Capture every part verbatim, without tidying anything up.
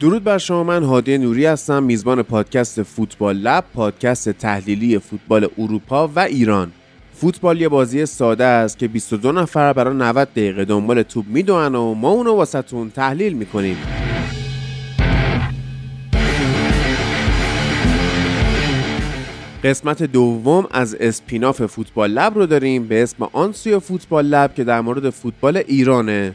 درود بر شما، من هادی نوری هستم، میزبان پادکست فوتبال لب، پادکست تحلیلی فوتبال اروپا و ایران. فوتبال یه بازی ساده است که بیست و دو نفر برای نود دقیقه دنبال توپ میدوئن و ما اونو واسهتون تحلیل میکنیم. قسمت دوم از اسپیناف فوتبال لب رو داریم به اسم آنسیو فوتبال لب که در مورد فوتبال ایرانه.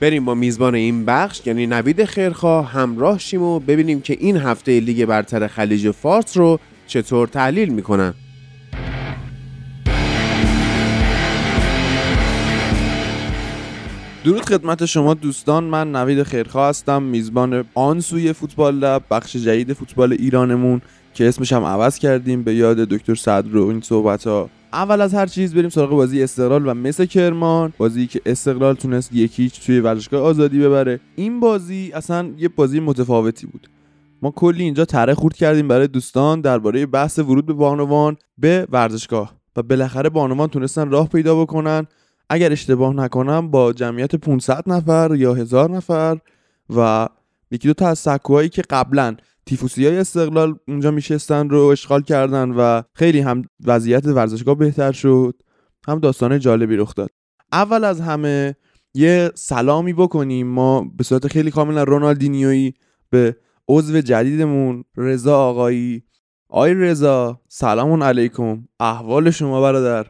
بریم با میزبان این بخش یعنی نوید خیرخوا همراه شیم و ببینیم که این هفته لیگ برتر خلیج فارس رو چطور تحلیل میکنن. درود خدمت شما دوستان، من نوید خیرخوا هستم، میزبان آنسوی فوتبال لب، بخش جدید فوتبال ایرانمون که اسمش هم عوض کردیم به یاد دکتر صدر و این صحبت‌ها. اول از هر چیز بریم سراغ بازی استقلال و مس کرمان، بازی که استقلال تونست یک هیچ توی ورزشگاه آزادی ببره. این بازی اصلا یه بازی متفاوتی بود. ما کلی اینجا تره خورد کردیم برای دوستان درباره بحث ورود به بانوان به ورزشگاه و بالاخره بانوان تونستن راه پیدا بکنن، اگر اشتباه نکنم با جمعیت پانصد نفر یا هزار نفر و یکی دو تا از سکوهایی که قبلا تیفوسیای استقلال اونجا میشستن رو اشغال کردن و خیلی هم وضعیت ورزشگاه بهتر شد، هم داستان جالبی رخ داد. اول از همه یه سلامی بکنیم ما به صورت خیلی کاملا رونالدینیویی به عضو جدیدمون رضا آقایی. آی رضا، سلام علیکم، احوال شما برادر؟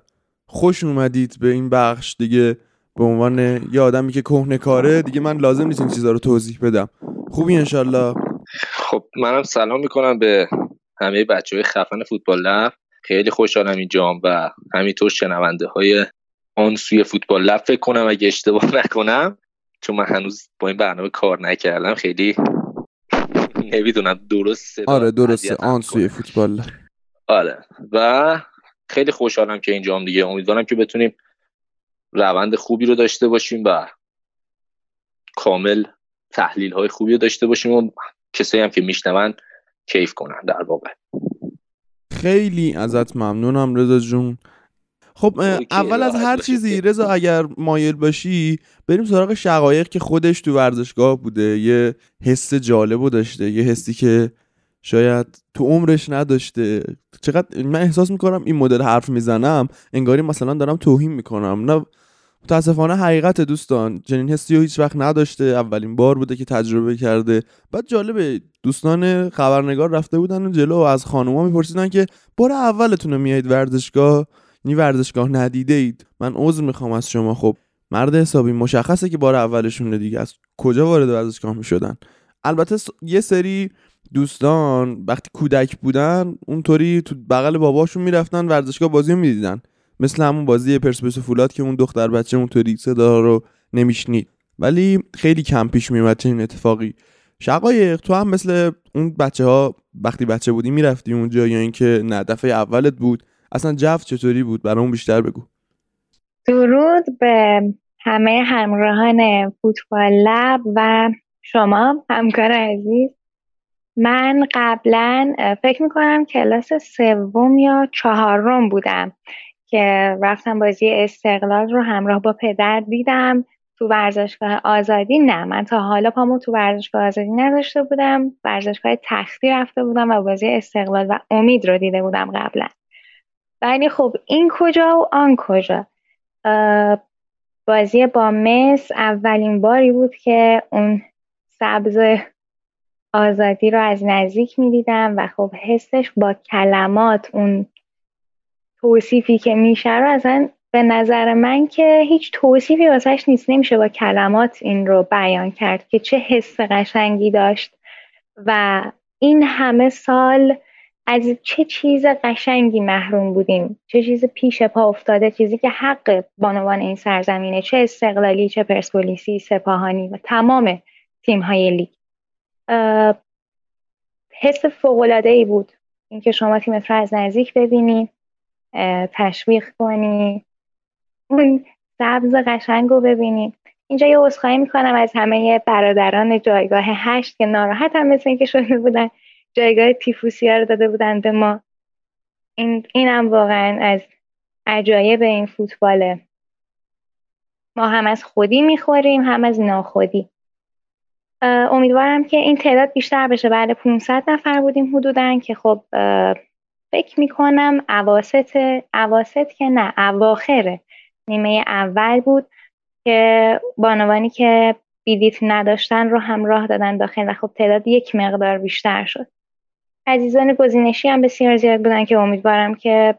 خوش اومدید به این بخش. دیگه به عنوان یه آدمی که کهنه کاره دیگه من لازم نیست این چیزا رو توضیح بدم. خوبی انشالله؟ خب منم سلام میکنم به همه بچهای خفن فوتبال لب، خیلی خوشحالم اینجام و همینطور شنونده های آن سوی فوتبال لب. فکر کنم اگه اشتباه نکنم چون من هنوز با این برنامه کار نکردم خیلی نمیدونم درسته. آره درسته، آن سوی فوتبال لب. آره و خیلی خوشحالم که اینجام دیگه، امیدوارم که بتونیم روند خوبی رو داشته باشیم و کامل تحلیل های خوبی رو داشته باشیم و کسایی هم که میشنون کیف کنن در واقع. خیلی ازت ممنونم رضا جون. خب اول از هر چیزی رضا اگر مایل باشی بریم سراغ شقایق که خودش تو ورزشگاه بوده، یه حس جالبو داشته، یه حسی که شاید تو عمرش نداشته. چقدر من احساس میکنم این مدل حرف میزنم انگاری مثلا دارم توهین میکنم، نه متاسفانه حقیقت دوستان، چنین حسی رو هیچ وقت نداشته، اولین بار بوده که تجربه کرده. بعد جالبه دوستان خبرنگار رفته بودن و جلو از خانوما میپرسیدن که بار اولتون میایید ورزشگاه، یعنی ورزشگاه ندیده اید، من عذر میخوام از شما. خب مرد حسابی مشخصه که بار اولشونه دیگه، از کجا وارد ورزشگاه میشدن؟ البته یه سری دوستان وقتی کودک بودن اونطوری تو بغل باباشون میرفتن ورزشگاه بازی رو میدیدن، مثل همون بازی پرسپولیس فولاد که اون دختر بچه اونطوری صدا رو نمیشنید، ولی خیلی کم پیش میومد چنین اتفاقی. شقایق تو هم مثل اون بچه‌ها وقتی بچه بودی میرفتی اونجا یا اینکه نه دفعه اولت بود؟ اصلا جو چطوری بود برامون بیشتر بگو. درود به همه همراهان فوتبال لب و شما همکار عزیز. من قبلا فکر میکنم کلاس سوم یا چهارم بودم که رفتم بازی استقلال رو همراه با پدر دیدم تو ورزشگاه آزادی. نه من تا حالا پامو تو ورزشگاه آزادی نداشته بودم، ورزشگاه تختی رفته بودم و بازی استقلال و امید رو دیده بودم قبلا. ولی خب این کجا و آن کجا. بازی با مس اولین باری بود که اون سبز آزادی رو از نزدیک میدیدم و خب حسش با کلمات اون توصیفی که میشه رو اصلا به نظر من که هیچ توصیفی واسهش نیست، نمیشه با کلمات این رو بیان کرد که چه حس قشنگی داشت و این همه سال از چه چیز قشنگی محروم بودیم، چه چیز پیش پا افتاده، چیزی که حق بانوان این سرزمینه، چه استقلالی، چه پرسپولیسی، سپاهانی و تمام تیم‌های لیگ. حس فوق‌العاده‌ای بود اینکه شما تیمت رو از نزدیک ببینی، تشویق کنی، اون سبز قشنگ رو ببینی. اینجا یه عذرخواهی میکنم از همه برادران جایگاه هشت که ناراحت هم مثل این که شده بودن، جایگاه تیفوسیا رو داده بودن به ما. این اینم واقعا از عجایب این فوتباله، ما هم از خودی میخوریم هم از ناخودی. امیدوارم که این تعداد بیشتر بشه. بعد پانصد نفر بودیم حدوداً که خب فکر میکنم اواسط اواسط که نه اواخر نیمه اول بود که بانوانی که بیلیت نداشتن رو هم راه دادن داخل و خب تعداد یک مقدار بیشتر شد. عزیزان گزینشی هم بسیار زیاد بودن که امیدوارم که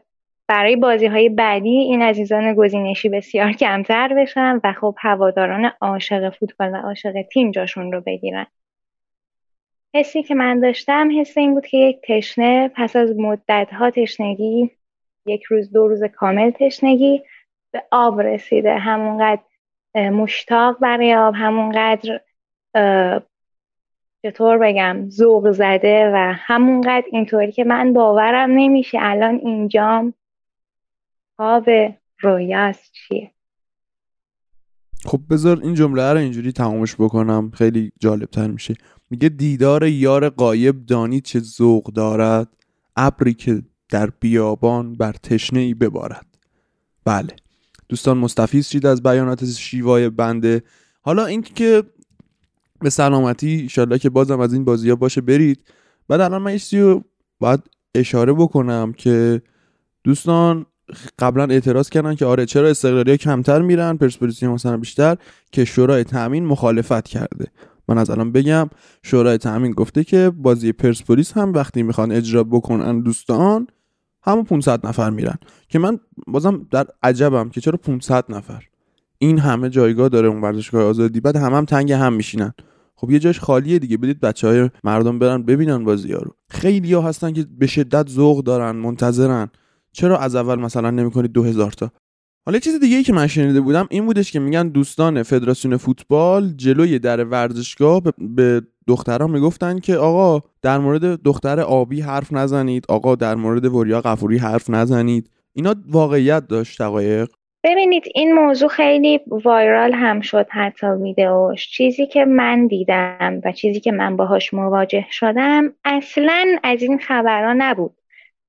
برای بازی‌های بعدی این عزیزان گزینشی بسیار کمتر بشن و خب هواداران عاشق فوتبال و عاشق تیم جاشون رو بگیرن. حسی که من داشتم حس این بود که یک تشنه پس از مدت‌ها تشنگی، یک روز دو روز کامل تشنگی، به آب رسیده. همونقدر مشتاق برای آب، همونقدر چطور بگم ذوق زده و همونقدر اینطوری که من باورم نمیشه الان اینجام آب رویاست چیه. خب بذار این جمله رو اینجوری تمامش بکنم، خیلی جالب تر میشه. میگه دیدار یار غایب دانی چه ذوق دارد، ابری که در بیابان بر تشنه‌ای ببارد. بله دوستان مستفیض شید از بیانات شیوای بنده. حالا این که به سلامتی انشالله که بازم از این بازی ها باشه برید. بعد الان من ایسیو باید اشاره بکنم که دوستان قبلا اعتراض کردن که آره چرا استقلالی‌ها کمتر میرن پرسپولیس‌ها مثلا بیشتر، که شورای تامین مخالفت کرده. من از الان بگم شورای تامین گفته که بازی پرسپولیس هم وقتی میخوان اجرا بکنن دوستان همون پانصد نفر میرن، که من بازم در عجبم که چرا پانصد نفر، این همه جایگاه داره اون ورزشگاه آزادی، بعد همم هم تنگ هم میشینن. خب یه جاش خالیه دیگه، بدید بچهای مردم برن ببینن بازی‌ها رو. خیلی‌ها هستن که به شدت ذوق دارن، منتظرن. چرا از اول مثلا نمی‌کنید دو هزار تا؟ حالا چیز دیگه‌ای که من شنیده بودم این بودش که میگن دوستان فدراسیون فوتبال جلوی در ورزشگاه به دخترها میگفتن که آقا در مورد دختر آبی حرف نزنید، آقا در مورد وریا قفوری حرف نزنید. اینا واقعیت داشت شقایق؟ ببینید این موضوع خیلی وایرال هم شد، حتی ویدئوش. چیزی که من دیدم و چیزی که من باهاش مواجه شدم اصلاً از این خبرها نبود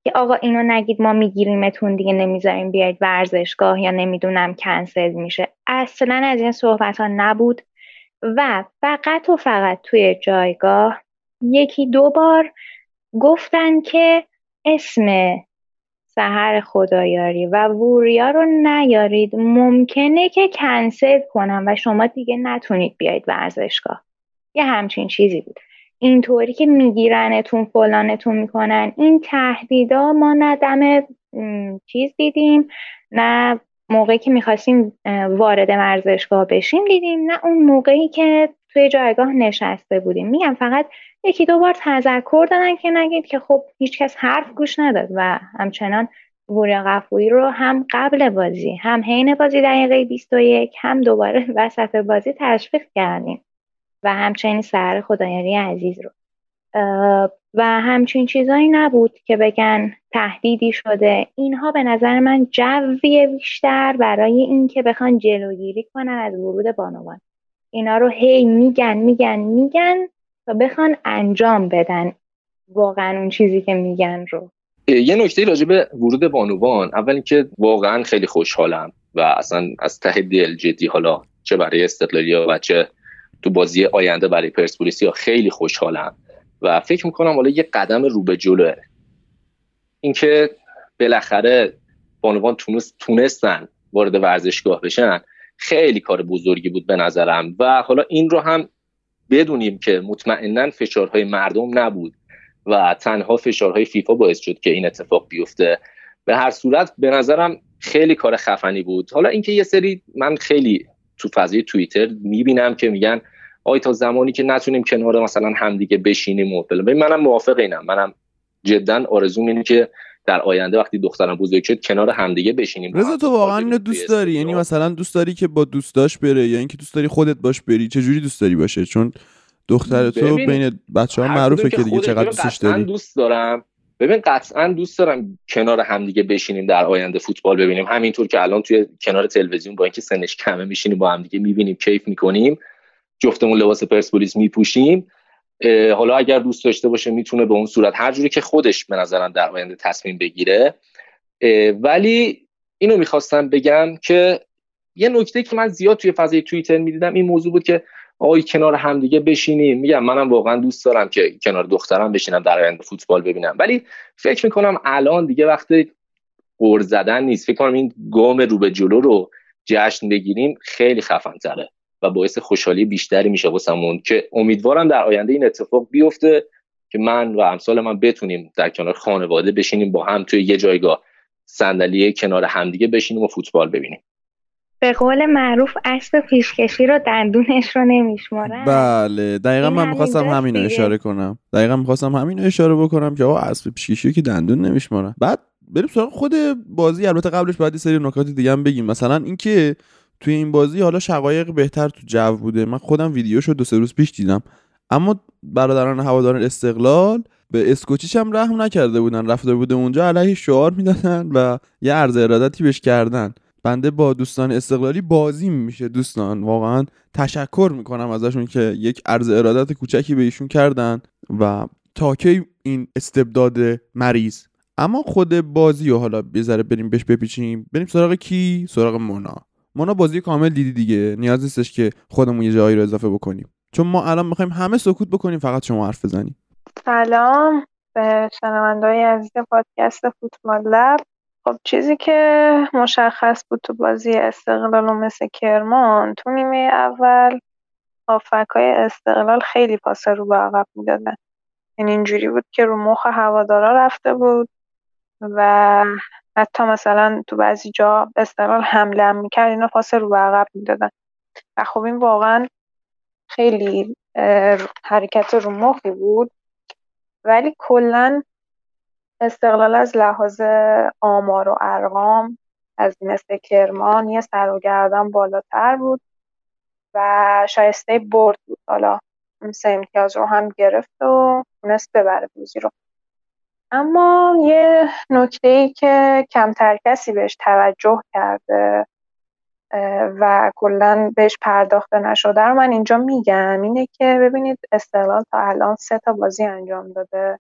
که آقا اینو نگید ما میگیریمتون دیگه، نمیذاریم بیاید ورزشگاه یا نمیدونم کنسل میشه. اصلاً از این صحبت‌ها نبود و فقط و فقط توی جایگاه یکی دو بار گفتن که اسم سحر خدایاری و وریا رو نیارید، ممکنه که کنسل کنم و شما دیگه نتونید بیاید ورزشگاه. یه همچین چیزی بود. اینطوری که میگیرنتون فلانتون میکنن، این تهدیدا ما نه دم چیز دیدیم، نه موقعی که میخواستیم وارد ورزشگاه بشیم دیدیم، نه اون موقعی که توی جایگاه نشسته بودیم. میگم فقط یکی دو بار تذکر دادن که نگید که خب هیچ کس حرف گوش نداد و همچنان وریا قفوری رو هم قبل بازی هم حین بازی دقیقه بیست و یک هم دوباره وسط بازی تشویق کردیم و همچنین سحر خدایاری عزیز رو و همچین چیزایی نبود که بگن تهدیدی شده. اینها به نظر من جوی بیشتر برای این که بخوان جلوگیری کنن از ورود بانوان. اینا رو هی میگن میگن میگن تا بخوان انجام بدن واقعا اون چیزی که میگن رو. یه نکته راجع به ورود بانوان، اول اینکه واقعا خیلی خوشحالم و اصلا از ته دل جدی، حالا چه برای استقلالیا و چه تو بازی آینده برای پرسپولیسیا خیلی خوشحالم و فکر میکنم حالا یه قدم رو به جلوه. اینکه بالاخره بانوان تونستن وارد ورزشگاه بشن خیلی کار بزرگی بود به نظرم و حالا این رو هم بدونیم که مطمئناً فشارهای مردم نبود و تنها فشارهای فیفا باعث شد که این اتفاق بیفته. به هر صورت به نظرم خیلی کار خفنی بود. حالا اینکه یه سری من خیلی تو فضای توییتر میبینم که میگن آی تا زمانی که نتونیم کنار مثلا همدیگه بشینیم و فلان، منم موافق اینم. منم جدا آرزوم اینه که در آینده وقتی دخترم بزرگ شد کنار همدیگه بشینیم. رضا تو واقعا اینو دوست داری؟ یعنی مثلا دوست داری که با دوستاش بره یا اینکه دوست داری خودت باش بری؟ چه جوری دوست داری باشه؟ چون دختر تو بین بچه‌ها معروفه که دیگه چقدر دوستش داری. من دوست دارم. ببین قطعا دوست دارم کنار همدیگه بشینیم در آینده فوتبال ببینیم، همینطور که الان توی کنار تلویزیون با اینکه سنش کمه میشینیم با همدیگه میبینیم کیف میکنیم، جفتمون لباس پرسپولیس میپوشیم. حالا اگر دوست داشته باشه میتونه به اون صورت هر جوری که خودش به نظرم در آینده تصمیم بگیره. ولی اینو میخواستم بگم که یه نکته که من زیاد توی فضای توییتر میدیدم این موضوع بود که آقای کنار همدیگه بشینیم. میگم منم واقعا دوست دارم که کنار دخترم بشینم در آینده فوتبال ببینم، ولی فکر میکنم الان دیگه وقت قور زدن نیست. فکر کنم این گام رو به جلو رو جشن بگیریم خیلی خفن‌تره و باعث خوشحالی بیشتری میشه واسمون، که امیدوارم در آینده این اتفاق بیفته که من و امثال من بتونیم در کنار خانواده بشینیم با هم توی یه جایگاه، صندلی کنار همدیگه بشینیم و فوتبال ببینیم. به قول معروف عشق پیشکشی رو دندونش رو نمیشمارن. بله دقیقا من می‌خواستم همین رو اشاره کنم دقیقا می‌خواستم همین رو اشاره بکنم که آقا عشق پیشکشی که دندون نمیشمارن. بعد بریم سراغ خود بازی. البته قبلش باید یه سری نکات دیگه هم بگیم، مثلا اینکه توی این بازی حالا شقایق بهتر تو جو بوده، من خودم ویدیوشو دو سه روز پیش دیدم، اما برادران هواداران استقلال به اسکوچیچ هم رحم نکرده بودن، رفته بوده اونجا علیه شعار میدادن و یه عرض ارادتی بهش کردن. بنده با دوستان استقلالی بازی میشه دوستان، واقعا تشکر میکنم ازشون که یک عرض ارادت کوچکی به ایشون کردن و تاکه این استبداد مریض. اما خود بازی رو حالا یه ذره بریم بهش بپیچیم. بریم سراغ کی؟ سراغ مونا. مونا بازی کامل دیدی دیگه، نیاز نیستش که خودمون یه جایی رو اضافه بکنیم، چون ما الان میخوایم همه سکوت بکنیم فقط شما حرف بزنید. سلام به شنونده‌های عزیز پادکست فوتبال لب. خب چیزی که مشخص بود تو بازی استقلال و مثل کرمان تو نیمه اول هافک‌های استقلال خیلی پاس رو به عقب میدادن، یعنی اینجوری بود که رو مخ هوادارا رفته بود و حتی مثلا تو بعضی جا استقلال حمله هم میکرد، اینا پاس رو به عقب میدادن و خب این واقعا خیلی حرکت رو مخی بود. ولی کلن استقلال از لحاظ آمار و ارقام از مثل کرمان یه سر و گردن بالاتر بود و شایسته برد بود. حالا اون سه امتیاز رو هم گرفت و تونست ببره بازی رو. اما یه نکته‌ای که کمتر کسی بهش توجه کرده و کلاً بهش پرداخته نشده رو من اینجا میگم، اینه که ببینید استقلال تا الان سه تا بازی انجام داده،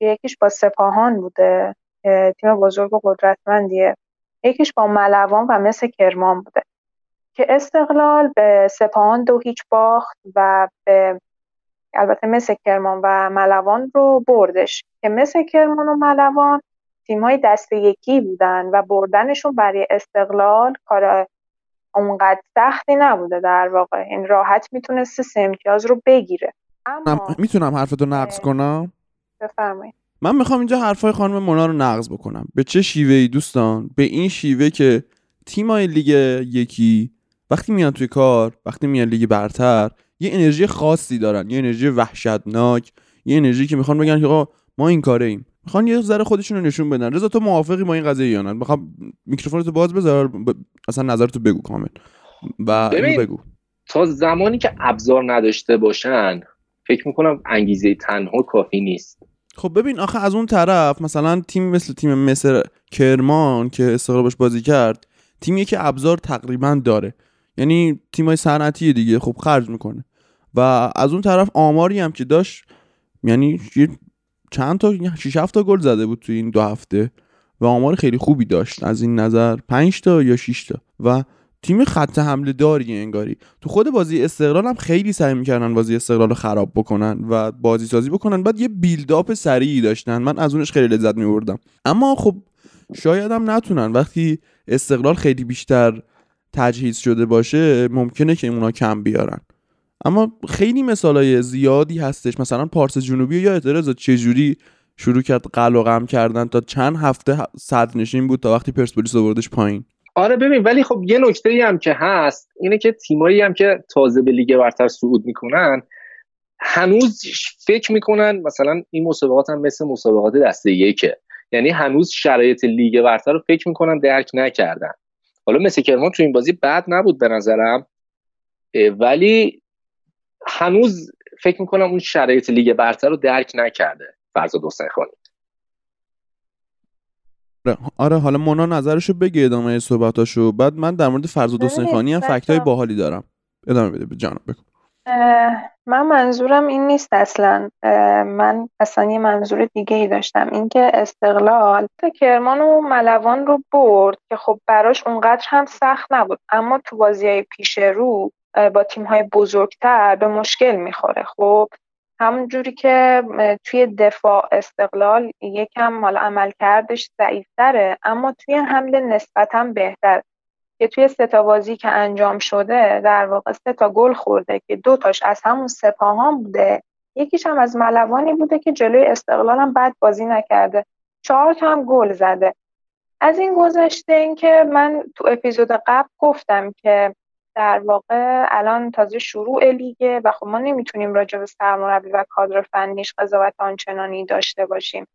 یکیش با سپاهان بوده تیم بزرگ و قدرتمندیه، یکیش با ملوان و مثل کرمان بوده که استقلال به سپاهان دو هیچ باخت و به البته مثل کرمان و ملوان رو بردش که مثل کرمان و ملوان تیم‌های دسته یکی بودن و بردنشون برای استقلال کار اونقدر سختی نبوده، در واقع این راحت میتونست سه امتیاز رو بگیره. اما میتونم حرفتو نقض کنم؟ بفرمایید. من میخوام اینجا حرفای خانم مونا رو نقض بکنم. به چه شیوه‌ای دوستان؟ به این شیوه که تیم‌های لیگ یکی وقتی میان توی کار، وقتی میان لیگ برتر، یه انرژی خاصی دارن، یه انرژی وحشتناک، یه انرژی که میخوان بگن که آقا ما این کاره‌ایم. میخوان یه ذره خودشون رو نشون بدن. رضا تو موافقی با این قضیه یا نه؟ میخوام میکروفون تو باز بذار، ب... اصلا نظرتو بگو کامل. و بگو. تا زمانی که ابزار نداشته باشن فکر میکنم انگیزه تنها کافی نیست. خب ببین آخه از اون طرف مثلا تیم مثل تیم مصر کرمان که استقلال باش بازی کرد، تیمی که ابزار تقریبا داره، یعنی تیمای صنعتی دیگه خب خرج میکنه و از اون طرف آماری هم که داشت، یعنی چند تا شش هفت تا گل زده بود تو این دو هفته و آمار خیلی خوبی داشت از این نظر، پنج تا یا شش تا و تیم خط حمله داری انگاری. تو خود بازی استقلال هم خیلی سعی می‌کردن بازی استقلال رو خراب بکنن و بازی سازی بکنن، بعد یه بیلداپ سریعی داشتن، من از اونش خیلی لذت می‌بردم. اما خب شاید هم نتونن، وقتی استقلال خیلی بیشتر تجهیز شده باشه ممکنه که اونا کم بیارن. اما خیلی مثالای زیادی هستش، مثلا پارس جنوبی یا اعتراض چجوری شروع کرد قلقم کردن تا چند هفته صدرنشین بود تا وقتی پرسپولیس آوردش پایین. آره ببین، ولی خب یه نکته‌ای هم که هست اینه که تیمایی هم که تازه به لیگ برتر صعود میکنن هنوز فکر میکنن مثلا این مسابقات هم مثل مسابقات دسته یکه، یعنی هنوز شرایط لیگ برتر رو فکر میکنن درک نکردن. حالا مثل کرمان تو این بازی بد نبود به نظرم، ولی هنوز فکر میکنم اون شرایط لیگ برتر رو درک نکرده فرزاد دوستخانی. آره حالا مونا نظرشو بگه ادامه صحبتاشو، بعد من در مورد فرزاد دوستخانی هم فکتای باحالی دارم. ادامه بده جناب بگو. من منظورم این نیست اصلا، من اصلا یه منظور دیگه ای داشتم، اینکه استقلال کرمان و ملوان رو برد که خب براش اونقدر هم سخت نبود، اما تو بازیای پیش رو با تیم‌های بزرگتر به مشکل میخوره. خب همون جوری که توی دفاع استقلال یکم حالا عملکردش ضعیف‌تره، اما توی حمله نسبتاً بهتر، که توی سه تا بازی که انجام شده در واقع سه تا گل خورده که دو تاش از همون سپاهان بوده، یکیش هم از ملوانی بوده که جلوی استقلال هم بد بازی نکرده، چهار تا هم گل زده. از این گذشته این که من تو اپیزود قبل گفتم که در واقع الان تازه شروع لیگه و خب ما نمیتونیم راجع به سرمربی و کادر فنیش قضاوت آنچنانی داشته باشیم،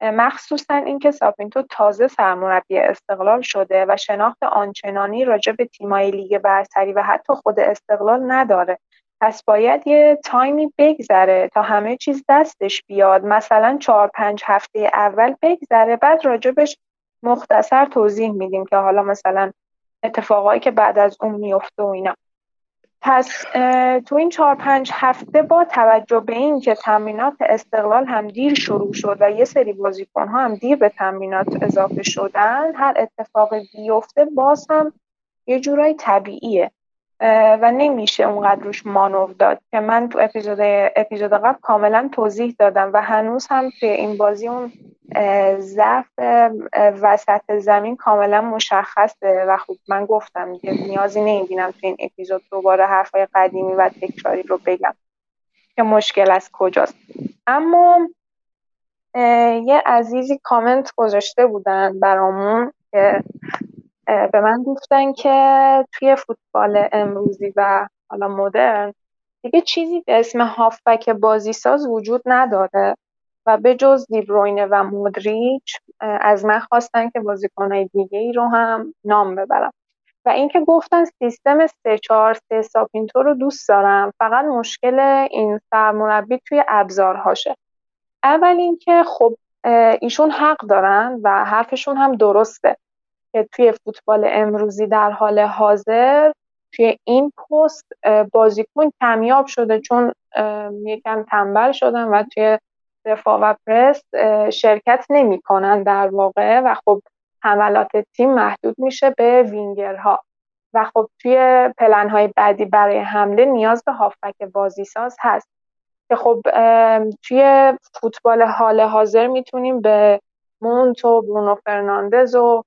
مخصوصا اینکه سافینتو تازه سرمربی استقلال شده و شناخت آنچنانی راجع به تیمای لیگ برتری و حتی خود استقلال نداره. پس باید یه تایمی بگذره تا همه چیز دستش بیاد، مثلا چهار پنج هفته اول بگذره، بعد راجبش مختصر توضیح میدیم که حالا مثلا اتفاقایی که بعد از اون میفته و اینا. پس تو این چهار پنج هفته با توجه به این که تمرینات استقلال هم دیر شروع شد و یه سری بازیکن‌ها هم دیر به تمرینات اضافه شدن، هر اتفاقی بیفته باز هم یه جورای طبیعیه و نمیشه اونقدر روش مانور داد، که من تو اپیزود اپیزود قبل کاملا توضیح دادم و هنوز هم توی این بازی اون ضعف وسط زمین کاملا مشخصه و خب من گفتم که نیازی نمیبینم توی این اپیزود دوباره حرفای قدیمی و تکراری رو بگم که مشکل از کجاست. اما یه عزیزی کامنت گذاشته بودن برامون که به من گفتن که توی فوتبال امروزی و حالا مدرن دیگه چیزی به اسم هافبک بازیساز وجود نداره و به جز دیبروینه و مودریچ از من خواستن که بازیکن‌های دیگه‌ای رو هم نام ببرم و اینکه گفتن سیستم سه چهار سه سافینتو رو دوست دارم، فقط مشکل این سرمربی توی ابزارهاشه. اول اینکه خب ایشون حق دارن و حرفشون هم درسته که توی فوتبال امروزی در حال حاضر توی این پست بازیکن کمیاب شده، چون یکم تنبل شدن و توی دفاع و پرس شرکت نمی کنن در واقع و خب حملات تیم محدود میشه به وینگرها و خب توی پلن‌های بعدی برای حمله نیاز به هافبک بازیساز هست که خب توی فوتبال حال حاضر میتونیم به مونت و برونو فرناندز و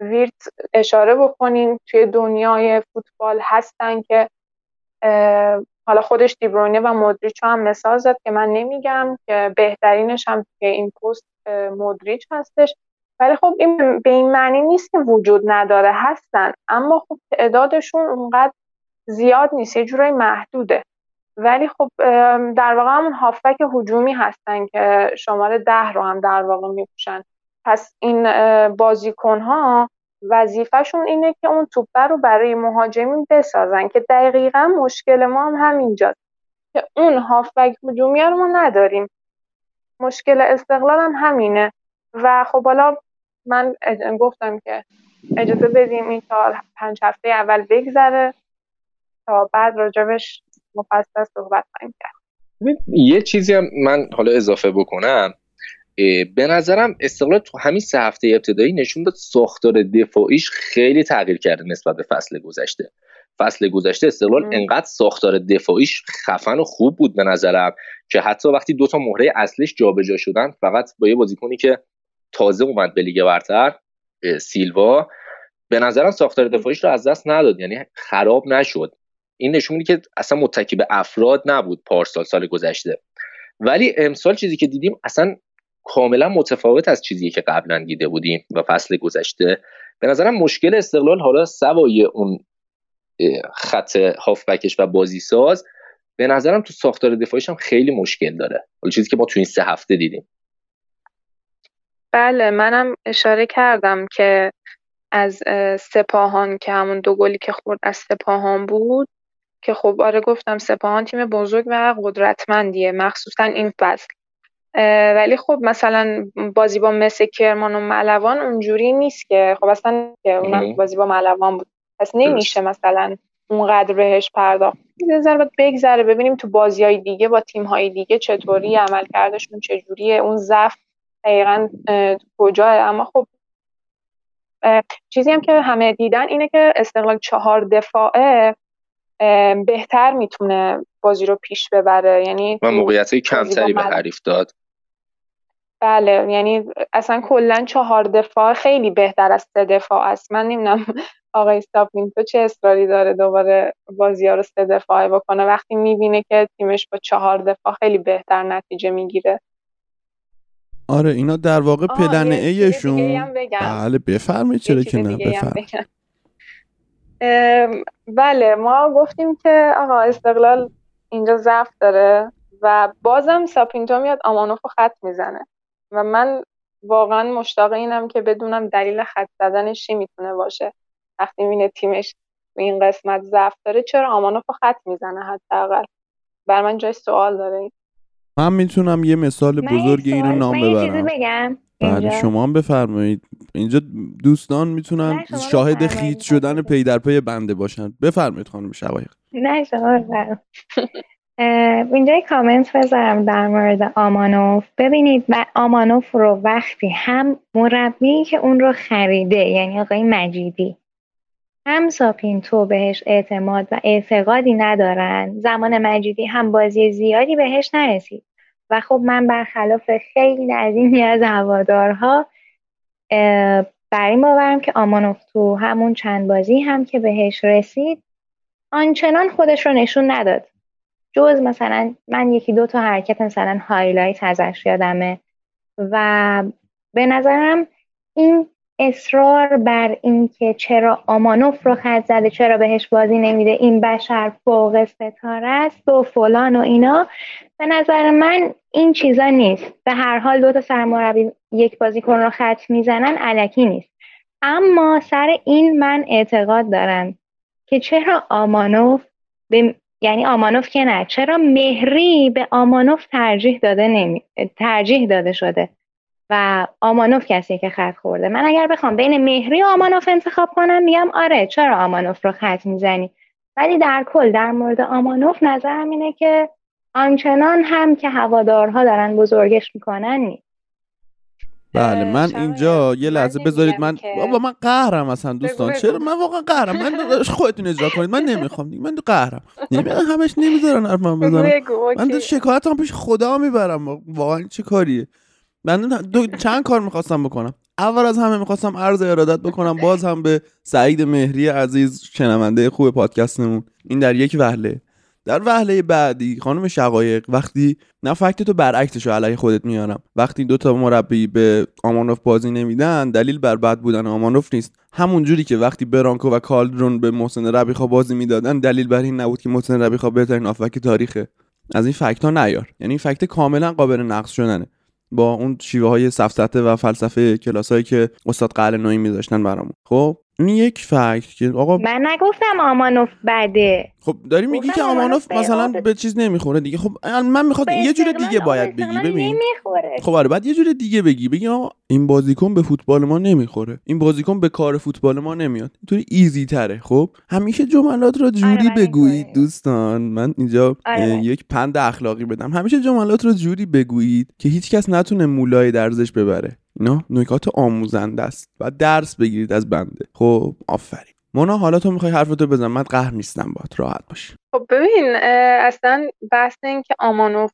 ویرت اشاره بکنین. توی دنیای فوتبال هستن که حالا خودش دیبروینه و مودریچ هم مثال زد که من نمیگم که بهترینش هم توی این پست مودریچ هستش، ولی خب این به این معنی نیست که وجود نداره، هستن، اما خب تعدادشون اونقدر زیاد نیست، یه جورای محدوده. ولی خب در واقع همون هافبک هجومی هستن که شماره ده رو هم در واقع میپوشن. پس این بازیکن‌ها وظیفه‌شون اینه که اون توپ رو برای مهاجمین بسازن که دقیقاً مشکل ما هم همینجاست که اون هافبک هجومی رو ما نداریم. مشکل استقلال هم همینه و خب حالا من گفتم که اجازه بدیم این تا پنج هفته اول بگذره تا بعد راجبش مفصل صحبت کنیم. یه چیزی هم من حالا اضافه بکنم، به نظرم استقلال تو همین سه هفته ابتدایی نشون داد ساختار دفاعیش خیلی تغییر کرده نسبت به فصل گذشته. فصل گذشته استقلال انقدر ساختار دفاعیش خفن و خوب بود به نظرم که حتی وقتی دوتا مهره اصلش جابجا شدن، فقط با یه بازیکنی که تازه اومد به لیگ برتر، سیلوا، به نظرم ساختار دفاعیش رو از دست نداد، یعنی خراب نشد. این نشون میده که اصلا متکی به افراد نبود پارسال سال گذشته. ولی امسال چیزی که دیدیم اصلا کاملا متفاوت از چیزی که قبلا دیده بودیم و فصل گذشته. به نظرم مشکل استقلال حالا سوای اون خط هافبکش و بازیساز، به نظرم تو ساختار دفاعیش هم خیلی مشکل داره، حالا چیزی که ما تو این سه هفته دیدیم. بله، منم اشاره کردم که از سپاهان که همون دو گلی که خورد از سپاهان بود که خب آره گفتم سپاهان تیم بزرگ و قدرتمندیه مخصوصا این فصل، ولی خب مثلا بازی با مس کرمان و ملوان اونجوری نیست که خب اصلا که اونم بازی با ملوان بود، پس نمیشه مثلا اونقدر بهش پرداخت. یه ذره باید بگذره ببینیم تو بازی‌های دیگه با تیم‌های دیگه چطوری عملکردشون چجوریه، اون ضعف دقیقاً کجاست. اما خب چیزی هم که همه دیدن اینه که استقلال چهار دفاعه بهتر میتونه بازی رو پیش ببره، یعنی و موقعیت‌های کمتری به حریف داد. بله، یعنی اصلا کلا چهار دفاع خیلی بهتر از سه دفاع است. من نمیدونم آقای سافینتو چه اصراری داره دوباره بازی‌ها رو سه دفاعی بکنه وقتی میبینه که تیمش با چهار دفاع خیلی بهتر نتیجه میگیره. آره اینا در واقع پلن ایشون. بله بفرمایید، چرا که نه، بفرمایید. بله ما گفتیم که آقا استقلال اینجا ضعف داره و بازم سافینتو میاد آمانوفو خط میزنه و من واقعا مشتاق اینم که بدونم دلیل خط زدنش چی میتونه باشه. وقتی میبینه تیمش این قسمت ضعف داره چرا آمانوفو خط میزنه؟ حداقل بر من جای سوال داره. من میتونم یه مثال بزرگ اینو نام ببرم. من یه چیزی بگم. بله شما هم بفرمایید. اینجا دوستان میتونن شاهد خیت شدن پی در پی بنده باشن. بفرمایید خانم شقایق. نه شما بفرمایید. اینجا یک کامنت بذارم در مورد آمانوف. ببینید آمانوف رو وقتی هم مربی که اون رو خریده یعنی آقای مجیدی هم سافینتو بهش اعتماد و اعتقادی ندارن، زمان مجیدی هم بازی زیادی بهش نرسید و خب من برخلاف خیلی عظیمی از هوادارها بر این باورم که آمانوف تو همون چند بازی هم که بهش رسید آنچنان خودش رو نشون نداد، جز مثلا من یکی دو تا حرکت مثلا هایلایت ازش یادمه و به نظرم این اصرار بر این که چرا آمانوف رو خط زده، چرا بهش بازی نمیده، این بشر فوق ستاره است و فلان و اینا، به نظر من این چیزا نیست. به هر حال دو تا سرمربی یک بازیکن رو خط میزنن الکی نیست. اما سر این من اعتقاد دارم که چرا آمانوف به یعنی آمانوف که نه، چرا مهری به آمانوف ترجیح داده نمی... ترجیح داده شده و آمانوف کسی که خط خورده. من اگر بخوام بین مهری و آمانوف انتخاب کنم میگم آره چرا آمانوف رو خط میزنی، ولی در کل در مورد آمانوف نظرم اینه که آنچنان هم که هوادارها دارن بزرگش میکنن نیست. بله من اینجا یه لحظه بذارید، من بابا من قهرم اصلا دوستان، چرا من واقعا قهرم، من خودتون اجرا کنید، من نمیخوام دیگه، من قهرم نمیخوام، همش نمیذارن حرفم بزنم، من شکایتام پیش خدا میبرم. واقعا چه کاریه؟ من دو چند کار میخواستم بکنم. اول از همه میخواستم عرض ارادت بکنم باز هم به سعید مهری عزیز، شنونده خوب پادکستمون. این در یک وهله. در وهله بعدی خانم شقایق، وقتی نه فکت تو برعکسش رو علیه خودت میارم، وقتی دوتا مربی به آمانوف بازی نمیدن دلیل بر بد بودن آمانوف نیست. همون جوری که وقتی برانکو و کالدرون به محسن ربیخا بازی میدادن دلیل بر این نبود که محسن ربیخا بهترین هافبک تاریخه. از این فکت ها نیار، یعنی این فکت کاملا قابل نقض شدنه با اون شیوه های سفسطه و فلسفه کلاسایی که استاد قلعه‌نویی میذاشتن برامون. خب این یک فکت که آقا من نگفتم آمانوف بده. خب داری میگی که آمانوف مثلا آبد. به چیز نمیخوره دیگه. خب من میخواد یه جور دیگه باید بگی. ببین خب آره بعد یه جور دیگه بگی، بگی آقا این بازیکن به فوتبال ما نمیخوره، این بازیکن به کار فوتبال ما نمیاد، اینطوری ایزی تره. خب همیشه جملات رو جوری آره بگویید دوستان، من اینجا آره یک پند اخلاقی بدم، همیشه جملات رو جوری بگویید که هیچکس نتونه مولای درزش ببره. اینا نکات آموزنده است و درس بگیرید از بنده. خب آفرین مونا، حالا تو میخوای حرفتو بزن، من قهر نیستم باهات، راحت باش. خب ببین اصلا بحث این که آمانوف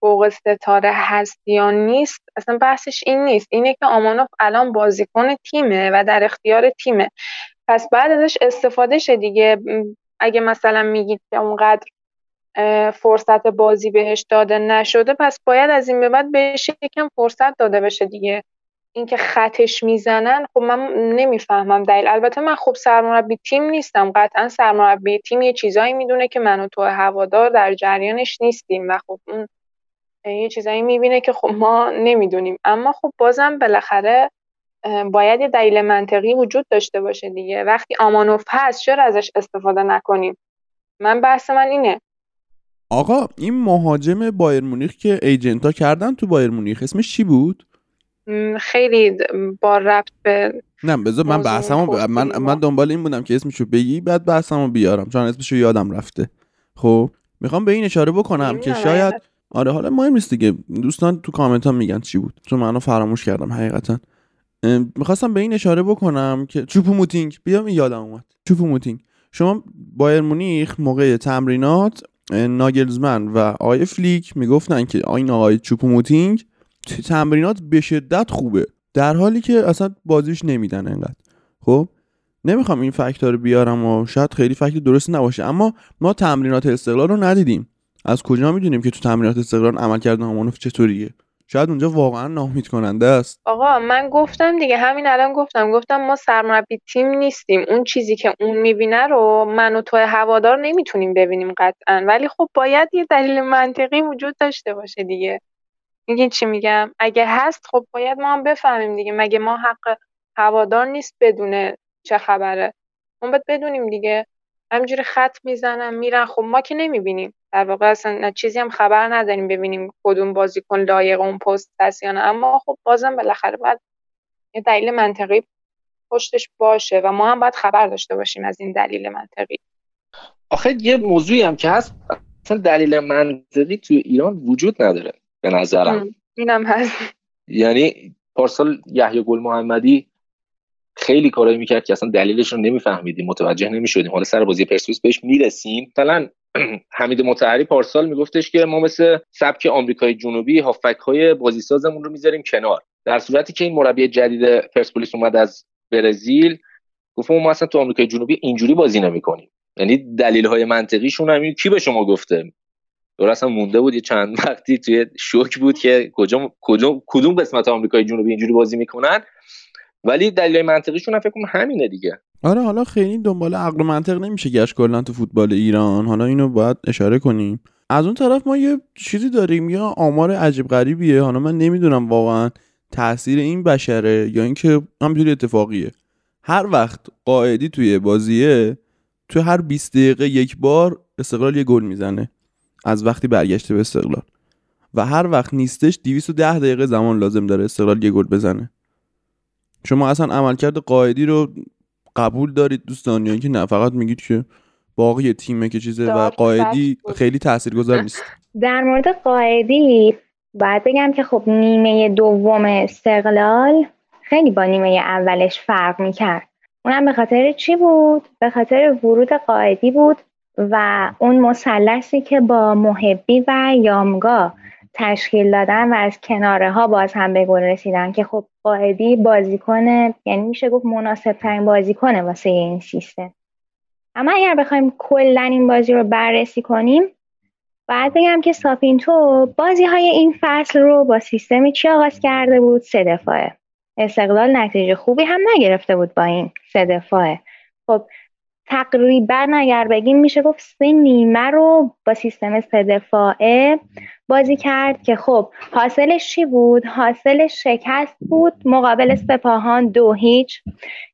فوق ستاره هست یا نیست اصلا بحثش این نیست، اینه که آمانوف الان بازیکن تیمه و در اختیار تیمه، پس بعد ازش استفاده شه دیگه. اگه مثلا میگید که اونقدر فرصت بازی بهش داده نشده پس باید از این به بعد بهش یکم فرصت داده بشه دیگه. اینکه خطش میزنن خب من نمیفهمم دلیل. البته من خب سرمربی تیم نیستم، قطعا سرمربی تیم یه چیزایی میدونه که من و تو هوادار در جریانش نیستیم و خب اون یه چیزایی میبینه که خب ما نمیدونیم، اما خب بازم بالاخره باید یه دلیل منطقی وجود داشته باشه دیگه. وقتی آمانوف هست چرا ازش استفاده نکنیم؟ من بحث من اینه. آقا این مهاجم بایر مونیخ که ایجنتا کردن تو بایر مونیخ اسمش چی بود؟ خیلی با ربط به نه بذار من بحثمو ب... من من دنبال این بودم که اسمشو بگی بعد بحثمو بیارم چون اسمشو یادم رفته. خب میخوام به این اشاره بکنم که شاید آره حالا مهم نیست دیگه، دوستان تو کامنت ها میگن چی بود چون منو فراموش کردم حقیقتا. میخواستم به این اشاره بکنم که چوپو موتینگ بیام یادم اومد. چوپو موتینگ شما بایر مونیخ موقع تمرینات ناگلزمن و آقای فلیک میگفتن که این آقای چوپو موتینگ تمرینات به شدت خوبه، در حالی که اصلا بازیش نمیدن انقدر. خب نمیخوام این فاکتور رو بیارم و شاید خیلی فکت درست نباشه، اما ما تمرینات استقلال رو ندیدیم. از کجا میدونیم که تو تمرینات استقلال عملکرد همانوف چطوریه؟ شاید اونجا واقعا ناامید کننده است. آقا من گفتم دیگه، همین الان گفتم گفتم ما سرمربی تیم نیستیم. اون چیزی که اون میبینه رو من و تو هوادار نمیتونیم ببینیم قطعا، ولی خب باید یه دلیل منطقی وجود داشته باشه دیگه. میگین چی میگم؟ اگه هست خب باید ما هم بفهمیم دیگه. مگه ما حق هوادار نیست بدونه چه خبره؟ ما باید بدونیم دیگه. همینجوری خط میزنن میرن، خب ما که نمیبینیم. در واقع اصلا چیزی هم خبر نداریم ببینیم کدوم بازیکن لایق اون پست هست یا نه. اما خب بازم بالاخره باید یه دلیل منطقی پشتش باشه و ما هم باید خبر داشته باشیم از این دلیل منطقی. آخه یه موضوعی هم که هست، اصلا دلیل منطقی تو ایران وجود نداره به نظرم. اینم هست. یعنی پارسال یحیی گل محمدی خیلی کارایی میکرد که اصلا دلیلش رو نمیفهمیدیم، متوجه نمیشدیم. حالا سر بازی پرسپولیس بهش میرسیم. مثلا حمید مطهری پارسال میگفتش که ما مثل سبک آمریکای جنوبی هافک‌های بازیسازمون رو میذاریم کنار، در صورتی که این مربی جدید پرسپولیس اومد از برزیل گفت ما اصلا تو آمریکای جنوبی اینجوری بازی نمی‌کنیم. یعنی دلیل‌های منطقیشون همین کی به شما گفته؟ دور اصلا مونده بود یه چند وقتی توی شوک بود که کجا کجا کدوم قسمت آمریکای جنوبی اینجوری بازی می‌کنن، ولی دلیل منطقیشون هم فکر کنم همینه دیگه. آره حالا خیلی دنبال عقل و منطق نمیشه گشت کلا تو فوتبال ایران. حالا اینو باید اشاره کنیم. از اون طرف ما یه چیزی داریم، یا آمار عجیب غریبیه، حالا من نمیدونم واقعا تاثیر این بشره یا اینکه همینجوری اتفاقیه. هر وقت قائدی توی بازیه، تو هر بیست دقیقه یک بار استقلال یه گل میزنه از وقتی برگشته به استقلال، و هر وقت نیستش دویست و ده دقیقه زمان لازم داره استقلال یه گل بزنه. شما اصلا عملکرد قائدی رو قبول دارید دوستان یا اینکه نه فقط میگید که باقی تیمه که چیزه و قائدی خیلی تاثیرگذار نیست؟ در مورد قائدی باید بگم که خب نیمه دوم استقلال خیلی با نیمه اولش فرق میکرد. اونم به خاطر چی بود؟ به خاطر ورود قائدی بود و اون مثلثی که با محبی و یامگا تشکیل دادن و از کناره ها باز هم به گل رسیدن که خب قائدی بازیکن، یعنی میشه گفت مناسب ترین بازیکنه واسه این سیستم. اما اگر بخوایم کلا این بازی رو بررسی کنیم، باید بگم که سافینتو بازی های این فصل رو با سیستم چی آغاز کرده بود؟ سه دفاعه. استقلال نتیجه خوبی هم نگرفته بود با این سه دفاعه. خب تقریبا اگر بگیم میشه گفت سه نیمه رو با سیستم سه دفاعه بازی کرد که خب حاصلش چی بود؟ حاصلش شکست بود مقابل سپاهان دو هیچ.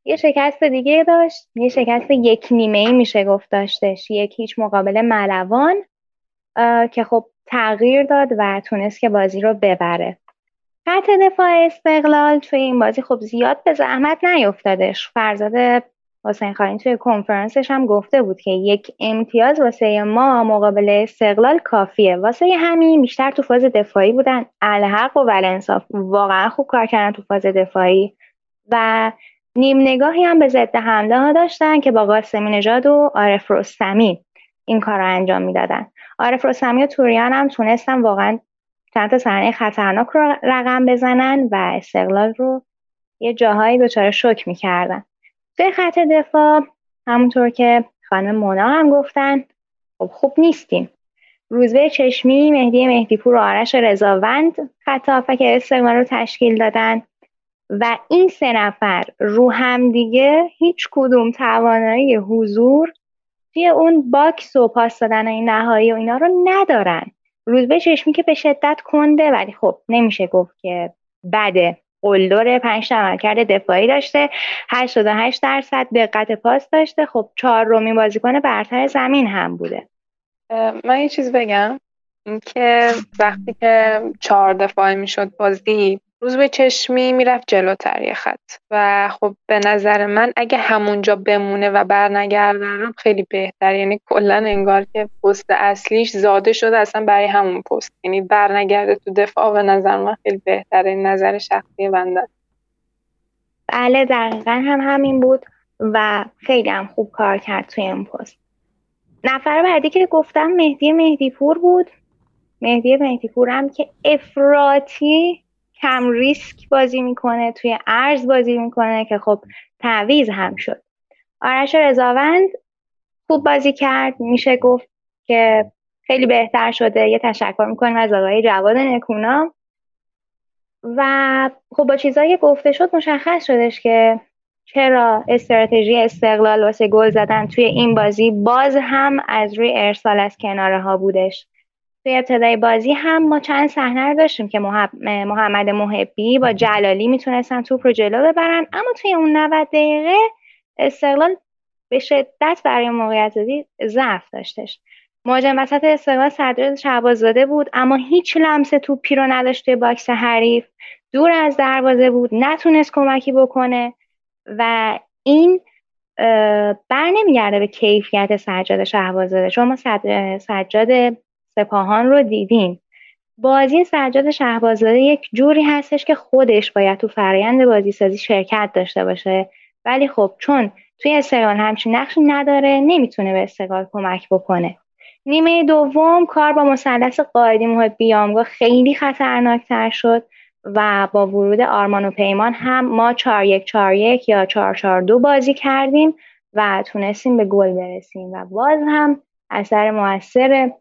یه شکست دیگه داشت، یه شکست یک نیمه‌ای میشه گفت داشتش، یک هیچ مقابل ملوان که خب تغییر داد و تونست که بازی رو ببره. خط دفاع استقلال توی این بازی خب زیاد به زحمت نیفتادش. فرزاد حسین‌خانی توی کنفرانسش هم گفته بود که یک امتیاز واسه ما مقابل استقلال کافیه. واسه همین بیشتر تو فاز دفاعی بودن. الحق و ولنصاف واقعا خوب کار کردن تو فاز دفاعی و نیم نگاهی هم به ضد حمله ها داشتن که با قاسمی نژاد و عارف رستمی این کار رو انجام میدادن. عارف رستمی و توریان هم تونستن واقعا چند تا صحنه خطرناک رو رقم بزنن و استقلال رو یه جاهایی دچار شوک میکردن. توی خط دفاع همونطور که خانم مونا هم گفتن خب خوب نیستیم. روزبه چشمی، مهدی مهدیپور و آرش رضاوند خط هافک استقلال رو تشکیل دادن و این سه نفر رو هم دیگه هیچ کدوم توانایی حضور توی اون باکس و پاس دادن این نهایی و اینا رو ندارن. روزبه چشمی که به شدت کنده، ولی خب نمیشه گفت که بده. قلدر پنج تا عملکرد دفاعی داشته، هشتاد و هشت درصد دقت پاس داشته، خب چهارمین بازیکن برتر زمین هم بوده. من یه چیز بگم، اینکه وقتی که چهار دفاعی میشد بازی، روزبه چشمی میرفت جلوتر یه خط و خب به نظر من اگه همونجا بمونه و برنگردن خیلی بهتر. یعنی کلا انگار که پست اصلیش زاده شده اصلا برای همون پست، یعنی برنگرده تو دفاع به نظر من خیلی بهتره. نظر شخصی بنده. بله دقیقا هم همین بود و خیلی هم خوب کار کرد توی این پست. نفر بعدی که گفتم مهدی مهدیپور بود. مهدی مهدیپور هم که افراطی کم ریسک بازی میکنه، توی ارز بازی میکنه که خب تعویض هم شد. آرش رضاوند خوب بازی کرد، میشه گفت که خیلی بهتر شده. یه تشکر میکنیم از آقای جواد نکونا. و خب با چیزایی گفته شد مشخص شدش که چرا استراتژی استقلال واسه گل زدن توی این بازی باز هم از روی ارسال از کناره ها بودش. توی ابتدای بازی هم ما چند صحنه رو داشتیم که محمد محبی با جلالی میتونستن توپ رو جلو ببرن، اما توی اون نود دقیقه استقلال به شدت برای موقعیت‌سازی ضعف داشتش. مهاجم وسط استقلال سجاد شهباززاده بود، اما هیچ لمس توپی رو نداشت توی باکس حریف، دور از دروازه بود، نتونست کمکی بکنه و این بر نمیگرده به کیفیت سجاد شهباززاده. شما سجاد سپاهان رو دیدین، بازی سجاد شهباززاده یک جوری هستش که خودش باید تو فرآیند بازی سازی شرکت داشته باشه، ولی خب چون توی استقلال همچین نقشی نداره نمیتونه به استقلال کمک بکنه. نیمه دوم کار با مثلث قائدی محبی یامگا خیلی خطرناکتر شد و با ورود آرمان و پیمان هم ما چهار یک چهار یک یا چهار چهار دو بازی کردیم و تونستیم به گل برسیم و باز هم اثر مؤثر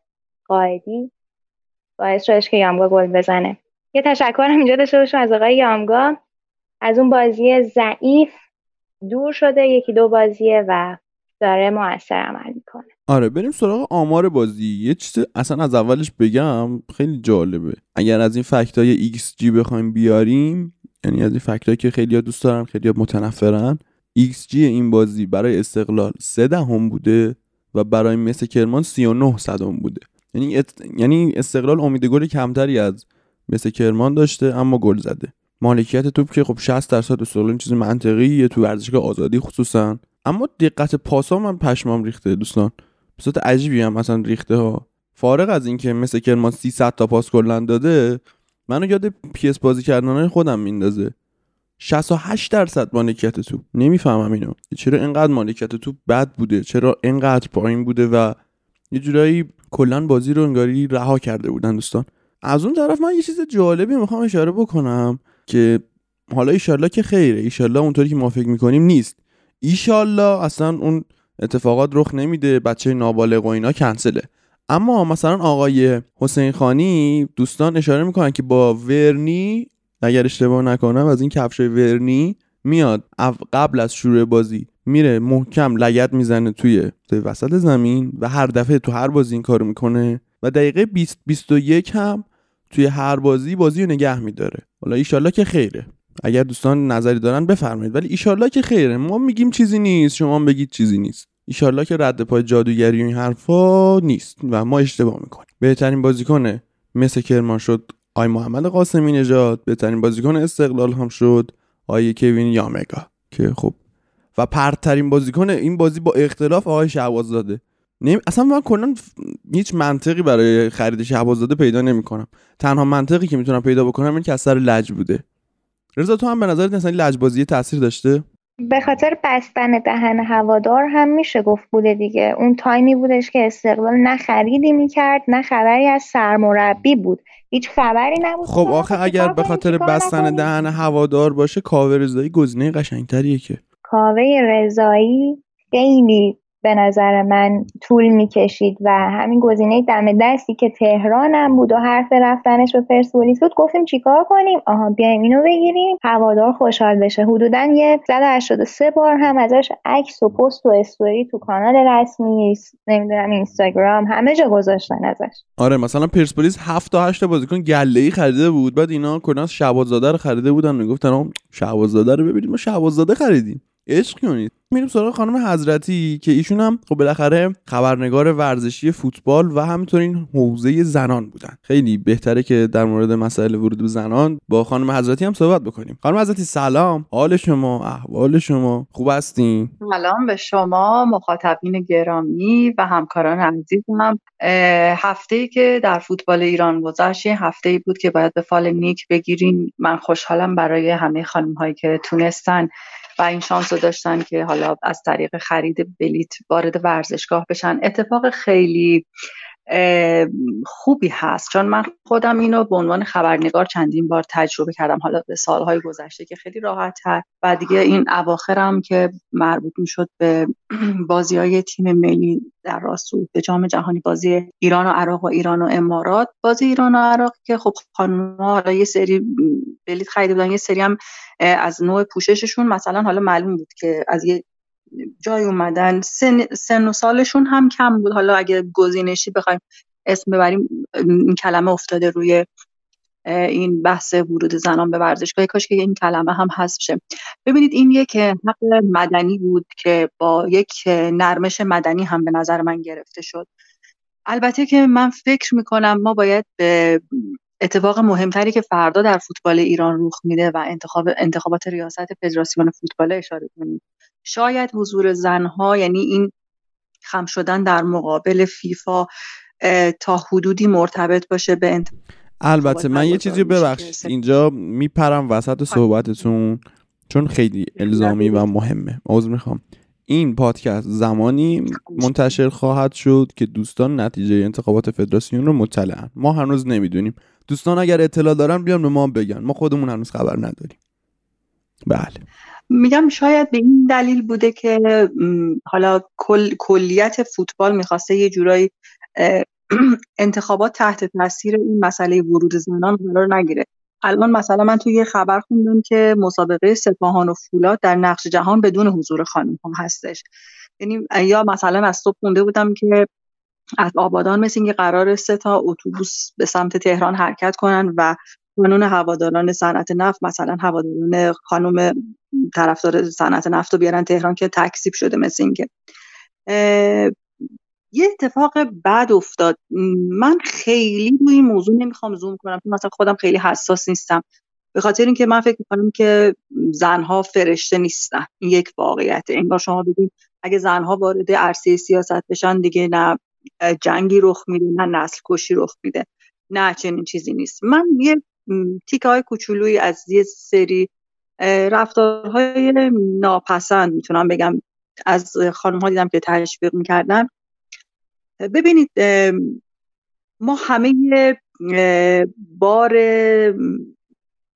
قائدی باعث شدش که یامگا گل بزنه. یه تشکر هم اینجا داشته باشم از آقای یامگا، از اون بازی ضعیف دور شده، یکی دو بازیه و داره مؤثر عمل میکنه. آره بریم سراغ آمار بازی. یه چیز اصلا از اولش بگم خیلی جالبه، اگر از این فکتای ایکس جی بخوایم بیاریم، یعنی از این فکتایی که خیلی ها دوست دارن خیلی ها متنفرن، ایکس جی این بازی برای استقلال سه دهم بوده و برای مس کرمان سی و نه صدم بوده. یعنی ات... یعنی استقلال امید گل کمتری از مس کرمان داشته اما گل زده. مالکیت توپ که خب شصت درصد استقلال، چیز منطقیه تو ورزشگاه آزادی خصوصا. اما دقت پاسا من پشمام ریخته دوستان، به صورت عجیبی هم مثلا ریخته ها. فارق از این که مثل کرمان سیصد تا پاس کلا داده، منو یاد پی اس بازی کردنای خودم میندازه. شصت و هشت درصد مالکیت توپ. نمیفهمم اینو چرا اینقدر مالکیت توپ بد بوده، چرا اینقدر پایین بوده و یه جورایی کلا بازی رو انگاری رها کرده بودن دوستان. از اون طرف من یه چیز جالبی میخوام اشاره بکنم که حالا ان شاءالله که خیره، ان شاءالله اونطوری که ما فکر میکنیم نیست، ان شاءالله اصلا اون اتفاقات رخ نمیده، بچه نابالغ و اینا کنسله. اما مثلا آقای حسین خانی دوستان اشاره میکنن که با ورنی، اگر اشتباه نکنم از این کفشای ورنی میاد قبل از شروع بازی میره محکم لگد میزنه توی وسط زمین و هر دفعه تو هر بازی این کارو میکنه و دقیقه بیست بیست و یک هم توی هر بازی بازیو نگه میداره. والا ان شاءالله که خیره. اگر دوستان نظری دارن بفرمایید، ولی ان شاءالله که خیره. ما میگیم چیزی نیست، شما هم بگید چیزی نیست. ان شاءالله که رد پای جادوگری این حرفا نیست و ما اشتباه میکنیم. بهترین بازیکن مس کرمان شد آی محمد قاسمی نژاد، بهترین بازیکن استقلال هم شد آی کوین یامگا که خب و پرترین بازیکن این بازی با اختلاف آقای شهباززاده. نمی... اصلا من کلا هیچ منطقی برای خرید شهباززاده پیدا نمیکنم. تنها منطقی که میتونم پیدا بکنم اینه که از سر لج بوده. رضا تو هم به نظرت مثلا لجبازی تاثیر داشته؟ به خاطر بستن دهن هوادار هم میشه گفت بوده دیگه. اون تایمی بودش که استقلال نه خریدی میکرد نه خبری از سرمربی بود، هیچ خبری نبود. خب آخه اگر به خاطر بستن دهن هوادار باشه، کاوه رضایی گزینه قشنگتریه. که کاوه رضایی خیلی به نظر من طول میکشید و همین گزینه دم دستی که تهران هم بود و حرف رفتنش به پرسپولیس بود، گفتیم چیکار کنیم؟ آها بیایم اینو بگیریم هوادار خوشحال بشه. حدوداً یه صد و هشتاد و سه بار هم ازش عکس و پست و استوری تو کانال رسمی، نمیدونم اینستاگرام، همه جا گذاشتن ازش. آره مثلا پرسپولیس هفت تا هشت بازیکن گله‌ای خریده بود، بعد اینا کلاً شهباززاده رو خریده بودن، میگفتن شهباززاده رو ببینید ما شهباززاده خریدیم. عشق کنید. میریم سراغ خانم حضرتی که ایشون هم خب بالاخره خبرنگار ورزشی فوتبال و همینطورین حوزه زنان بودن. خیلی بهتره که در مورد مسائل ورود به زنان با خانم حضرتی هم صحبت بکنیم. خانم حضرتی سلام، حال شما، احوال شما، خوب هستین؟ سلام به شما، مخاطبین گرامی و همکاران عزیزم. هفته‌ای که در فوتبال ایران گذشت، هفته‌ای بود که باید به فال نیک بگیریم. من خوشحالم برای همه خانم‌هایی که تونستن و این شانس رو داشتن که حالا از طریق خرید بلیت وارد ورزشگاه بشن. اتفاق خیلی خوبی هست، چون من خودم اینو به عنوان خبرنگار چندین بار تجربه کردم، حالا به سالهای گذشته که خیلی راحت‌تر و دیگه این اواخرم که مربوط می‌شد به بازی‌های تیم ملی در راستو به جام جهانی، بازی ایران و عراق و ایران و امارات، بازی ایران و عراق که خب خانم‌ها حالا یه سری بلیت خریده بودن، یه سری هم از نوع پوشششون مثلا حالا معلوم بود که از یه جای اومدن، سن, سن و سالشون هم کم بود. حالا اگه گزینشی بخوایم اسم ببریم، این کلمه افتاده روی این بحث ورود زنان به ورزشگاه، کاش که این کلمه هم حذف شه. ببینید این یک نقل مدنی بود که با یک نرمش مدنی هم به نظر من گرفته شد. البته که من فکر میکنم ما باید به اتفاق مهمتری که فردا در فوتبال ایران رخ میده و انتخاب انتخابات ریاست فدراسیون فوتبال اشاره کنیم. شاید حضور زنها، یعنی این خم شدن در مقابل فیفا، تا حدودی مرتبط باشه به انت... البته من یه چیزی ببخشید اینجا میپرم وسط صحبتتون چون خیلی الزامی و مهمه، عذر میخوام. این پادکست زمانی منتشر خواهد شد که دوستان نتیجه انتخابات فدراسیون رو مطلعن، ما هنوز نمیدونیم. دوستان اگر اطلاع دارن بیان به ما بگن، ما خودمون هنوز خبر نداریم. بله میگم شاید به این دلیل بوده که حالا کل، کلیت فوتبال میخواسته یه جورایی انتخابات تحت تاثیر این مسئله ورود زنان قرار نگیره. الان مثلا من توی یه خبر خوندم که مسابقه سپاهان و فولاد در نقش جهان بدون حضور خانم هم هستش. یعنی یا مثلا از صبح خونده بودم که از آبادان مثل اینکه قرار سه تا اتوبوس به سمت تهران حرکت کنن و قانون هواداران صنعت نفت، مثلا هواداران خانم طرفدار صنعت نفت رو بیارن تهران که تکذیب شده. مثل اینکه یه اتفاق بد افتاد. من خیلی روی این موضوع نمیخوام زوم کنم، مثلا خودم خیلی حساس نیستم، به خاطر اینکه من فکر میکنم که زنها فرشته نیستن. این یک واقعیته. انگار شما ببین اگه زنها وارد عرصه سیاست بشن دیگه نه جنگی رخ میده، نه نسل کشی رخ میده، نه چنین چیزی نیست. من یه تیکه‌های کوچولویی از یه سری رفتارهای ناپسند میتونم بگم از خانم‌ها دیدم که تشویق میکردن. ببینید ما همه بار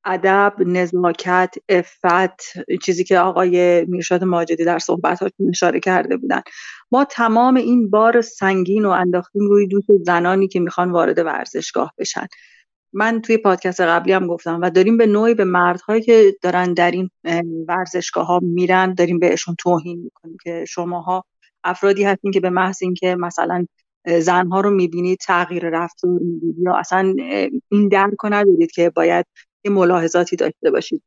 ادب، نزاکت، عفت، چیزی که آقای میرشاد ماجدی در صحبت‌هاش اشاره کرده بودن، ما تمام این بار سنگین رو انداختیم روی دوش زنانی که میخوان وارد ورزشگاه بشن. من توی پادکست قبلی هم گفتم و داریم به نوعی به مردهایی که دارن در این ورزشگاه ها میرن داریم بهشون توهین میکنیم که شماها افرادی هستین که به محض اینکه مثلا زنها رو میبینید تغییر رفتار میدید یا اصلا این درک ندارید که باید یه ملاحظاتی داشته باشید.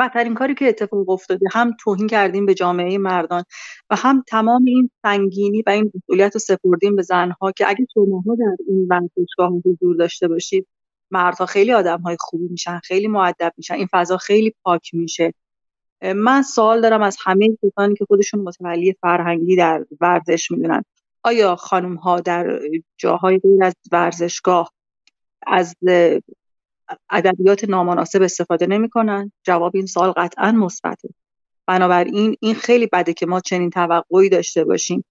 بدترین کاری که اتفاق افتاده، هم توهین کردیم به جامعه مردان و هم تمام این سنگینی و این مسئولیت رو سپردیم به زنها که اگه شماها در این ورزشگاه حضور داشته باشید، مردها خیلی آدم‌های خوبی میشن، خیلی مؤدب میشن، این فضا خیلی پاک میشه. من سوال دارم از همه کسانی که خودشون متولی فرهنگی در ورزش میدونن، آیا خانم‌ها در جاهای غیر از ورزشگاه از ادبیات نامناسب استفاده نمی‌کنن؟ جواب این سوال قطعاً مثبته. بنابراین این خیلی بده که ما چنین توقعی داشته باشیم.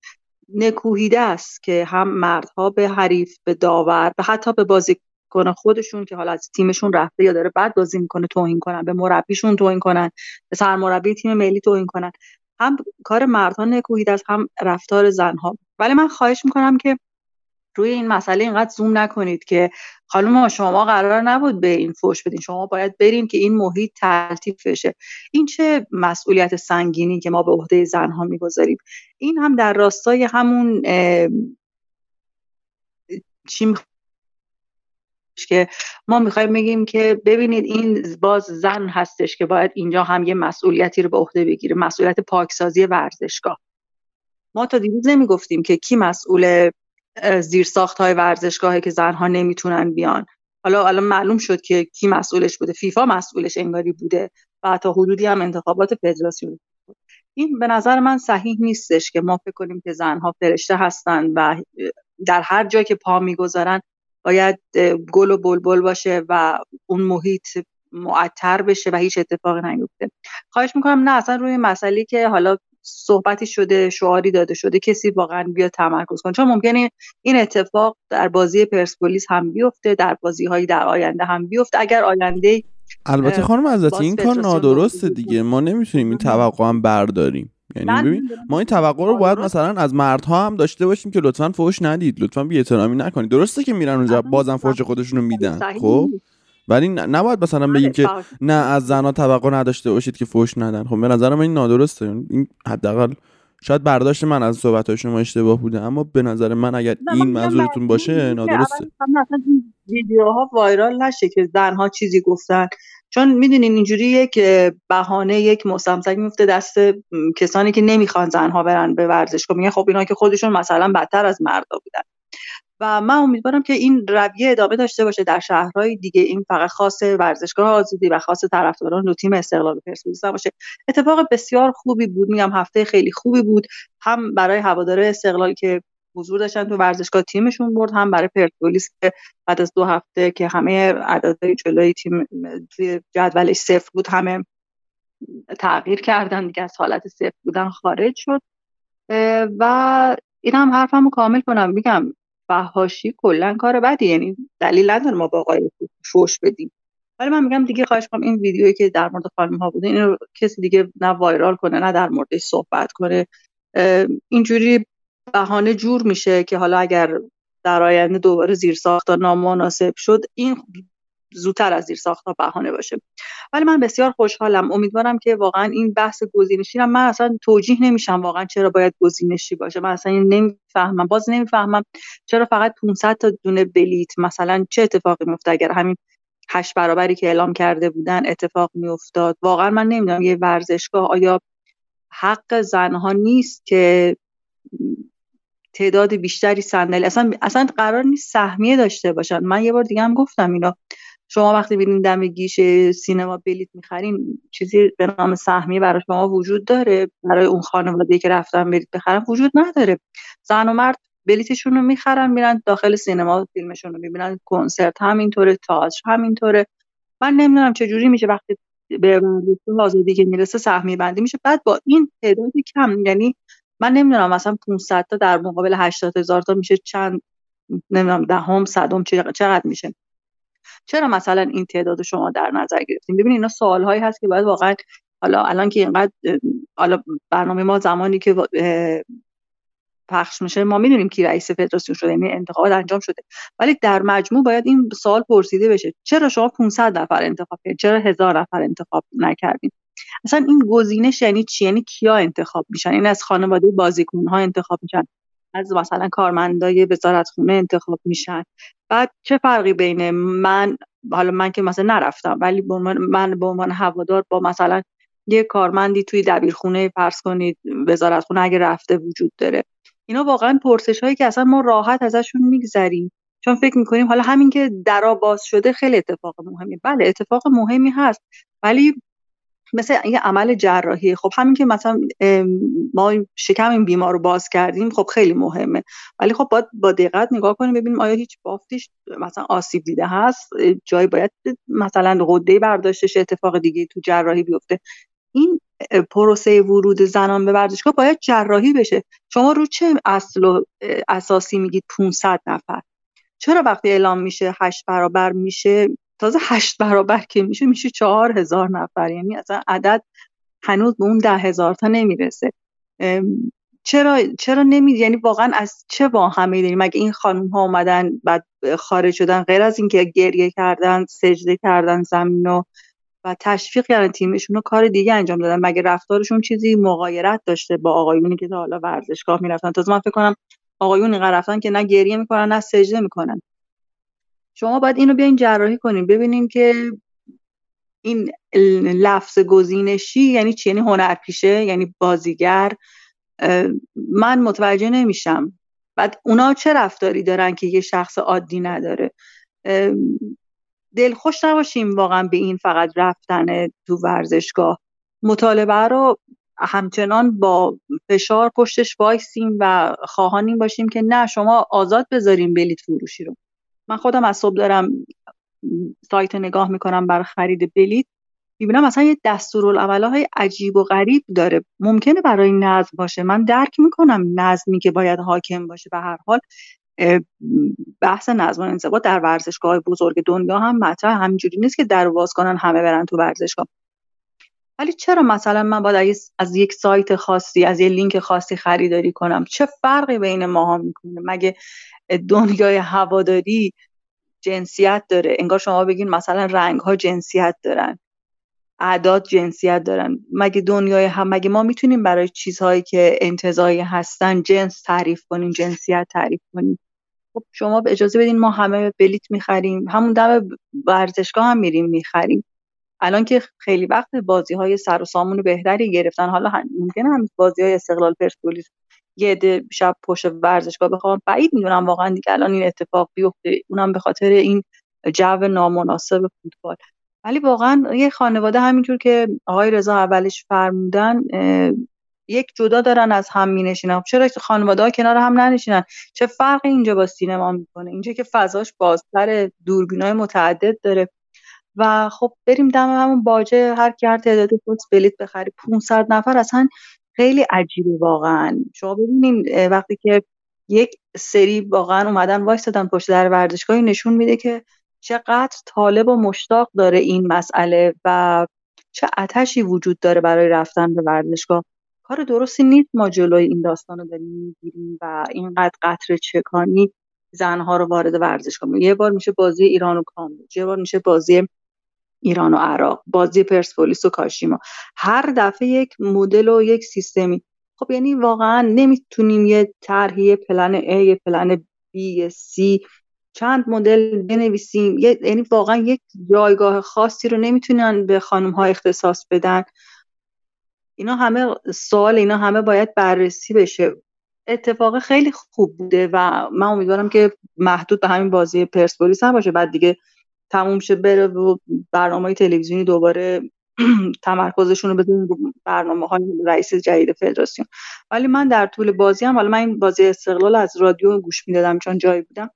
نکوهیده است که هم مردها به حریف، به داور، به حتی به بازیکن کنه خودشون که حالا از تیمشون رفته یا داره بد بازی میکنه توهین کنن، به مربیشون توهین کنن، به سرمربی تیم ملی توهین کنن. هم کار مردها نکوهیده است، هم رفتار زنها. ولی من خواهش میکنم که روی این مسئله اینقدر زوم نکنید که خانم شما قرار نبود به این فوش بدین، شما باید برین که این محیط تلطیف بشه. این چه مسئولیت سنگینی که ما به عهده زنها میگذاریم. این هم در راستای همون چی که ما میخوایم بگیم که ببینید این باز زن هستش که باید اینجا هم یه مسئولیتی رو به عهده بگیره، مسئولیت پاکسازی ورزشگاه. ما تا دیروز نمیگفتیم که کی مسئول زیرساخت‌های ورزشگاهه که زنها نمیتونن بیان. حالا الان معلوم شد که کی مسئولش بوده، فیفا مسئولش انگاری بوده و تا حدودی هم انتخابات فدراسیون. این به نظر من صحیح نیستش که ما فکر کنیم که زنها فرشته هستن و در هر جا که پا میگذارن باید گل و بلبل باشه و اون محیط معطر بشه و هیچ اتفاقی نیفته. خواهش میکنم نه اصلا روی مسئله که حالا صحبتی شده، شعاری داده شده، کسی واقعا بیا تمرکز کنه، چون ممکنه این اتفاق در بازی پرسپولیس هم بیفته، در بازی‌های در آینده هم بیفته. اگر آینده البته خانم عزتی این کار نادرسته دیگه، ما نمیتونیم این توقع هم برداریم. یعنی ببین ما این توقع رو باید مثلا از مردها هم داشته باشیم که لطفاً فحش ندید، لطفاً بی‌احترامی نکنید. درسته که میرن اونجا بازم فحش خودشون رو میدن، خب، ولی نباید مثلا بگیم که نه از زنها توقع نداشته باشید که فحش ندن. خب به نظر من این نادرسته. این حداقل شاید برداشت من از صحبت‌های شما اشتباه بوده، اما به نظر من اگر این منظورتون باشه نادرسته. مثلا ویدیوها وایرال نشه که زنها چیزی گفتن، چون میدونین اینجوری یک بهانه، یک مسمسک میفته دست کسانی که نمیخوان زنها برن به ورزشگاه. میگن خب اینا که خودشون مثلا بدتر از مردا بودن. و من امیدوارم که این رویه ادامه داشته باشه در شهرهای دیگه. این فقط خاص ورزشگاه آزادی و خاص طرفداران دو تیم استقلال پرسپولیس باشه. اتفاق بسیار خوبی بود، میگم هفته خیلی خوبی بود، هم برای هواداره استقلال که حضور داشتن تو ورزشگاه تیمشون برد، هم برای پرسپولیس که بعد از دو هفته که همه اعدادهای جلوی تیم توی جدولش صفر بود، همه تغییر کردن دیگه، از حالت صفر بودن خارج شد. و اینم حرفمو کامل کنم، میگم فحاشی کلا کار بدی، یعنی دلیل نداره ما با آقای فوش بدیم. ولی من میگم دیگه خواهش می‌کنم این ویدیویی که در مورد خانم‌ها بوده اینو کسی دیگه نه وایرال کنه، نه در موردش صحبت کنه. اینجوری بهانه جور میشه که حالا اگر در آینده دوباره زیرساخت‌ها نامناسب شد، این زودتر از زیرساخت‌ها بهانه باشه. ولی من بسیار خوشحالم، امیدوارم که واقعا این بحث گزینشی رو، من اصلا توجیه نمیشم واقعا چرا باید گزینشی باشه، من اصلا نمیفهمم، باز نمیفهمم چرا فقط پانصد تا دونه بلیت مثلا چه اتفاقی میفته. اگر همین هشت برابری که اعلام کرده بودن اتفاق میافتاد، واقعا من نمیدونم یه ورزشگاه آیا حق زنها نیست که تعداد بیشتری صندلی، اصلا اصلا قرار نیست سهمیه داشته باشن. من یه بار دیگه هم گفتم اینا، شما وقتی بیرین دم گیش سینما بلیت میخرین، چیزی به نام سهمیه برای شما وجود داره؟ برای اون خانواده‌ای که رفتن بلیت بخرن وجود نداره. زن و مرد بلیتشون رو میخرن، میرن داخل سینما فیلمشون رو میبینن، کنسرت همینطوره، تئاتر همینطوره. من نمیدونم چجوری میشه وقتی به ورزشگاه آزادی که میرسه سهمیه بندی میشه، بعد با این تعداد کم، یعنی من نمیدونم مثلا پانصد تا در مقابل هشتاد هزار تا میشه چند، نمیدونم دهم صدم چقدر میشه. چرا مثلا این تعداد شما در نظر گرفتیم؟ ببینید اینا سوالهایی هست که باید واقعا، حالا الان که اینقدر، حالا برنامه ما زمانی که پخش میشه ما میدونیم کی رئیس فدراسیون شده، یعنی انتخابات انجام شده، ولی در مجموع باید این سوال پرسیده بشه چرا شما پانصد نفر انتخاب کردین، چرا هزار نفر انتخاب نکردین؟ اصلا این گزینش یعنی چی؟ یعنی کیا انتخاب میشن؟ این از خانواده بازیکن‌ها انتخاب میشن، از مثلا کارمندای وزارتخونه انتخاب میشن. بعد چه فرقی بین من، حالا من که مثلا نرفتم، ولی من به عنوان هوادار با مثلا یه کارمندی توی دبیرخونه فرض کنید وزارتخونه اگه رفته وجود داره؟ اینا واقعا پرسش‌هایی که اصلا ما راحت ازشون میگذریم، چون فکر میکنیم حالا همین که درا باز شده خیلی اتفاق مهمی. بله اتفاق مهمی هست، ولی مثل یه عمل جراحی، خب همین که مثلا ما شکم این بیمار رو باز کردیم خب خیلی مهمه، ولی خب باید با دقت نگاه کنیم ببینیم آیا هیچ بافتیش مثلا آسیب دیده هست، جایی باید مثلا غده برداشتش، اتفاق دیگه تو جراحی بیفته. این پروسه ورود زنان به ورزشگاه باید جراحی بشه. شما رو چه اصل و اساسی میگید پانصد نفر؟ چرا وقتی اعلام میشه هشت برابر میشه، تازه هشت برابر که میشه میشه چهار هزار نفر، یعنی اصلا عدد هنوز به اون ده هزار تا نمیرسه. چرا چرا نمی یعنی واقعا از چه واهمه‌ای داریم؟ مگه این خانم ها اومدن بعد خارج شدن غیر از اینکه گریه کردن، سجده کردن زمینو و تشویق کردن تیمشون رو، کار دیگه انجام دادن؟ مگه رفتارشون چیزی مغایرت داشته با آقایونی که تا حالا ورزشگاه میرفتن؟ تازه من فکر کنم آقایون اینقدر رفتن که نه گریه میکنن نه سجده میکنن. شما باید اینو بیاین جراحی کنیم، ببینیم که این لفظ گزینشی یعنی چی، یعنی هنرپیشه، یعنی بازیگر. من متوجه نمیشم بعد اونا چه رفتاری دارن که یه شخص عادی نداره. دلخوش نباشیم واقعا به این فقط رفتن تو ورزشگاه. مطالبه رو همچنان با فشار پشتش وایسیم و خواهانیم باشیم که نه شما آزاد بذاریم بلیت فروشی رو. من خودم از صبح دارم سایت نگاه میکنم برای خرید بلیت، میبینم مثلا یه دستورالعمل‌های عجیب و غریب داره. ممکنه برای نظم باشه، من درک میکنم نظمی که باید حاکم باشه، به هر حال بحث نظم و انضباط در ورزشگاه‌های بزرگ دنیا هم مطرح، همینجوری نیست که در باز کنن همه برن تو ورزشگاه. ولی چرا مثلا من باید از یک سایت خاصی، از یک لینک خاصی خریداری کنم؟ چه فرقی بین ماها میکنه؟ مگه دنیای هواداری جنسیت داره؟ انگار شما بگین مثلا رنگ‌ها جنسیت دارن، اعداد جنسیت دارن. مگه دنیای هم مگه ما میتونیم برای چیزهایی که انتزاعی هستن جنس تعریف کنیم، جنسیت تعریف کنیم؟ خب شما اجازه بدین ما همه بلیت میخریم، همون دم ورزشگاه هم میریم میخریم. الان که خیلی وقت بازی‌های سر و سامون بهتری گرفتن، حالا هم ممکنه هم بازی‌های استقلال پرسپولیس یه ده شب پشت ورزشگاه بخوام، بعید میدونم واقعا دیگه الان این اتفاق بیفته، اونم به خاطر این جو نامناسب فوتبال. ولی واقعا یه خانواده همینجور که آقای رضا اولش فرمودن یک جدا دارن از هم مینشینن. چرا خانواده‌ها کنار هم ننشینن؟ چه فرق اینجا با سینما میکنه؟ اینجا که فضاش بازتر، دوربینای متعدد داره و خب بریم دم همون باجه، هر کی هر تعدادی فوت بلیت بخری، پانصد نفر، اصلا خیلی عجیبه واقعا. شما ببینین وقتی که یک سری واقعا اومدن وایسادن پشت در ورزشگاه، نشون میده که چقدر طالب و مشتاق داره این مسئله و چه آتشی وجود داره برای رفتن به ورزشگاه. کار درستی نیست ما جلوی این داستان رو داریم میگیریم و اینقدر قطره چکانی زنها رو وارد ورزشگاه می‌کنیم. یه بار میشه بازی ایران و کامبوج، یه بار میشه بازی ایران و عراق، بازی پرسپولیس و کاشیما، هر دفعه یک مدل و یک سیستمی. خب یعنی واقعا نمیتونیم یه طرح، یه پلن A، یه پلن B، یه C، چند مدل بنویسیم؟ یعنی واقعا یک جایگاه خاصی رو نمیتونن به خانم‌ها اختصاص بدن. اینا همه سوال، اینا همه باید بررسی بشه. اتفاق خیلی خوب بوده و من امیدوارم که محدود به همین بازی پرسپولیس هم باشه، بعد دیگه تموم شه بره و برنامه‌های تلویزیونی دوباره تمرکزشون رو بذارن رو برنامه‌های رئیس جدید فدراسیون. ولی من در طول بازی هم، حالا من این بازی استقلال از رادیو گوش می‌دادم چون جایی بودم،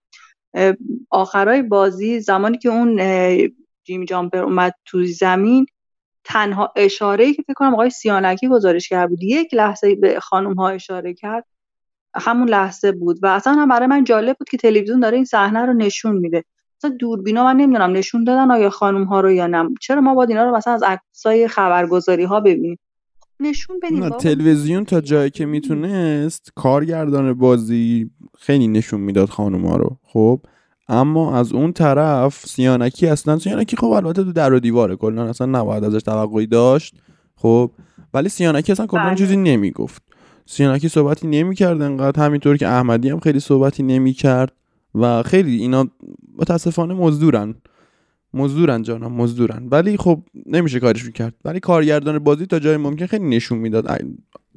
آخرای بازی زمانی که اون جیمی جامپر اومد تو زمین، تنها اشاره‌ای که فکر کنم آقای سیانکی گزارش کرد بود، یک لحظه به خانم‌ها اشاره کرد، همون لحظه بود و اصلا هم برای من جالب بود که تلویزیون داره این صحنه رو نشون میده. مثلا دوربینا من نمیدونم نشون دادن آیا خانم‌ها رو یا نه. چرا ما باید اینا رو مثلا از عکسای خبرگزاری‌ها ببینیم؟ نشون بدیم. تلویزیون تا جایی که میتونست، کارگردان بازی خیلی نشون میداد خانوما رو. خب اما از اون طرف سیانکی اصلا سیانکی خب البته تو در و دیواره، کلا اصلا نباید ازش توقعی داشت. خب ولی سیانکی اصلا کلا چیزی نمیگفت، سیانکی صحبتی نمیکرد انقدر، همینطور که احمدی هم خیلی صحبتی نمیکرد و خیلی اینا متاسفانه مزدورن مزدورن جانم مزدورن، ولی خب نمیشه کارش میکرد. ولی کارگردان بازی تا جای ممکن خیلی نشون میداد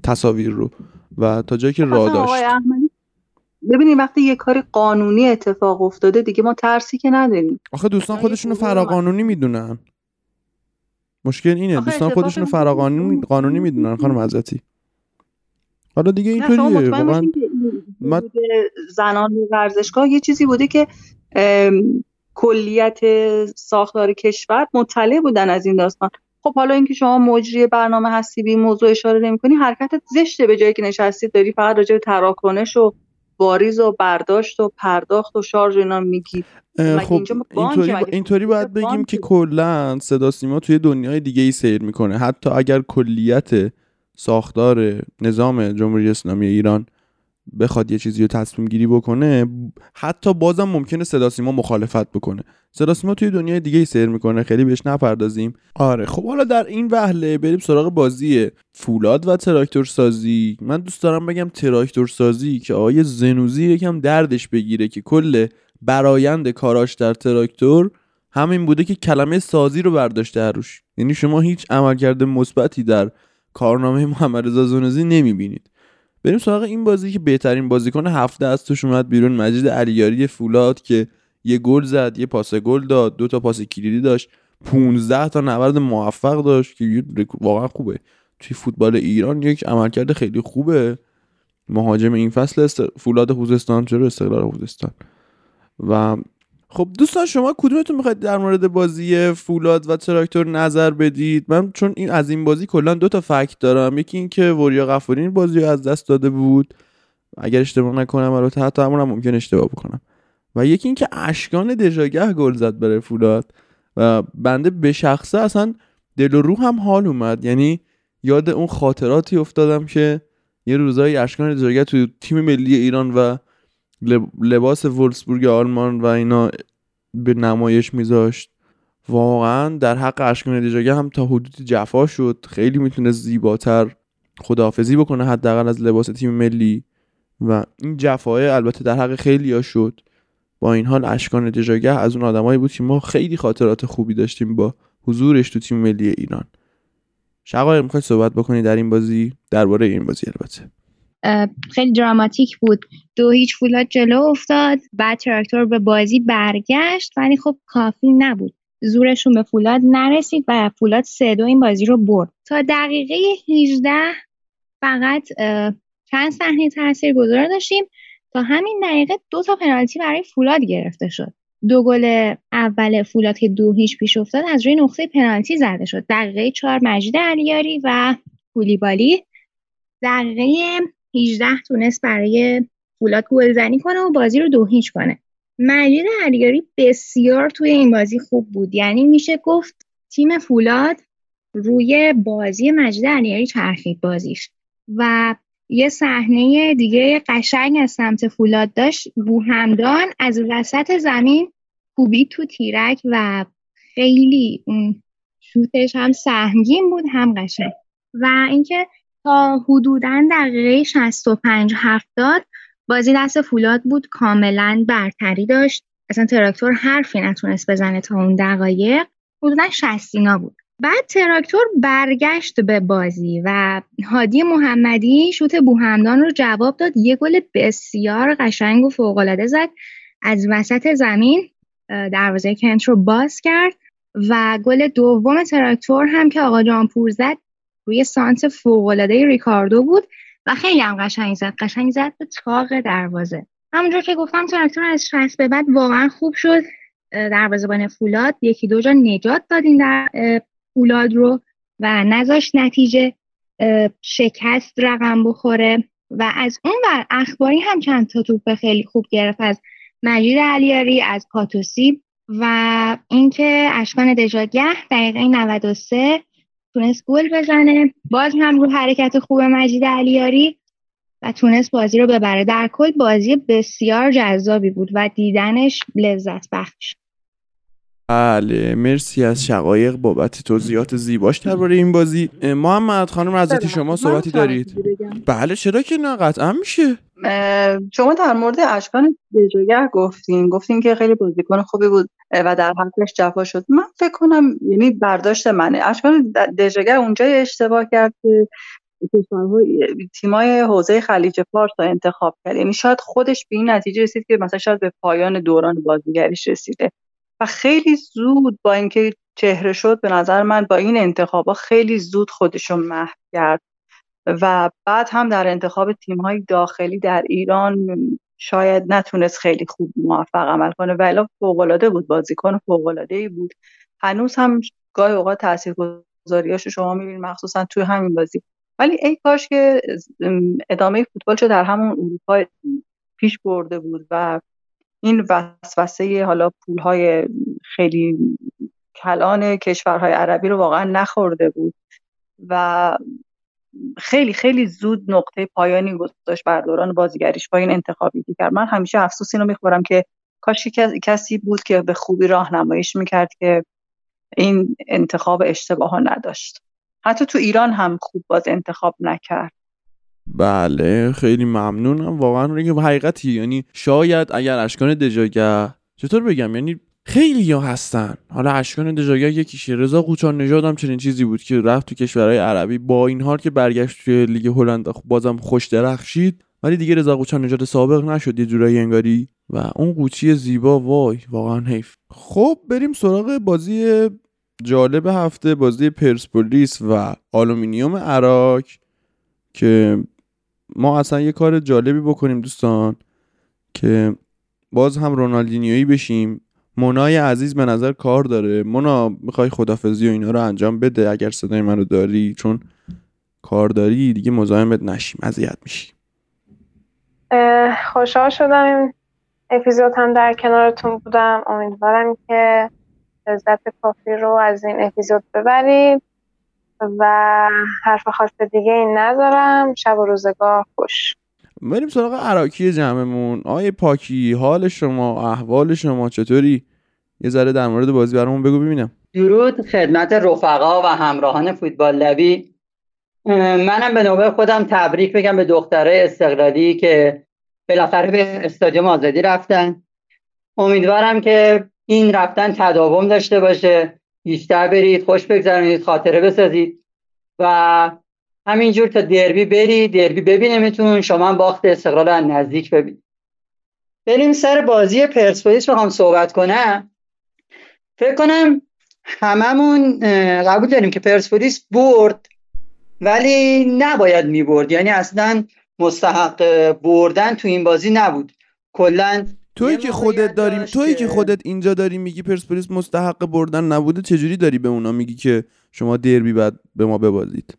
تصاویر رو و تا جایی که راه داشت. ببینید وقتی یه کار قانونی اتفاق افتاده دیگه ما ترسی که نداریم. آخه دوستان خودشون رو فراقانونی میدونن، مشکل اینه، دوستان خودشون رو فراقانونی قانونی میدونن خانم عزتی. حالا دیگه اینطوریه واقعا. من زنان ورزشگاه یه چیزی بوده که کلیت ساختار کشور مطلع بودن از این داستان. خب حالا اینکه شما مجری برنامه هستی به موضوع اشاره نمی‌کنی، حرکتت زشته، به جایی که نشستی داری فقط راجع به تراکنش و واریز و برداشت و پرداخت و شارژ اینا میگی. خب اینطوری با... اینطوری باید بگیم که کلا صدا سیما توی دنیای دیگه ای سیر میکنه، حتی اگر کلیت ساختار نظام جمهوری اسلامی ایران بخواد یه چیزی رو تصمیم گیری بکنه، حتی بازم ممکنه صدا سیما مخالفت بکنه. صدا سیما توی دنیای دیگه ای سیر میکنه، خیلی بهش نپردازیم. آره خب حالا در این وهله بریم سراغ بازی فولاد و تراکتور سازی. من دوست دارم بگم تراکتور سازی که آقای زنوزی یکم دردش بگیره که کل برایند کاراش در تراکتور همین بوده که کلمه سازی رو برداشته هروش. یعنی شما هیچ عملکرد مثبتی در کارنامه محمد رضا زونزی نمیبینید. بریم سراغ این بازی که بهترین بازیکن هفته از توش اومد بیرون، مجید علیاری فولاد که یه گل زد، یه پاس گل داد، دو تا پاس کلیدی داشت، پانزده تا نبرد موفق داشت که واقعا خوبه. توی فوتبال ایران یک عملکرد خیلی خوبه. مهاجم این فصل است فولاد خوزستان، چرا استقلال خوزستان. و خب دوستان شما کدومتون میخواید در مورد بازی فولاد و تراکتور نظر بدید؟ من چون این از این بازی کلا دو تا فکت دارم. یکی این که وریا غفوری این بازی رو از دست داده بود، اگر اشتباه نکنم، البته حتی همونم ممکن اشتباه بکنم. و یکی این که اشکان دژاگه گل زد برای فولاد و بنده به شخصه اصلا دل و روح هم حال اومد. یعنی یاد اون خاطراتی افتادم که یه روزای اشکان دژاگه تو تیم ملی ایران و لباس وولفسبورگ آلمان و اینا به نمایش میذاشت. واقعا در حق اشکان دژاگه هم تا حدودی جفا شد. خیلی میتونه زیباتر خداحافظی بکنه حداقل از لباس تیم ملی، و این جفاهای البته در حق خیلیا شد. با این حال اشکان دژاگه از اون آدمایی بود که ما خیلی خاطرات خوبی داشتیم با حضورش تو تیم ملی ایران. شقایق میخوای صحبت بکنی در این بازی، درباره این بازی؟ البته خیلی دراماتیک بود. دو هیچ فولاد جلو افتاد، بعد تراکتور به بازی برگشت ولی خب کافی نبود. زورشون به فولاد نرسید و فولاد سه دو این بازی رو برد. تا دقیقه هجده فقط چند صحنه تاثیرگذار داشتیم. تا همین دقیقه دو تا پنالتی برای فولاد گرفته شد. دو گل اول فولاد که دو هیچ پیش افتاد از روی نقطه پنالتی زده شد. دقیقه چهار مجید علیاری و کولیبالی. دقیقه هجده تونست برای فولاد گلزنی کنه و بازی رو دو هیچ کنه. مجید علیاری بسیار توی این بازی خوب بود. یعنی میشه گفت تیم فولاد روی بازی مجید علیاری چرخید بازیش. و یه صحنه دیگه قشنگ از سمت فولاد داشت، بوهمدان از وسط زمین کوبید تو تیرک و خیلی اون شوتش هم سهمگین بود هم قشنگ. و اینکه تا حدوداً دقیقه شصت و پنج هفتاد بازی دست فولاد بود، کاملاً برتری داشت. اصلا تراکتور حرفی نتونست بزنه تا اون دقایق، حدوداً شصت بود. بعد تراکتور برگشت به بازی و هادی محمدی شوت بوهمدان رو جواب داد. یه گل بسیار قشنگ و فوق‌العاده زد، از وسط زمین دروازه کنت رو باز کرد. و گل دوم تراکتور هم که آقا جانپور زد روی سانت فوق‌العاده ریکاردو بود و خیلی هم قشنگ زد، قشنگ زد به تاق دروازه. همونجور که گفتم تراکتور از شصت به بعد واقعا خوب شد. دروازه‌بان فولاد یکی دو جا نجات دادین در فولاد رو و نذاشت نتیجه شکست رقم بخوره. و از اون ور اخباری هم چند تا توپ خیلی خوب گرفت از مجید علیاری، از کاتوسی. و اینکه اشکان دژاگه دقیقه نود و سه تونست گل بزنه، باز هم رو حرکت خوب مجید علیاری و تونست بازی رو ببره. در کل بازی بسیار جذابی بود و دیدنش لذت بخش. بله، مرسی از شقایق بابت توضیحات زیباش درباره این بازی. محمد، خانم عزتی شما صحبتی دارید؟ بله چرا که نه، قطعا میشه. شما در مورد اشکان دژاگه گفتین گفتین که خیلی بازیکن خوبی بود و در حقش جفا شد. من فکر کنم، یعنی برداشت منه، اشکان دژاگه اونجا اشتباه کرد که تیمای حوزه خلیج فارس رو انتخاب کرد. یعنی شاید خودش به این نتیجه رسید که مثلا شاید به پایان دوران بازیگریش رسیده و خیلی زود، با اینکه چهره شد، به نظر من با این انتخابا خیلی زود خودشو محو کرد. و بعد هم در انتخاب تیم‌های داخلی در ایران شاید نتونست خیلی خوب موفق عمل کنه. ولی فوق‌العاده بود، بازیکن فوق‌العاده‌ای بود. هنوز هم گاهی اوقات تاثیرگذاریاشو شما می‌بینید، مخصوصا توی همین بازی. ولی ای کاش که ادامه فوتبالشو در همون اروپا پیش برده بود و این وسوسه حالا پولهای خیلی کلان کشورهای عربی رو واقعا نخورده بود و خیلی خیلی زود نقطه پایانی گذاشت بر دوران بازیگریش با این انتخابی که کرد. من همیشه افسوس اینو میخورم که کاش کسی بود که به خوبی راهنماییش میکرد که این انتخاب اشتباهی نداشت. حتی تو ایران هم خوب باز انتخاب نکرد. بله خیلی ممنونم واقعا. رو حقیقتی یعنی شاید اگر اشکان دژاگه چطور بگم یعنی خیلی ها هستن، حالا اشکان دژاگه یکیشه، رضا قوچان نژاد هم چنین چیزی بود که رفت تو کشورهای عربی، با این حال که برگشت توی لیگ هلند بازم خوش درخشید ولی دیگه رضا قوچان نژاد سابق نشد یه جورایی انگاری، و اون قوچی زیبا وای واقعا حیف. خب بریم سراغ بازی جالب هفته، بازی پرسپولیس و آلومینیوم عراق که ما اصلا یه کار جالبی بکنیم دوستان که باز هم رونالدینیویی بشیم. مونای عزیز به نظر کار داره. مونا میخوای خدافظی و اینا رو انجام بده اگر صدای من رو داری، چون کار داری دیگه مزاحمت نشیم اذیت میشی. خوشحال شدم این اپیزود هم در کنارتون بودم، امیدوارم که لذت کافی رو از این اپیزود ببرید و حرف خاص دیگه این ندارم. شب و روزگار خوش. بریم سراغ عراقی جمعمون. آیه پاکی حال شما احوال شما چطوری؟ یه ذره در مورد بازی برامون بگو ببینم. درود خدمت رفقا و همراهان فوتبال لبی. منم به نوبه خودم تبریک بگم به دخترای استقلالی که بالاخره به استادیوم آزادی رفتن. امیدوارم که این رفتن تداوم داشته باشه، بیشتر برید، خوش بگذرونید، خاطره بسازید و همینجور تا دربی برید، دربی ببینیمتون، شما هم باخت استقلال از نزدیک ببینید. بریم سر بازی پرسپولیس بخوام صحبت کنم. فکر کنم هممون قبول داریم که پرسپولیس برد ولی نباید میبرد، یعنی اصلا مستحق بردن تو این بازی نبود. کلاً تویی که خودت داریم تویی که خودت اینجا داری میگی پرسپولیس مستحق بردن نبوده، چجوری داری به اونا میگی که شما دربی بعد به ما ببازید؟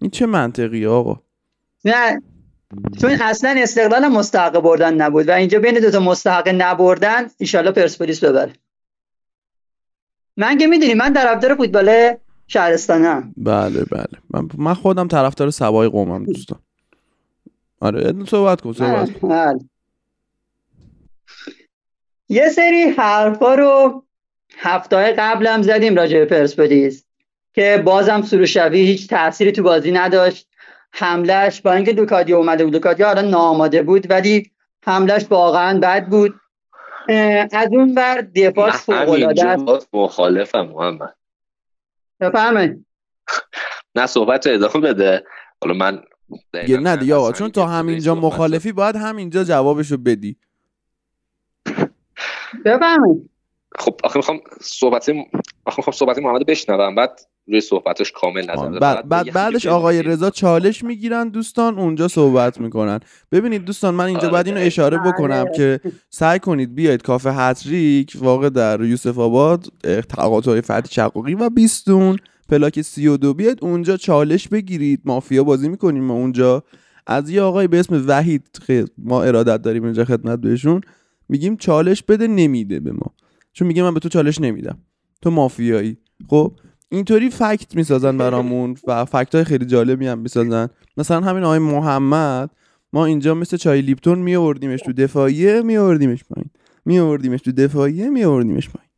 این چه منطقیه آقا؟ نه چون اصلا استقلال مستحق بردن نبود و اینجا بین دوتا مستحق نبردن ان شاءالله پرسپولیس ببره. من که میدونی من طرفدار فوتبال شهرستانم. بله بله من, من خودم طرفدار سبای قومم دوستان. آره صحبت کن صحبت کن. بله یه سری حرفا رو هفته قبلم زدیم راجع به پرسپولیس که بازم سروش رفیعی هیچ تأثیری تو بازی نداشت. حملهش با اینکه لوکادیا اومده بود، لوکادیا حالا ناماده بود ولی حملهش واقعا بد بود. از اون ور دفاعش فوق العاده است. من مخالفم محمد. بفرمایید. نه صحبت رو ادامه بده. حالا من نه دیگه آقا چون تا همینجا مخالفی باید همینجا جوابشو بدی. بفرمایید. خب آخه میخوام صحبتی آخه میخوام صحبتی محمد بشنوم بعد روی صحبتش کامل نظر بعد بعد بعدش آقای رضا چالش میگیرن دوستان اونجا صحبت میکنن. ببینید دوستان من اینجا بعد اینو اشاره بکنم که سعی کنید بیاید کافه هتریک واقع در یوسف آباد تقاطع فتحی شقایقی و بیستون پلاک سی و دو بیاید اونجا چالش بگیرید. مافیا بازی میکنیم ما اونجا از یه آقای به اسم وحید خیلی ما ارادت داریم اینجا خدمت بهشون میگیم چالش بده نمیده به ما چون میگه من به تو چالش نمیدم تو مافیایی. خب اینطوری فکت میسازن برامون و فکتای خیلی جالبی هم میسازن. مثلا همین آقای محمد ما اینجا مثل چای لیپتون میوردیمش تو دفاعیه میوردیمش پایین میوردیمش تو دفاعیه میوردیمش پایین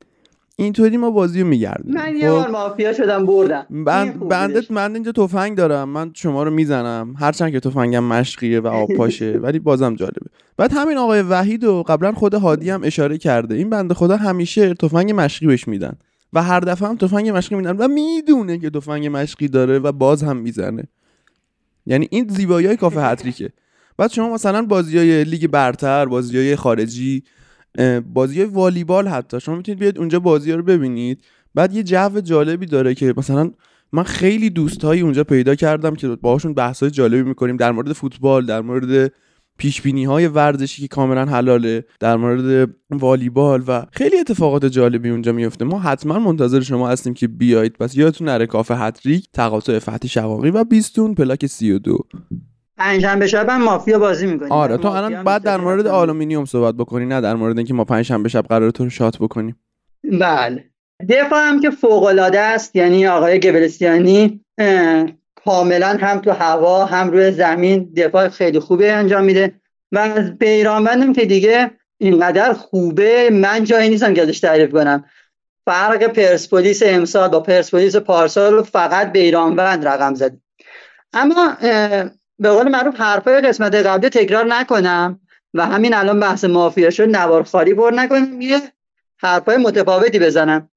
اینطوری ما بازیو میگردیم. من یه بار مافیا شدم بردم. بند بندت من اینجا تفنگ دارم من شما رو میزنم هرچند که تفنگم مشقیه و آب پاشه ولی بازم جالبه. بعد همین آقای وحید و قبلا خود هادی هم اشاره کرده این بنده خدا همیشه تفنگ مشقی بهش میدن و هر دفعه هم تفنگ مشقی میدن و میدونه که تفنگ مشقی داره و باز هم میزنه. یعنی این زیباییای کافه هتریکه. بعد شما مثلا بازیای لیگ برتر، بازیای خارجی، بازیای والیبال حتی شما میتونید بیاید اونجا بازی‌ها رو ببینید. بعد یه جو جالبی داره که مثلا من خیلی دوستایی اونجا پیدا کردم که باهاشون بحث‌های جالبی می‌کنیم در مورد فوتبال، در مورد پیش‌بینی‌های ورزشی که کاملا حلاله، در مورد والیبال و خیلی اتفاقات جالبی اونجا میفته. ما حتما منتظر شما هستیم که بیایید. پس یادتون نره کافه هتریک تقاطع فتحی شقایقی و بیستون پلاک سی و دو. پنجشنبه شب هم مافیا بازی می‌کنیم. آره تو الان بعد در مورد آلومینیوم صحبت بکنی نه در مورد اینکه ما پنجشنبه شب قراره تو رو شات بکنیم. بله. دفاع هم که فوق‌العاده است، یعنی آقای گبلسیانی کاملا هم تو هوا هم روی زمین دفاع خیلی خوبه انجام میده و از بیرانوندم که دیگه اینقدر خوبه من جایی نیستم که ازش تعریف کنم. فرق پرسپولیس امسال با پرسپولیس پارسال فقط بیرانوند رقم زد. اما به قول معروف حرفای قسمت قبلی تکرار نکنم و همین الان بحث مافیا شد نوارخواری بر نکنم، یه حرفای متفاوتی بزنم.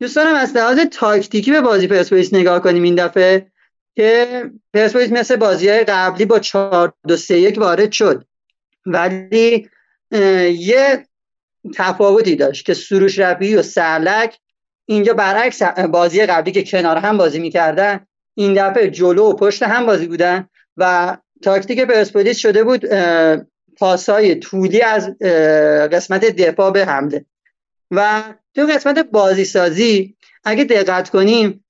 دوستانم از لحاظ تاکتیکی به بازی پرسپولیس نگاه کنیم این دفعه که پرسپولیس مثل بازی‌های قبلی با چهار دو سه یک وارد شد، ولی یه تفاوتی داشت که سروش رفیعی و سرلک اینجا برعکس بازی قبلی که کنار هم بازی می‌کردن، این دفعه جلو و پشت هم بازی بودن و تاکتیک پرسپولیس شده بود پاس‌های طولی از قسمت دفاع به حمله. و تو قسمت بازی سازی اگه دقت کنیم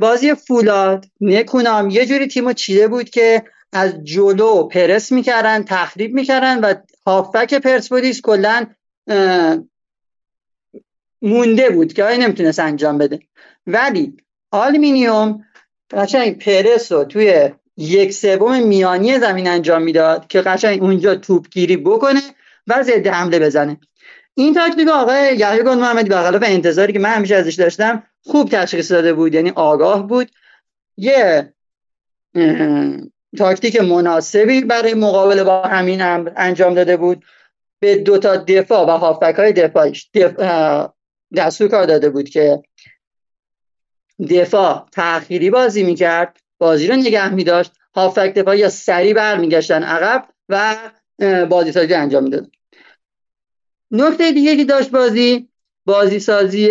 بازی فولاد نکنم یه جوری تیمو چیده بود که از جلو پرس میکردن، تخریب میکردن و هافبک پرسپولیس کلا مونده بود که آیا نمیتونست انجام بده، ولی آلومینیوم قشنگ پرس رو توی یک سوم میانی زمین انجام میداد که قشنگ اونجا توپگیری بکنه و ضد حمله بزنه. این تاکتیک آقای یحیی گل محمدی برخلاف انتظاری که من همیشه ازش داشتم خوب تشخیص داده بود، یعنی آگاه بود، یه تاکتیک مناسبی برای مقابله با همین امر انجام داده بود، به دو تا دفاع و هافبک‌های دفاعیش دفاع دستور کار داده بود که دفاع تأخیری بازی میکرد، بازی رو نگه می‌داشت، هافبک دفاعی یا سری برمیگشتن عقب و بازی سازی انجام می‌داد. نکته دیگه که داشت بازی بازی سازی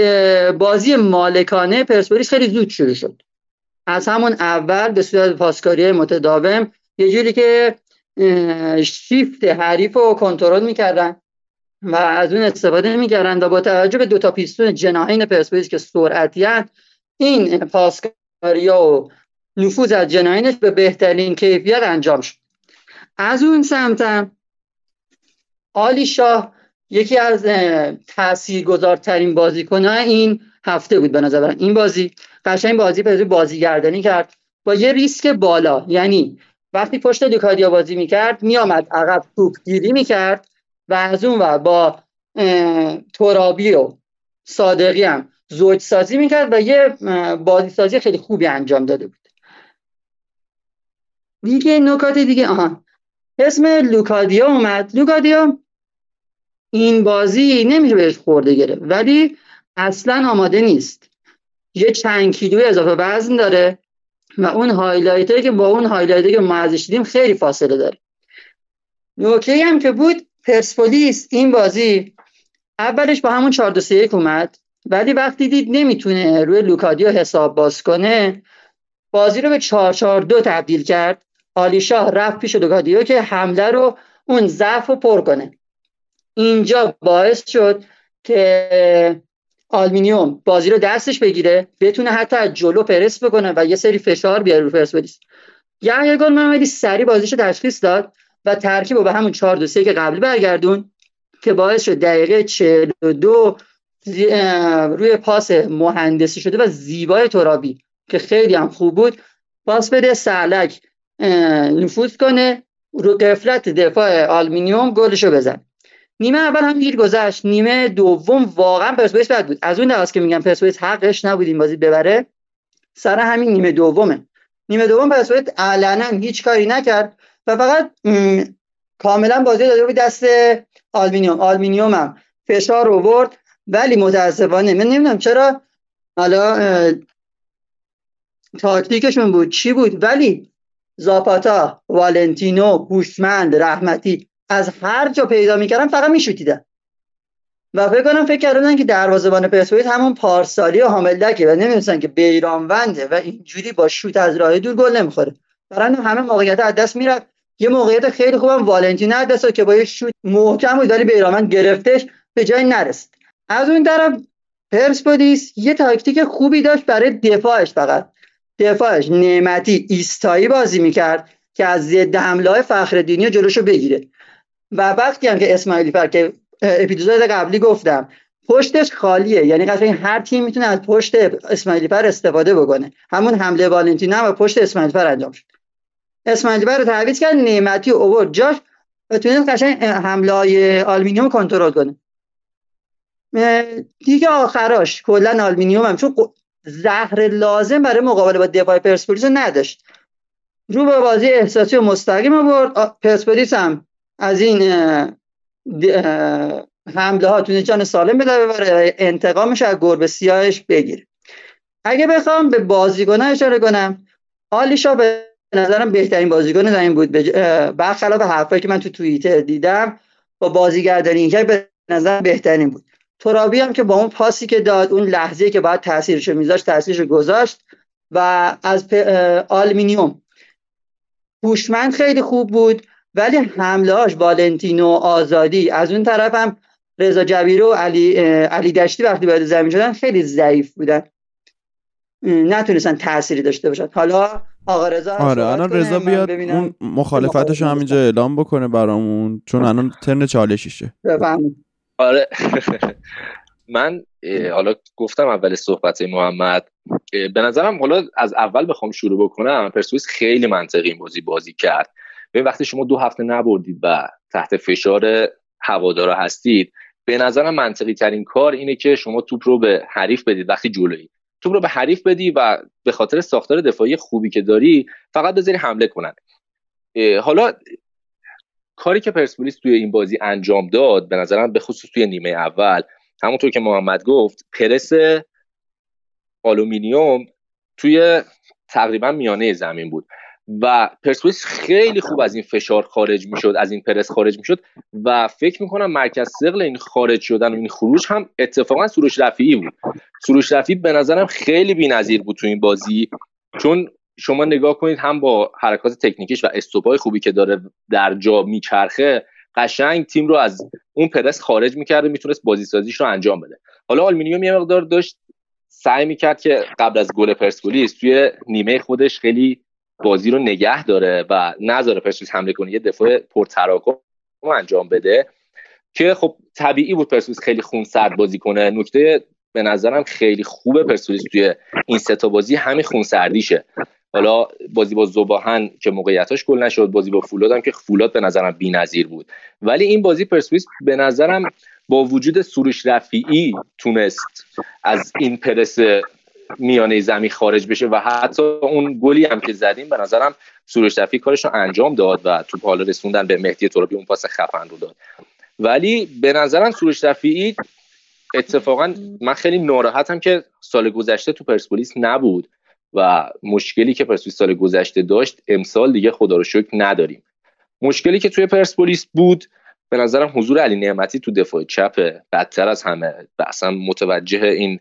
بازی مالکانه پرسپولیس خیلی زود شروع شد، از همون اول به صورت پاسکاری متداوم، یه جوری که شیفت حریف رو کنترل میکردن و از اون استفاده میکردن و با توجه به دو تا پیستون جناحین پرسپولیس که سرعتی‌اند، این پاسکاری و نفوذ از جناحینش به بهترین کیفیت انجام شد. از اون سمت علیشاه یکی از تاثیرگذارترین بازیکن‌ها این هفته بود به نظر من. این بازی قشنگ بازی به بازیگردانی کرد با یه ریسک بالا، یعنی وقتی پشت لوکادیا بازی می‌کرد میامد عقب توپ‌گیری می‌کرد و از اون ور با ترابی و صادقی هم زوج سازی می‌کرد و یه بازی سازی خیلی خوبی انجام داده بود. دیگه نکات دیگه آها اسم لوکادیا اومد. لوکادیا این بازی نمیشه بهش خورده گرفت، ولی اصلا آماده نیست، یه چند کیلوی اضافه وزن داره و اون هایلایتری که با اون هایلایتری که ما ازش دیدیم خیلی فاصله داره. نکته‌ای هم که بود پرسپولیس این بازی اولش با همون چهار دو سه یک اومد، ولی وقتی دید نمیتونه روی لوکادیا حساب باز کنه بازی رو به چهار چهار دو تبدیل کرد. علیشاه رفت پیش لوکادیا که حمله رو اون ضعف رو پر کنه، اینجا باعث شد که آلومینیوم بازی رو دستش بگیره، بتونه حتی از جلو پرس بکنه و یه سری فشار بیاره رو پرسپولیس. یحیی گل محمدی سری بازیش رو تشخیص داد و ترکیب رو به همون چهار دو سه که قبلی برگردون که باعث شد دقیقه چهل و دو روی پاس مهندسی شده و زیبای ترابی که خیلی هم خوب بود پاس بده سرلک نفوذ کنه رو قفلت دفاع آلومینیوم گلشو بزنه. نیمه اول هم گیر گذشت، نیمه دوم واقعا پرسپولیس بد بود. از اون لحاظ که میگم پرسپولیس حقش نبود این بازی ببره، سر همین نیمه دومه. نیمه دوم پرسپولیس علنا هیچ کاری نکرد و فقط م... کاملا بازی داده بود دست آلومینیوم. آلومینیوم هم فشار آورد، ولی متاسفانه من نمیدونم چرا حالا اه... تاکتیکشون بود چی بود، ولی زاپاتا، والنتینو، هوشمند، رحمتی از هر جا پیدا میکردن فقط میشوتیدن و فکر کنم فکر کردن که دروازه‌بان پرسپولیس همون پارسالی و حاملدکه و نمی‌دونن که بیرانونده و اینجوری با شوت از راه دور گل نمیخوره. برای همه موقعیت از دست میرفت. یه موقعیت خیلی خوبم والنتینو از دست که با یه شوت محکم بود ولی بیرانوند گرفتش به جای نرسید. از اون طرف پرسپولیس یه تاکتیک خوبی داشت برای دفاعش، فقط دفاعش نعمتی ایستایی بازی میکرد که از ضد حمله‌های فخرالدینی جلوشو بگیره و وقتی هم که اسماعیلیفر که اپیزود قبلی گفتم پشتش خالیه، یعنی قطعا هر تیم میتونه از پشت اسماعیلیفر استفاده بکنه، همون حمله والنتینو هم پشت اسماعیلیفر انجام شد. اسماعیلیفر رو تعویض کرد، نعمتی اوورد جاش و تونست قشنگ حمله‌های آلومینیوم کنترل کنه. دیگه آخراش کلا آلومینیوم هم چون زهر لازم برای مقابله با دفاع پرسپولیس نداشت، رو به بازی احساسی و مستقیم برد. پرسپولیس هم از این حمله ها تونه جان سالم بده ببره، انتقامش از گربه سیاهش بگیره. اگه بخوام به بازیکن‌ها اشاره کنم، علیشاه به نظرم بهترین بازیکن زمین بود، برخلاف حرفایی که من تو توییتر دیدم. با بازیگردانی که به نظر بهترین بود. ترابی هم که با اون پاسی که داد، اون لحظه‌ای که باید تاثیرش میذاشت، تاثیرش گذاشت. و از آلومینیوم هوشمند خیلی خوب بود، ولی حمله‌هاش والنتینو، آزادی، از اون طرف هم رضا جبیری و علی علی دشتی وقتی وارد زمین شدن خیلی ضعیف بودن، نتونستن تأثیری داشته باشن. حالا آقا رضا، آره الان رضا بیاد اون مخالفتش رو همینجا اعلام بکنه برامون، چون الان ترن چالشیشه. بفهم. آره من حالا گفتم اول صحبت محمد، به نظرم حالا از اول بخوام شروع بکنم، پرسپولیس خیلی منطقی این بازی بازی کرد. ببین وقتی شما دو هفته نبردید و تحت فشار هوادارا هستید، به نظرم منطقی ترین کار اینه که شما توپ رو به حریف بدید. وقتی جلویی توپ رو به حریف بدی و به خاطر ساختار دفاعی خوبی که داری فقط بذاری حمله کنن. حالا کاری که پرسپولیس توی این بازی انجام داد، به نظرم به خصوص توی نیمه اول، همونطور که محمد گفت، پرس آلومینیوم توی تقریبا میانه زمین بود و پرسپولیس خیلی خوب از این فشار خارج میشد، از این پرس خارج میشد و فکر میکنم مرکز ثقل این خارج شدن و این خروج هم اتفاقا سروش رفیعی بود. سروش رفیعی به نظرم خیلی بی‌نظیر بود تو این بازی، چون شما نگاه کنید هم با حرکات تکنیکیش و استوپای خوبی که داره در جا میچرخه، قشنگ تیم رو از اون پرس خارج میکرد و میتونست بازی سازیش رو انجام بده. حالا آلومینیوم یه مقدار داشت سعی میکرد که قبل از گل پرسپولیس توی نیمه خودش خیلی بازی رو نگه داره و نذاره پرسپولیس حمله کنه، یه دفاع پرتراکم انجام بده که خب طبیعی بود پرسپولیس خیلی خونسرد بازی کنه. نکته به نظرم خیلی خوبه پرسپولیس توی این سه تا بازی همین خونسردیشه. حالا بازی با زباهن که موقعیتاش گل نشد، بازی با فولاد هم که فولاد به نظرم بی‌نظیر بود، ولی این بازی پرسپولیس به نظرم با وجود سروش رفیعی تونست از این پرس میانه زمین خارج بشه و حتی اون گلی هم که زدیم به نظرم سروش رفیعی کارش رو انجام داد و توپ حالا رسوندن به مهدی ترابی، اون پاس خفن رو داد. ولی به نظرم سروش رفیعی اتفاقا، من خیلی ناراحتم که سال گذشته تو پرسپولیس نبود و مشکلی که پرسپولیس سال گذشته داشت امسال دیگه خدا رو شکر نداریم. مشکلی که توی پرسپولیس بود به نظرم حضور علی نعمتی تو دفاع چپه، بدتر از همه. اصلا متوجه این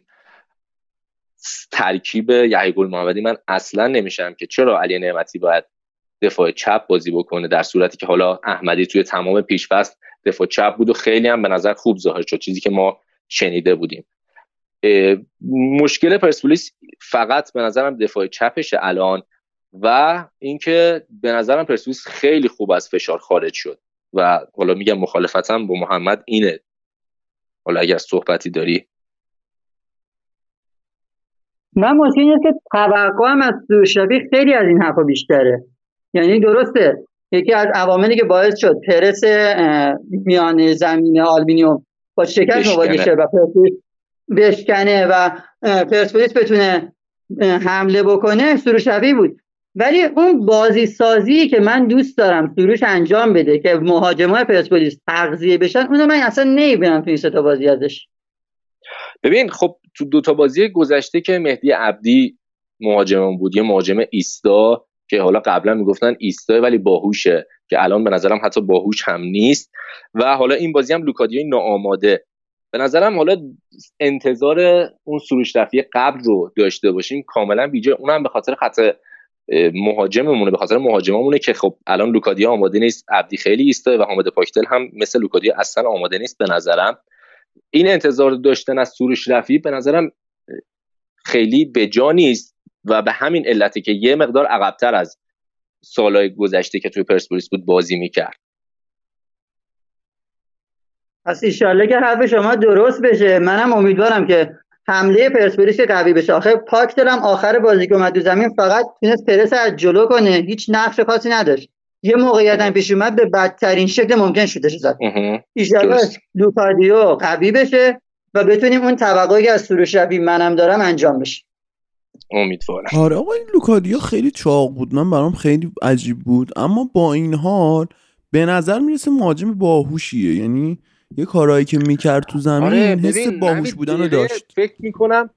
ترکیب یحیی گل محمدی من اصلا نمیشم که چرا علی نعمتی باید دفاع چپ بازی بکنه، در صورتی که حالا احمدی توی تمام پیش‌فصل دفاع چپ بود و خیلی هم به نظر خوب ظاهر شد، چیزی که ما شنیده بودیم. مشکل پرسپولیس فقط به نظرم دفاع چپش الان و اینکه به نظرم پرسپولیس خیلی خوب از فشار خارج شد و حالا میگم مخالفتم با محمد اینه. حالا اگر صحبتی داری. من مشکل اینه که توقعم از سروش‌رفیعی خیلی از این حرفا بیشتره. یعنی درسته یکی از عواملی که باعث شد پرس میانه زمین آلومینیوم با شکست مواجه شه و پرسپولیس بشکنه و پرسپولیس بتونه حمله بکنه، سروش رفیعی بود. ولی اون بازی سازی که من دوست دارم سروش انجام بده که مهاجمای پرسپولیس تغذیه بشن، اونو من اصلا نمیبینم تو این سه تا بازی ازش. ببین خب تو دو تا بازی گذشته که مهدی عبدی مهاجمون بود، یه مهاجم ایستا که حالا قبلا میگفتن ایستا ولی باهوشه، که الان به نظرم حتی باهوش هم نیست، و حالا این بازی هم لوکادیا ناآماده. به نظرم حالا انتظار اون سروش رفیعی قبل رو داشته باشیم کاملا بیجا، اونم به خاطر خط مهاجممونه، به خاطر مهاجممونه که خب الان لوکادیا آماده نیست، عبدی خیلی ایستا و حامد پاکتل هم مثل لوکادیا اصلا آماده نیست. به نظرم این انتظار داشتن از سروش رفیعی به نظرم خیلی به جا نیست و به همین علته که یه مقدار عقب‌تر از سالهای گذشته که توی پرسپولیس بود بازی میکرد. پس ایشالله که حرف شما درست بشه. منم امیدوارم که حمله پرسپولیس قوی بشه. آخه پاکتل هم آخر بازی که اومد تو زمین فقط تونست پرس از جلو کنه، هیچ نقش خاصی نداشت، یه موقعیت هم پیش اومد به بدترین شکل ممکن شده شد. ایشالله لوکادیا قوی بشه و بتونیم اون توقعی از سروش رفیعی منم دارم انجام بشه. امیدوارم. آره آقا این لوکادیا خیلی چاق بود، من برام خیلی عجیب بود، اما با این حال به نظر میرسه مهاجم باهوشیه، یعنی یه کارهایی که میکرد تو زمین آره حس باهوش بودن رو داشت. فکر میکنم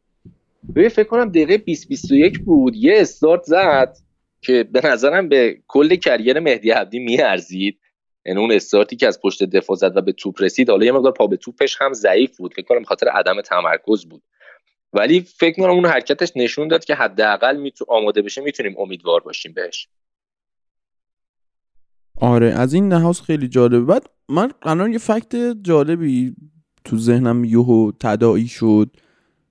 ببین فکر کنم دقیقه بیست بیست و یک بود یه استارت زد که به نظرم به کل کریر مهدی عبدی میارزید، یعنی اون استارتی که از پشت دفاع زد و به توپ رسید، حالا یه مقدار پا به توپش هم ضعیف بود، فکر کنم خاطر عدم تمرکز بود، ولی فکر کنم اون حرکتش نشون داد که حداقل میتو آماده بشه، میتونیم امیدوار باشیم بهش. آره از این لحاظ خیلی جالب. بعد من الان یه فکت جالبی تو ذهنم یهو تداعی شد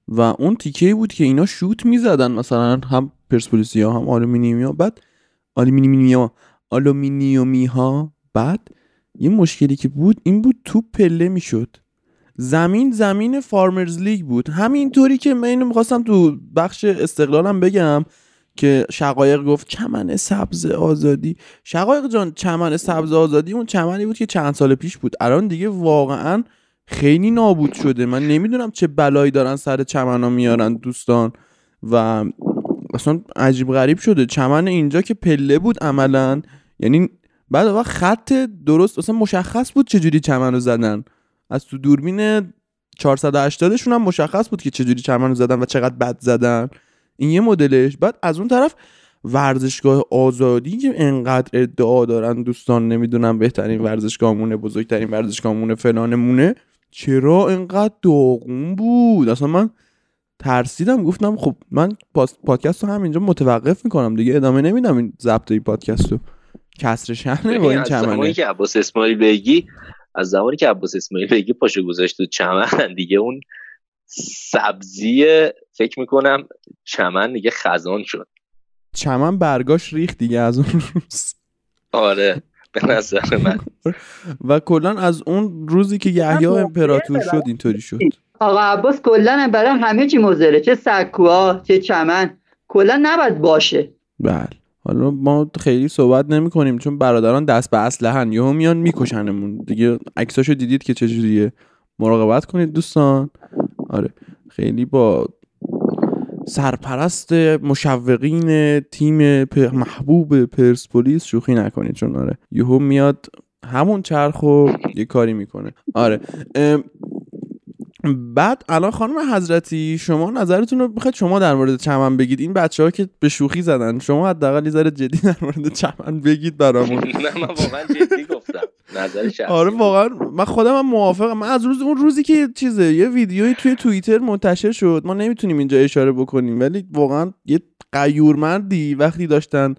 و اون تیکه‌ای بود که اینا شوت می‌زدن، مثلا هم پرسپولیسیا هم آلومینیومیا، بعد آلومینیومیا آلومینیومی‌ها، بعد یه مشکلی که بود این بود توپ پله می‌شد، زمین زمین فارمرز لیگ بود. همینطوری که من اینو می‌خواستم تو بخش استقلالم بگم که شقایق گفت چمن سبز آزادی. شقایق جان چمن سبز آزادی اون چمنی بود که چند سال پیش بود، الان دیگه واقعاً خیلی نابود شده. من نمیدونم چه بلایی دارن سر چمنا میارن دوستان و اصلا عجیب غریب شده. چمن اینجا که پله بود عملاً، یعنی بعد وقت خط درست اصلا مشخص بود چجوری چمن رو زدن، از تو دوربین چهارصد و هشتاد شون هم مشخص بود که چجوری چمن رو زدن و چقدر بد زدن. این یه مدلش. بعد از اون طرف ورزشگاه آزادی که انقدر ادعا دارن دوستان نمیدونم بهترین ورزشگاهمونه، بزرگترین ورزشگاهمونه، فلانمونه، چرا انقدر داغون بود؟ اصلا من ترسیدم، گفتم خب من پادکست رو همینجا متوقف میکنم دیگه، ادامه نمیدم این ضبط این پادکست رو، کسر شهنه با این چمنه. از زمانی که عباس اسماعیل بیگی از زمانی که عباس اسماعیل بیگی پاشو گذاشت تو چمن دیگه اون سبزی فکر میکنم چمن دیگه خزان شد، چمن برگاش ریخت دیگه از اون روز. آره به نظر من و کلان از اون روزی که یحیی امپراتور شد اینطوری شد. آقا عباس کلان برای همه چی مضره، چه سکوها چه چمن، کلان نباید باشه. بله حالا ما خیلی صحبت نمی کنیم چون برادران دست به اسلحه‌ن، یهو میان میکشنمون دیگه، عکساشو دیدید که چجوریه، مراقبت کنید دوستان. آره خیلی با سرپرست مشوقین تیم محبوب پرسپولیس شوخی نکنید چون آره یهو میاد همون چرخو یه کاری میکنه. آره بعد الان خانم حضرتی شما نظرتون رو بخواید شما در مورد چمن بگید، این بچه‌ها که به شوخی زدن شما حداقل یه ذره جدی در مورد چمن بگید برامون. نه من واقعا جدی گفتم نظر شخصی. آره واقعا من خودم هم موافقم. من از روز اون روزی که چیزه یه ویدیویی توی توییتر منتشر شد، ما نمیتونیم اینجا اشاره بکنیم ولی واقعا یه غیورمردی وقتی داشتن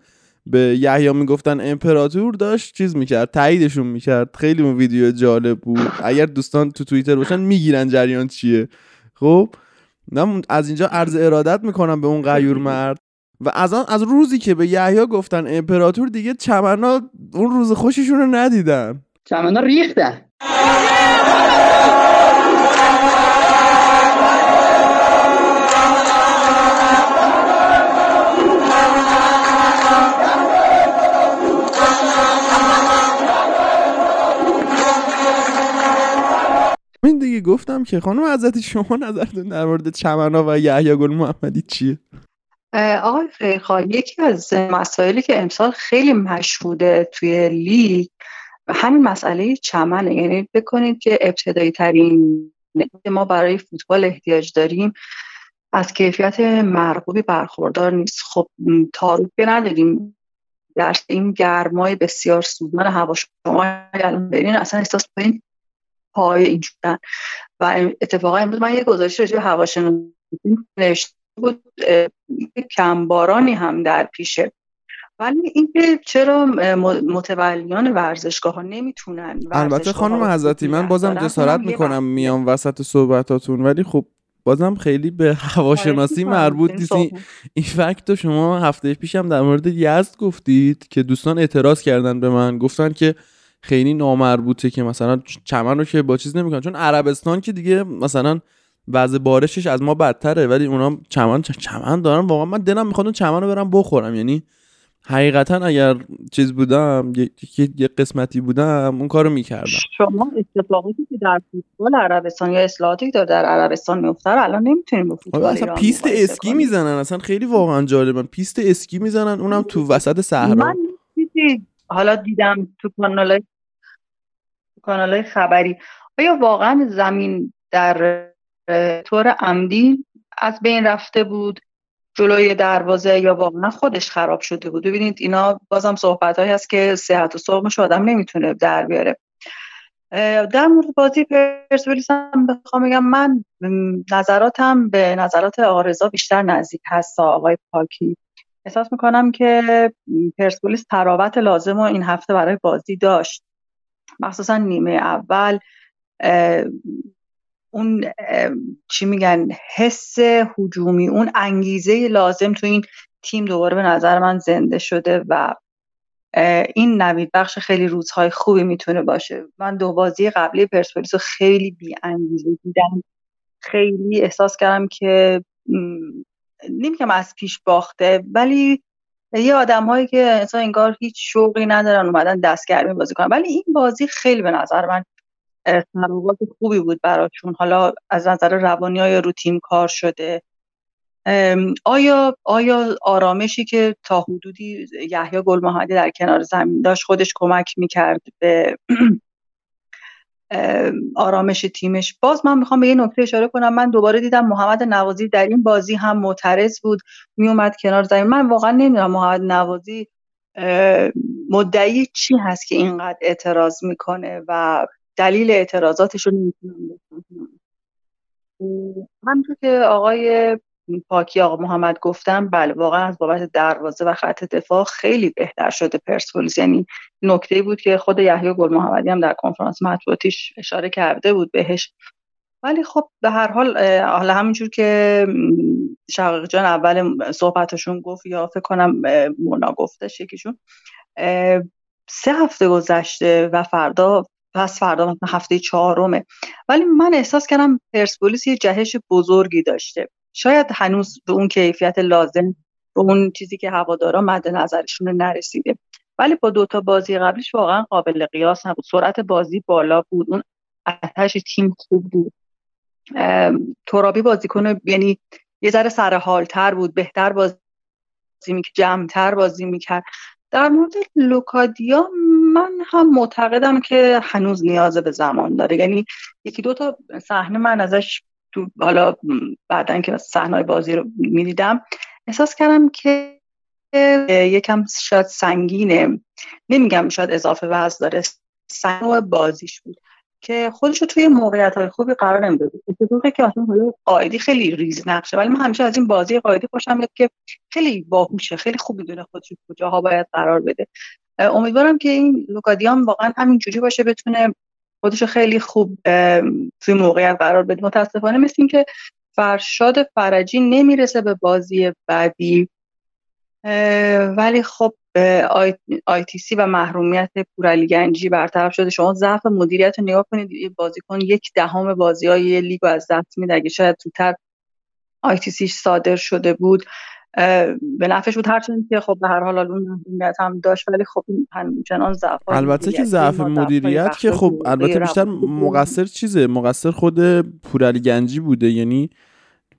به یحیی میگفتن امپراتور داشت چیز میکرد، تاییدشون میکرد. خیلی اون ویدیو جالب بود، اگر دوستان تو توییتر باشن میگیرن جریان چیه. خب من از اینجا عرض ارادت میکنم به اون غیور مرد و از آن از روزی که به یحیی گفتن امپراتور دیگه چمنا اون روز خوششون رو ندیدن، چمنا ریختن. من دیگه گفتم که خانم عزتی شما نظرتون در مورد چمنا و یحیی گل محمدی چیه؟ آقای خیرخوا یکی از مسائلی که امسال خیلی مشهوده توی لیگ همین مسئله چمنه، یعنی بکنید که ابتدایی ترین ما برای فوتبال احتیاج داریم از کیفیت مرغوبی برخوردار نیست. خب تعارف نداریم در این گرمای بسیار سودمند هوا، شما الان برین اصلا احساس کنید پای این شدن. و اتفاقا امروز من یه گزارش راجع به هواشناسی نوشته بود، کمبارانی هم در پیشه، ولی اینکه چرا متولیان ورزشگاه ها نمیتونن. البته خانم حضرتی من بازم جسارت میکنم میام وسط صحبتاتون، ولی خب بازم خیلی به هواشناسی مربوط نیست. این فکت رو شما هفته پیشم در مورد یزد گفتید که دوستان اعتراض کردن به من، گفتن که خیلی نامربوطه که مثلا چمن رو که با چیز نمیکنن، چون عربستان که دیگه مثلا وضع بارشش از ما بدتره ولی اونا چمن چمن دارن. واقعا من دلم میخواد اون چمن رو برم بخورم، یعنی حقیقتا اگر چیز بودم یه قسمتی بودم اون کارو میکردم. شما اتفاقاتی که در فوتبال عربستان یا اصلاحاتی که در عربستان میفته رو الان نمیتونیم بفهمیم. اصلا پیست اسکی میزنن، اصلا خیلی واقعا جالبن، پیست اسکی میزنن اونم تو وسط صحرا. من چیزی حالا دیدم تو کانالای تو کانالای خبری، آیا واقعا زمین در طور عمدی از بین رفته بود جلوی دروازه یا واقعا خودش خراب شده بود؟ ببینید اینا بازم صحبت‌هایی هست که صحت و سقمش آدم نمیتونه در بیاره. در مورد بازی پرسپولیس هم بخوام بگم، من نظراتم به نظرات آرزا بیشتر نزدیک هست. آقای پاکی احساس میکنم که پرسپولیس تراوت لازم رو این هفته برای بازی داشت، مخصوصا نیمه اول. اون چی میگن حس هجومی، اون انگیزه لازم تو این تیم دوباره به نظر من زنده شده و این نوید بخش خیلی روزهای خوبی میتونه باشه. من دو بازی قبلی پرسپولیس رو خیلی بی انگیزه دیدم، خیلی احساس کردم که نمیگم از پیش باخته، ولی یه آدم هایی که اصلا انگار هیچ شوقی ندارن اومدن دستگرمی بازی کنن، ولی این بازی خیلی به نظر من تمرینات خوبی بود براشون. حالا از نظر روانی های رو تیم کار شده. آیا آیا آرامشی که تا حدودی یحیی گلماهدی در کنار زمین داشت خودش کمک میکرد به آرامش تیمش؟ باز من میخوام به یه نکته اشاره کنم، من دوباره دیدم محمد نوابزی در این بازی هم معترض بود، میومد کنار زمین. من واقعا نمیدونم محمد نوابزی مدعی چی هست که اینقدر اعتراض میکنه و دلیل اعتراضاتشون نمیتونم بکنم. همونطور که آقای پاکی آقا محمد گفتم، بله واقعا از بابت دروازه و خط دفاع خیلی بهتر شده پرسپولیس. یعنی نکته‌ای بود که خود یحیی گل‌محمدی هم در کنفرانس مطبوعاتیش اشاره کرده بود بهش. ولی خب به هر حال حالا همونجور که شقایق جان اول صحبتشون گفت یا فکر کنم مونا گفتش یکیشون، سه هفته گذشته و فردا پس فردا هفته چهارمه، ولی من احساس کردم پرسپولیس یه جهش بزرگی داشته. شاید هنوز به اون کیفیت لازم، به اون چیزی که هوادارا مد نظرشون رو نرسیده، ولی با دوتا بازی قبلیش واقعا قابل قیاس نبود. سرعت بازی بالا بود، اون آتش تیم خوب بود. ترابی بازیکن یعنی یه ذره سرحال‌تر بود، بهتر بازی می‌کرد، جمع‌تر بازی می‌کرد. در مورد لوکادیا من هم معتقدم که هنوز نیاز به زمان داره. یعنی یکی دو تا صحنه من ازش تو حالا بعدن که صحنه‌های بازی رو می‌دیدم احساس کردم که یکم شاید سنگینه، نمیگم شاید اضافه وزن داره، سنگ بازیش بود که خودش رو توی موقعیت‌های خوبی قرار نمیده. اتفاقی که اصلا حالا قائدی خیلی ریز نقشه، ولی من همیشه از این بازی قائدی خوشم میاد که خیلی باهوشه، خیلی خوب میدونه خودش کجاها باید قرار بده. امیدوارم که این لوکادیام واقعا همینجوری باشه، بتونه خودش خیلی خوب توی موقعیت قرار بده. متاسفانه مثل این که فرشاد فرجی نمیرسه به بازی بعدی، ولی خب آی تی سی و محرومیت پورعلیگنجی برطرف شده. شما ضعف مدیریت رو نگاه کنید، بازیکن یک دهم بازی‌های لیگ رو از دست میده. اگه شاید زودتر آی تی سی صادر شده بود به نفعش بود، هرچند که خب به هر حال اون محرومیت هم داشت، ولی خب همچنان ضعف. البته که ضعف مدیریت که خب البته بیشتر مقصر چیزه، مقصر خود پورعلیگنجی بوده. یعنی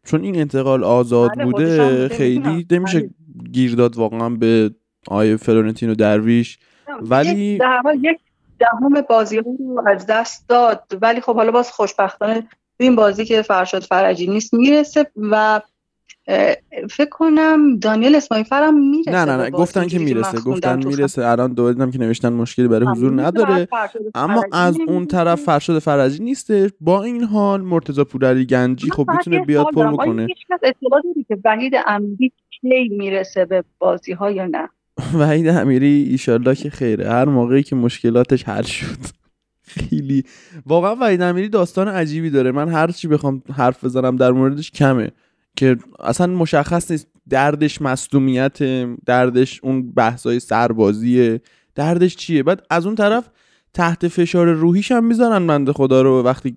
چون این انتقال آزاد بوده خیلی نمیشه گیر داد واقعا به آیه فلورنتینو درویش، ولی در حال یک دهم بازی رو از دست داد. ولی خب حالا باز خوشبختانه تو این بازی که فرشاد فرجی نیست میرسه و فکر کنم دانیل اسماعیلیفر هم میرسه. نه نه نه گفتن که میرسه، گفتن میرسه. الان دوباره دیدم که نوشتن مشکلی برای حضور نداره، اما از اون طرف فرشاد فرجی نیسته. با این حال مرتضی پورعلیگنجی خب میتونه بیاد پر بکنه. هیچ کس اطلاعی نمیده که وحید امیری کی میرسه به بازی‌ها یا نه. وحید امیری ایشالله که خیره، هر موقعی که مشکلاتش حل شد. خیلی واقعا وحید امیری داستان عجیبی داره. من هر چی بخوام حرف بزنم در موردش کمه که اصلا مشخص نیست دردش مصدومیت، دردش اون بحثای سربازیه، دردش چیه. بعد از اون طرف تحت فشار روحیش هم میذارن بنده خدا رو وقتی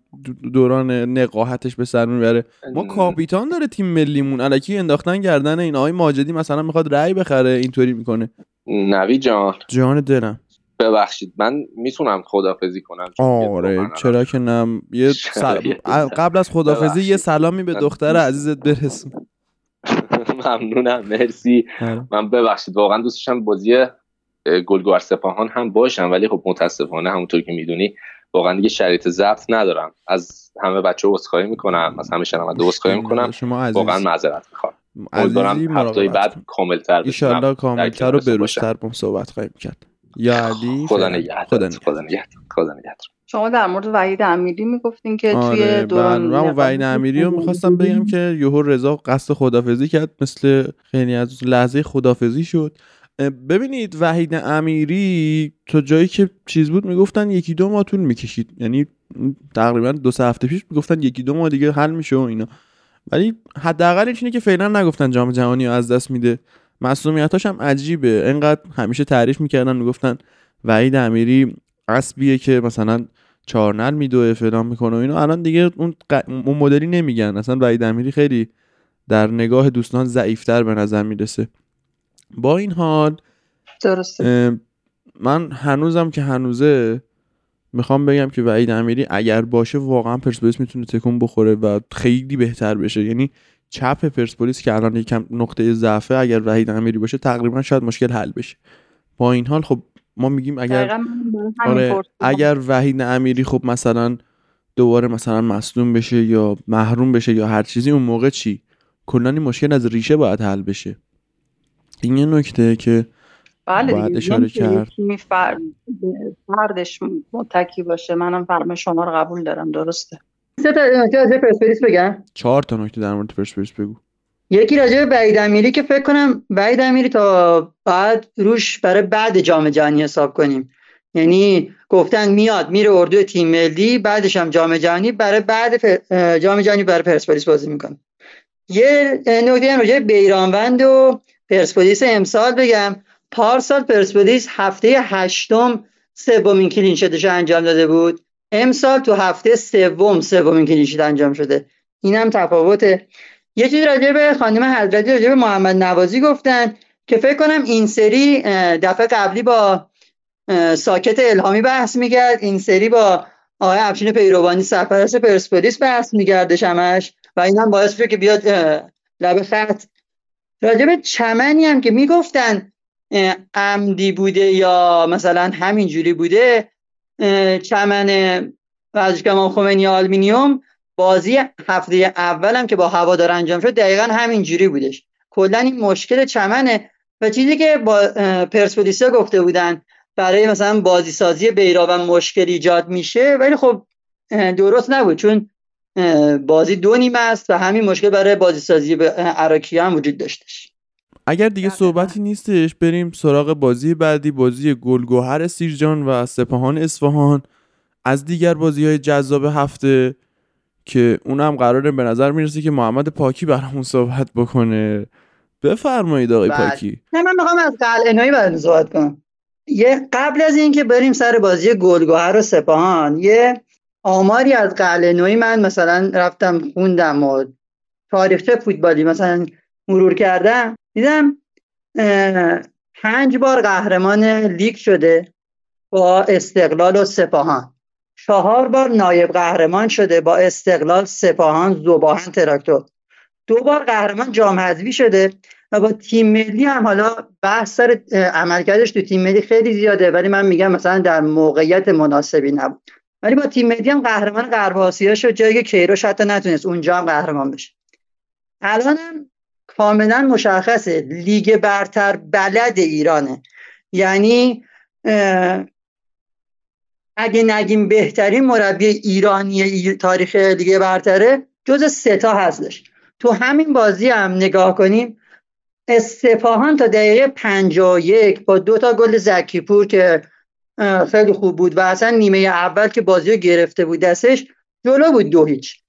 دوران نقاهتش به سر میبره. ما کاپیتان داره تیم ملیمون، الکی انداختن گردن این آقای ماجدی مثلا میخواد رأی بخره، اینطوری میکنه. نوی جان جان دلم ببخشید من میتونم خدافزی کنم. آره چرا که نم یه سل... قبل از خدافزی ببخشید. یه سلامی به دختر عزیزت برسون. ممنونم مرسی. هره. من ببخشید واقعا دوست داشتم بازی گلگوار سپاهان هم باشم ولی خب متاسفانه همونطور که میدونی واقعا دیگه شرایط ضبط ندارم. از همه بچه‌ها عذرخواهی میکنم، از همه شنونده عذرخواهی میکنم، واقعا معذرت میخوام. امیدوارم هفته‌ی بعد کامل‌تر بشه، ان شاء الله کامل‌تر و بروزتر با هم صحبت خواهیم کرد. یا علی خدا نگهدار. خدا نگهدار. خدا نگهدار. شما در مورد وحید امیری میگفتین که توی دوران من وحید امیری رو می‌خواستم بگم که یهو رضا قصد خدافظی کرد، مثل خیلی از لحظه خدافظی شد. ببینید وحید امیری تو جایی که چیز بود میگفتن یکی دو ماه طول میکشید، یعنی تقریبا دو سه هفته پیش میگفتن یکی دو ماه دیگه حل میشه و اینا، ولی حداقلش اینه که فعلا نگفتن جام جهانی رو از دست میده. معصومیتاش هم عجیبه، اینقدر همیشه تعریف میکردن میگفتن وحید امیری عصبیه که مثلا چارنل میدوه فلان میکنه و اینا، الان دیگه اون ق... اون مدلی نمیگن اصلا. وحید امیری خیلی در نگاه دوستان ضعیف‌تر به نظر میرسه. با این حال درسته من هنوزم که هنوزه میخوام بگم که وحید امیری اگر باشه واقعا پرسپولیس میتونه تکون بخوره و خیلی بهتر بشه، یعنی چپ پرسپولیس که الان یکم نقطه ضعفه اگر وحید امیری باشه تقریبا شاید مشکل حل بشه. با این حال خب ما میگیم اگر آره اگر وحید امیری خب مثلا دوباره مثلا مصدوم بشه یا محروم بشه یا هر چیزی، اون موقع چی؟ کلا این مشکل از ریشه باید حل بشه. این یه نکته که بله باید اشاره کرد. فردش متکی باشه. منم فرم شما رو قبول دارم. درسته. سه تا نکته راجع به پرسپولیس بگم. چهار تا نکته در مورد پرسپولیس بگو. یکی راجع به وحید امیری که فکر کنم وحید امیری تا بعد روش برای بعد جام جهانی حساب کنیم، یعنی گفتن میاد میره اردو تیم ملی، بعدش هم جام جهانی، برای بعد جام جهانی برای پرسپولیس بازی میکنه. یه نکته راجع به بیرانوند و پرسپولیس امسال بگم. پارسال پرسپولیس هفته هشتم سومین کلین شیتش انجام داده بود، امسال تو هفته سوم سومین کلین شیت انجام شده. اینم تفاوته. یه چیز راجع به خانم حضرتی راجع به محمد نوابزی گفتن که فکر کنم این سری دفعه قبلی با ساکت الهامی بحث می‌کرد، این سری با آقای افشین پیروانی سرپرست پرسپولیس بحث می‌گردش همش و اینم باعث شد که بیاد لب خط. راجب چمنی هم که میگفتن عمدی بوده یا مثلا همینجوری بوده، چمن ورزشگاه خمینی آلومینیوم بازی هفته اول هم که با هوادار انجام شد دقیقا همینجوری بودش. کلا این مشکل چمنه و چیزی که با پرسپولیس‌ها گفته بودن برای مثلا بازی سازی بیراون مشکل ایجاد میشه، ولی خب درست نبود چون بازی دو نیمه است و همین مشکل برای بازی سازی عراقی هم وجود داشتش. اگر دیگه صحبتی نیستش بریم سراغ بازی بعدی، بازی گلگوهر سیرجان و سپاهان اصفهان، از دیگر بازی‌های جذاب هفته که اونم قراره به نظر میرسه که محمد پاکی برامون صحبت بکنه. بفرمایید آقای پاکی. نه من می‌خوام از قلعه‌نویی براتون صحبت کنم. یه قبل از اینکه بریم سر بازی گلگوهر و سپاهان یه آماری از قلعه‌نویی من مثلا رفتم خوندم و تاریخچه فوتبالی مثلا مرور کردم، دیدم پنج بار قهرمان لیگ شده با استقلال و سپاهان، چهار بار نایب قهرمان شده با استقلال، سپاهان، ذوباهن، تراکتور، دو بار قهرمان جام حذفی شده و با تیم ملی هم حالا بحث سر عملکردش تو تیم ملی خیلی زیاده ولی من میگم مثلا در موقعیت مناسبی نبود، ولی با تیم ملی هم قهرمان غرب آسیا شد جایی که کیروش حتی نتونست اونجا هم قهرمان بشه. الان هم کاملا مشخصه لیگ برتر بلد ایرانه، یعنی اگه نگیم بهترین مربی ایرانی تاریخ لیگ برتره جز سه تا هستش. تو همین بازی هم نگاه کنیم سپاهان تا دقیقه پنجاه و یک با دو تا گل زکیپور که خیلی خوب بود و اصلا نیمه اول که بازی رو گرفته بود دستش جلو بود دو هیچ.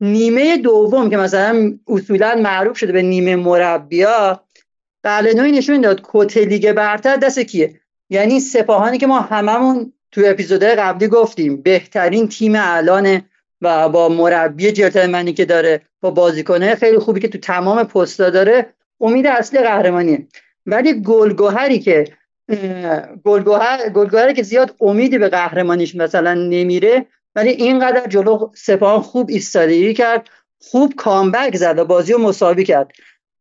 نیمه دوم که مثلا اصولا معروف شده به نیمه مربیا، قلعه‌نویی نشون داد کت لیگ برتر دست کیه، یعنی سپاهانی که ما هممون تو اپیزودهای قبلی گفتیم بهترین تیم الانه و با مربی جنتلمنی که داره، با بازیکن‌های خیلی خوبی که تو تمام پست‌ها داره، امید اصلی قهرمانیه. ولی گلگوهری که گلگوهر گلگوهری که زیاد امیدی به قهرمانیش مثلا نمیره، ولی اینقدر جلو سپاهان خوب ایستادگی کرد، خوب کامبک زد و بازی رو مساوی کرد.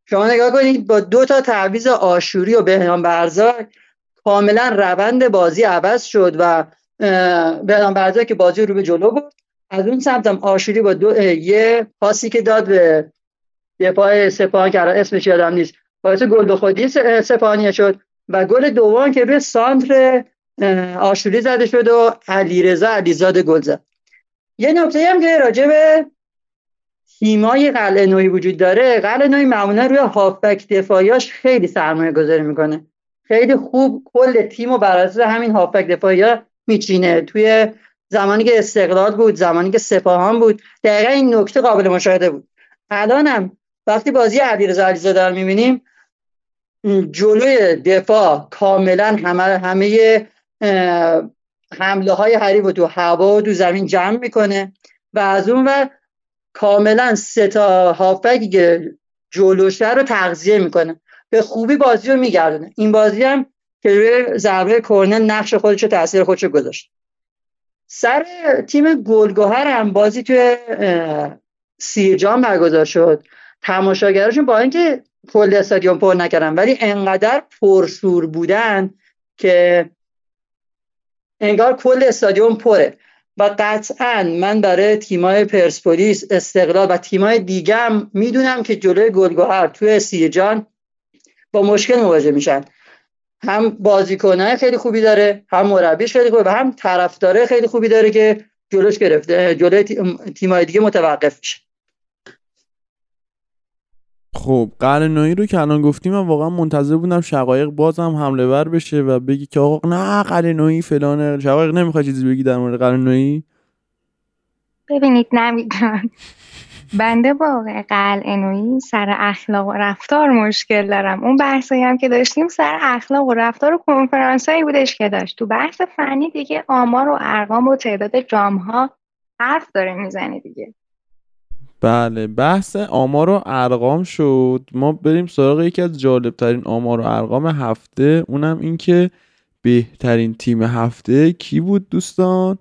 شما نگاه کنید با دو تا تعویض آشوری و بهنام برزاک کاملا روند بازی عوض شد و بهنام برزاک که بازی رو به جلو برد. از اون سمت هم آشوری با دو یه پاسی که داد به دفاع سپاهان که اسمش یادم نیست، باعث گل به خودی سپاهانیه شد و گل دوم که به سانتر آشوری زده شد و علیرضا علیزاده گل زد. یه نکته هم که راجع به تیمای قلعه‌نویی وجود داره، قلعه‌نویی معمولا روی هافبک دفاعیاش خیلی سرمایه گذاری میکنه، خیلی خوب کل تیمو بر اساس همین هافبک دفاعیا میچینه. توی زمانی که استقلال بود، زمانی که سپاهان بود، دقیقا این نکته قابل مشاهده بود. الانم وقتی بازی علیرضا علیزاده رو میبینیم، جلوی دفاع کاملا همه همه حمله های حریف رو تو هوا و تو زمین جمع میکنه و از اون و کاملا سه تا هافبکی که جلوشه رو تغذیه میکنه، به خوبی بازی رو میگردونه. این بازی هم که روی ضربه کرنر نقش خودش رو تاثیر خودش رو گذاشت. سر تیم گلگهر هم بازی توی سیرجان برگزار شد. تماشاگرشون با اینکه کل استادیوم پر نکردن، ولی انقدر پرشور بودن که انگار کل استادیوم پره و قطعاً من برای تیمای پرسپولیس، استقلال و تیمای دیگم میدونم که جلوی گلگهر توی سیرجان با مشکل مواجه میشن. هم بازیکنای خیلی خوبی داره، هم مربیش خیلی خوبه و هم طرفدارای خیلی خوبی داره که جلوش گرفته، جلوی تیمای دیگه متوقف میشه. خب قلعه‌نویی رو که الان گفتیم، من واقعا منتظر بودم شقایق بازم حمله ور بشه و بگی که آقا نه قلعه‌نویی فلانه. شقایق نمیخواد چیزی بگی در مورد قلعه‌نویی؟ ببینید نمیدونم، بنده با قلعه‌نویی سر اخلاق و رفتار مشکل دارم. اون بحثایی هم که داشتیم سر اخلاق و رفتار و کنفرانسایی بودش که داشت. تو بحث فنی دیگه آمار و ارقام و تعداد جام‌ها حرف داره میزنه دیگه. بله، بحث آمار و ارقام شد. ما بریم سراغ یکی از جالبترین آمار و ارقام هفته. اونم این که بهترین تیم هفته کی بود دوستان؟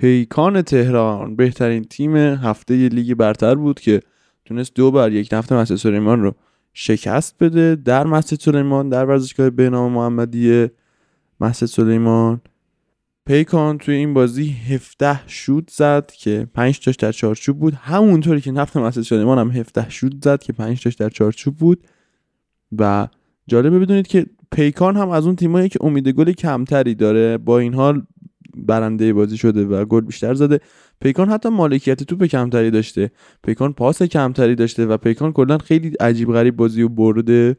پیکان تهران بهترین تیم هفته لیگ برتر بود که تونست دو بر یک نفت مسجد سلیمان رو شکست بده در مسجد سلیمان، در ورزشگاه بهنام محمدی مسجد سلیمان. پیکان توی این بازی هفده شوت زد که پنج تاش در چارچوب بود، همونطوری که نفت مسجد سلیمان هم هفده شوت زد که پنج تاش در چارچوب بود. و جالبه بدونید که پیکان هم از اون تیمایی که امید گل کمتری داره، با این حال برنده بازی شده و گل بیشتر زده. پیکان حتی مالکیت توپ کمتری داشته، پیکان پاس کمتری داشته و پیکان کلا خیلی عجیب غریب بازی رو برده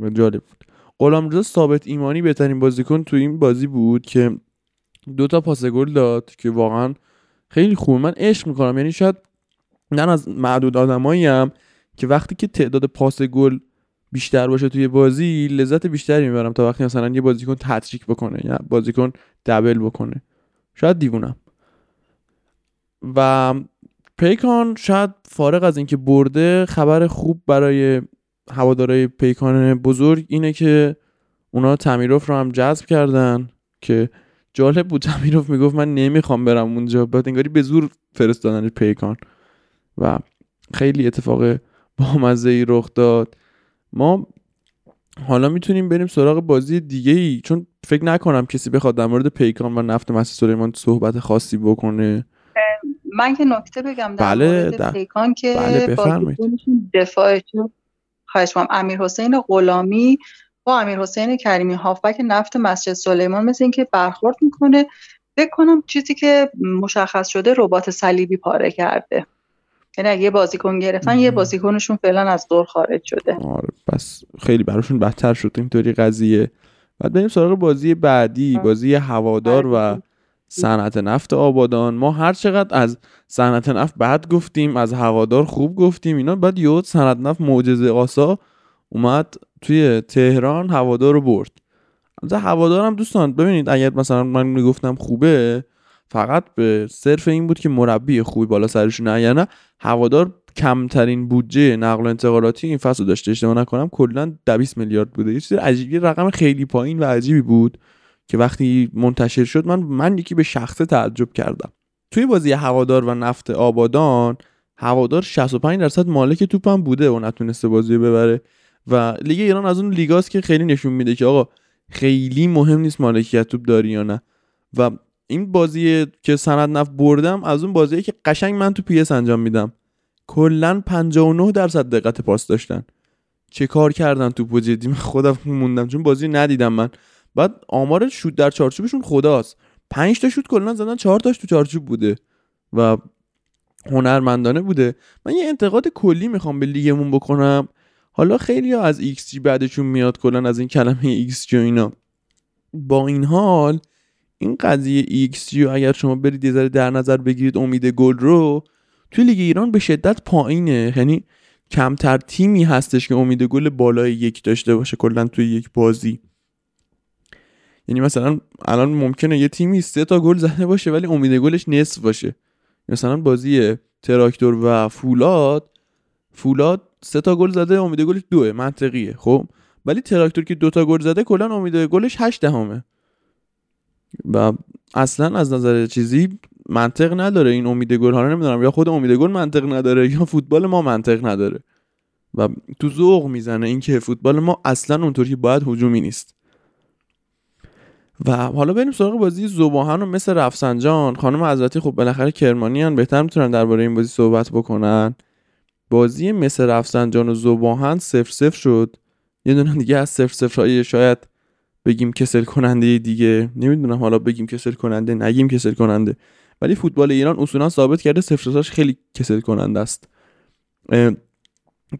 و جالب بود. غلامرضا ثابت ایمانی بهترین بازیکن تو این بازی بود که دو تا پاس گل داد که واقعا خیلی خوب. من عشق میکنم، یعنی شاید من از معدود آدمایی ام که وقتی که تعداد پاس گل بیشتر باشه توی بازی لذت بیشتری میبرم تا وقتی مثلا یه بازیکن تاتریک بکنه یا بازیکن دبل بکنه. شاید دیوونم. و پیکان شاید فارغ از اینکه برده، خبر خوب برای هوادارهای پیکان بزرگ اینه که اونا تمیروف رو هم جذب کردن که جالب بود. تمیروف میگفت من نمیخوام برم اونجا، بعد انگاری به زور فرستادن پیکان و خیلی اتفاق بامزه‌ای رخ داد. ما حالا میتونیم بریم سراغ بازی دیگه‌ای، چون فکر نکنم کسی بخواد در مورد پیکان و نفت مسجد سلیمان صحبت خاصی بکنه. من که نکته بگم در بله مورد در... پیکان که بله بازیکنشون دفاعشون، خواهش می‌کنم، امیرحسین غلامی با امیرحسین کریمی هافبک نفت مسجد سلیمان مثل این که برخورد میکنه. فکر کنم چیزی که مشخص شده رباط صلیبی پاره کرده، یعنی اگه یه بازیکن گرفتن مم. یه بازیکنشون فعلا از دور خارج شده. آره پس خیلی براشون بدتر شد اینطوری قضیه. بعد بریم سراغ بازی بعدی، بازی هوادار و صنعت نفت آبادان. ما هر چقدر از صنعت نفت بد گفتیم، از هوادار خوب گفتیم، اینا بعد یهو صنعت نفت معجزه آسا اومد توی تهران هوادار رو برد. البته هوادارم دوستان ببینید، اگر مثلا من میگفتم خوبه، فقط به صرف این بود که مربی خوبی بالا سرشون، نه یا نه هوادار کمترین بودجه نقل و انتقالاتی این فصل داشته، اشتباه نکنم کلا دویست میلیارد بوده، یه چیز عجیبی، رقم خیلی پایین و عجیبی بود که وقتی منتشر شد من من یکی به شخصه تعجب کردم. توی بازی هوادار و نفت آبادان، هوادار شصت و پنج درصد مالک توپم بوده و نتونسته بازی ببره و لیگ ایران از اون لیگاست که خیلی نشون میده که آقا خیلی مهم نیست مالکیت توپ داری یا نه. و این بازی که سند نفت بردم از اون بازیه که قشنگ من تو پی اس انجام میدم، کلا پنجاه و نه درصد دقت پاس داشتن. چه کار کردن توپو، جدی من خودم موندم چون بازی ندیدم من. بعد آمار شوت در چارچوبشون خداست، پنج تا شوت کلا زدن، چهار تاش تو چارچوب بوده و هنرمندانه بوده. من یه انتقاد کلی میخوام به لیگمون بکنم. حالا خیلی‌ها از ایکس جی بعدشون میاد کلا از این کلمه ایکس جی اینا. با این حال این قضیه ایکس جی اگر شما برید یه ذره در نظر بگیرید، امید گل رو توی لیگ ایران به شدت پایینه، یعنی کمتر تیمی هستش که امید گل بالای یک داشته باشه کلا توی یک بازی. یعنی مثلا الان ممکنه یه تیمی سه تا گل زده باشه ولی امید گلش نصف باشه. مثلا بازی تراکتور و فولاد، فولاد سه تا گل زده امید گلش دوه، منطقیه خب، ولی تراکتور که دو تا گل زده کلا امید گلش هشت دهمه و اصلا از نظر چیزی منطق نداره این امید گل ها رو. نمیدونم یا خود امید گل منطق نداره یا فوتبال ما منطق نداره و تو ذوق میزنه این که فوتبال ما اصلا اونطوری که باید هجومی نیست. و حالا بریم سراغ بازی ذوباهن و مثل رفسنجان. خانم حضرتی خب بالاخره کرمانیان، بهتر میتونن درباره این بازی صحبت بکنن. بازی مثل رفسنجان و ذوباهن صفر صفر شد، یه دونه دیگه از صفر صفر شاید بگیم کسل کننده دیگه، نمیدونم حالا بگیم کسل کننده نگیم کسل کننده، ولی فوتبال ایران اصولا ثابت کرده صفر صفرش خیلی کسل کننده است.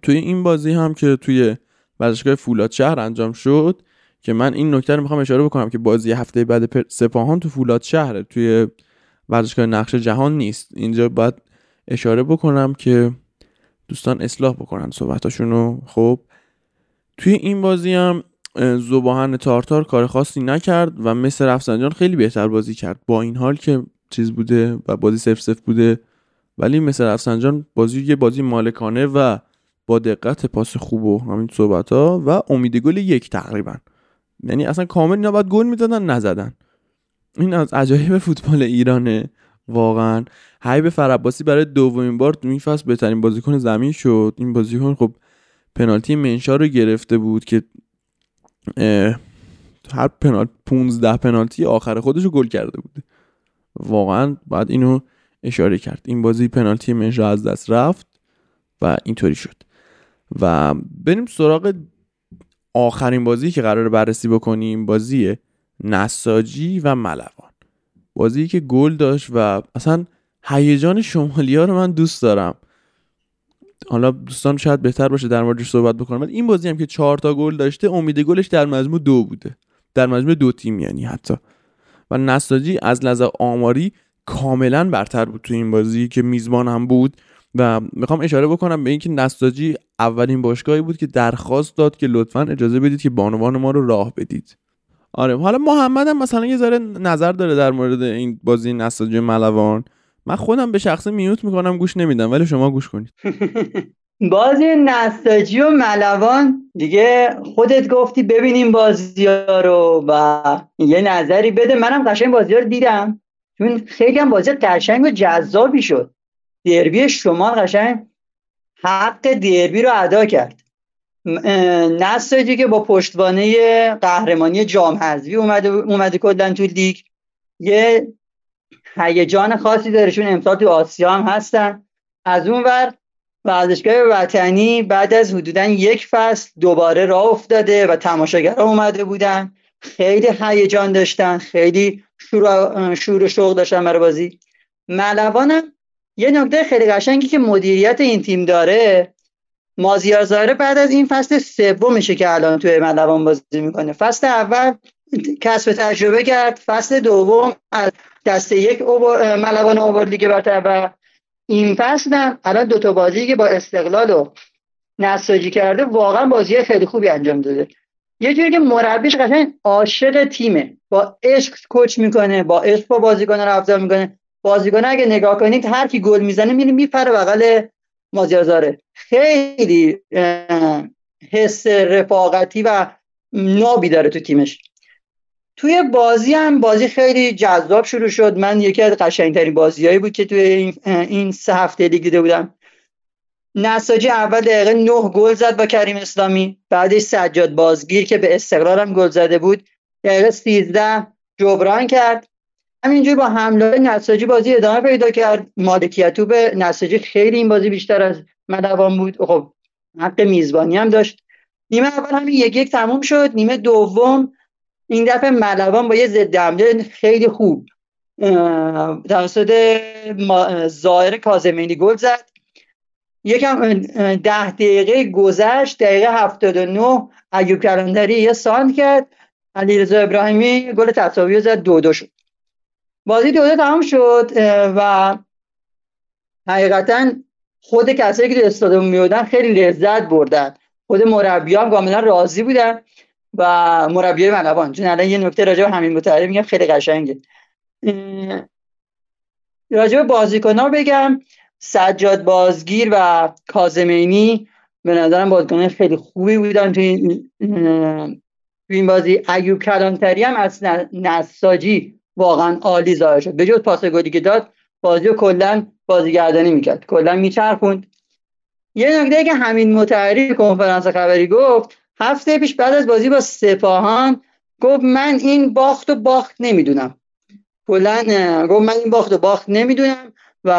توی این بازی هم که توی ورزشگاه فولاد شهر انجام شد که من این نکته رو میخوام اشاره بکنم که بازی هفته بعد سپاهان تو فولاد شهر توی ورزشگاه نقش جهان نیست. اینجا باید اشاره بکنم که دوستان اصلاح بکنن صحبتاشون رو. خب توی این بازی هم ذوباهن تارتار کار خاصی نکرد و مثل رفسنجان خیلی بهتر بازی کرد، با این حال که چیز بوده و بازی صفر صفر بوده، ولی مثل رفسنجان بازی یه بازی مالکانه و با دقت پاس خوب و همین صحبت‌ها و امید گل یک تقریبا، یعنی اصلا کامل اینا باید گل می‌دادن نزدن. این از عجایب فوتبال ایرانه واقعا. حبیب فرعباسی برای دومین بار تو این فصل بهترین بازیکن زمین شد. این بازیکن خب پنالتی منشا رو گرفته بود که هر پنالتی پانزده پنالتی آخر خودش رو گل کرده بود. واقعا بعد اینو اشاره کرد. این بازی پنالتی منشا از دست رفت و اینطوری شد. و بریم سراغ آخرین بازی که قراره بررسی بکنیم، بازی نساجی و ملوان. بازی که گل داشت و اصلا هیجان شمالی‌ها رو من دوست دارم. حالا دوستان شاید بهتر باشه در موردش صحبت بکنم. این بازی هم که چهار تا گل داشته، امید گلش در مجموع دو بوده، در مجموع دو تیم یعنی حتی. و نساجی از نظر آماری کاملا برتر بود تو این بازی که میزبان هم بود. و میخوام اشاره بکنم به اینکه نساجی اولین باشگاهی بود که درخواست داد که لطفاً اجازه بدید که بانوان ما رو راه بدید. آره حالا محمد هم مثلا یه ذره نظر داره در مورد این بازی نساجی ملوان. من خودم به شخصه میوت میکنم، گوش نمیدم، ولی شما گوش کنید. بازی نساجی و ملوان دیگه خودت گفتی ببینیم بازی‌ها رو و یه نظری بده. منم قشنگ بازی‌ها رو دیدم، چون خیلی هم بازی قشنگ و جذابی شد. دربی شمال قشنگ حق دربی رو ادا کرد. نساجی که با پشتوانه قهرمانی جام حذفی اومده اومده کلا تو لیگ یه هیجان خاصی داره، چون امسال تو آسیا هم هستن. از اون ور ورزشگاه وطنی بعد از حدوداً یک فصل دوباره راه افتاده و تماشاگرها اومده بودن، خیلی هیجان داشتن، خیلی شور شور و شوق داشتن برای بازی. ملوانم یه نکته خیلی قشنگی که مدیریت این تیم داره، مازیار زاهره بعد از این فصل سومشه که الان توی ملوان بازی میکنه. فصل اول کسب تجربه کرد، فصل دوم از دسته یک ملوان آورد لیگ برتر و این فصل هم الان دوتا بازی که با استقلال و نساجی کرده واقعا بازی خیلی خوبی انجام داده. یه جوری که مربیش قشنگ عاشق تیمه، با عشق کوچ میکنه، با عشق با بازیکن‌ها رفتار میکنه. بازیکن اگه نگاه کنید هر کی گل میزنه میره میپره بغل مازیارزاره خیلی حس رفاقتی و نابی داره تو تیمش. توی بازی هم بازی خیلی جذاب شروع شد. من یکی از قشنگترین بازیایی بود که توی این سه هفته لیگ دیده بودم. نساجی اول دقیقه نه گل زد با کریم اسلامی، بعدش سجاد بازگیر که به استقرارم گل زده بود دقیقه سیزده جبران کرد. همینجوری با حمله نساجی بازی ادامه پیدا کرد. مالکیتو به نساجی خیلی این بازی بیشتر از مدوام بود. خب حق میزبانی هم داشت. نیمه اول همین یک یک تموم شد. نیمه دوم این دفعه ملوان با یه ضد حمله خیلی خوب توسط ظاهر کاظمینی گل زد. یکم ده دقیقه گذشت، دقیقه هفتاد و نه ایوب کلندری یه سانت کرد، علیرضا ابراهیمی گل تساوی زد، دو دو شد. بازی دو دو تمام شد و حقیقتا خود کسایی که در استادیوم میودن خیلی لذت بردن. خود مربی‌ها هم کاملا راضی بودن و مربیای ملوان، چون الان یه نکته راجع به همین مطلب میگم خیلی قشنگه. راجع به بازیکن‌ها بگم، سجاد بازگیر و کاظمینی به نظرم بازیکنان خیلی خوبی بودن توی این, توی این بازی. ایوب کلانتری هم از نساجی واقعا عالی ظاهر شد، به جز پاس گلی که داد بازیو کلا بازیگردانی میکرد، کلا میچرخوند. یه نکته که همین مطهری کنفرانس خبری گفت هفته پیش بعد از بازی با سپاهان، گفت من این باخت و باخت نمیدونم، کلا گفت من این باخت و باخت نمیدونم و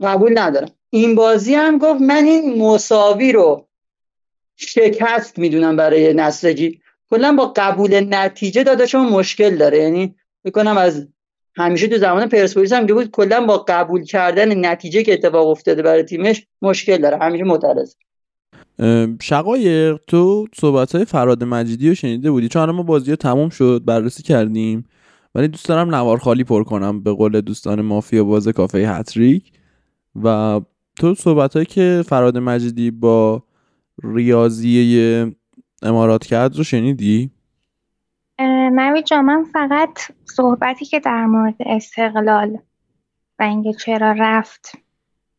قبول ندارم. این بازی هم گفت من این مساوی رو شکست میدونم برای نساجی. کلا با قبول نتیجه داداشم مشکل داره، یعنی میکنم از همیشه تو زمان پرسپولیس هم بود کلا با قبول کردن نتیجه که اتفاق افتاده برای تیمش مشکل داره، همیشه معترض. شقایق، تو صحبت‌های فراد مجیدی رو شنیده بودی؟ چون ما بازیو تموم شد بررسی کردیم ولی دوست دارم نوار خالی پر کنم به قول دوستان مافیا باز کافه هتریک. و تو صحبتایی که فراد مجیدی با ریاضیه امارات کرد رو شنیدی؟ نوید جان، من فقط صحبتی که در مورد استقلال و اینکه چرا رفت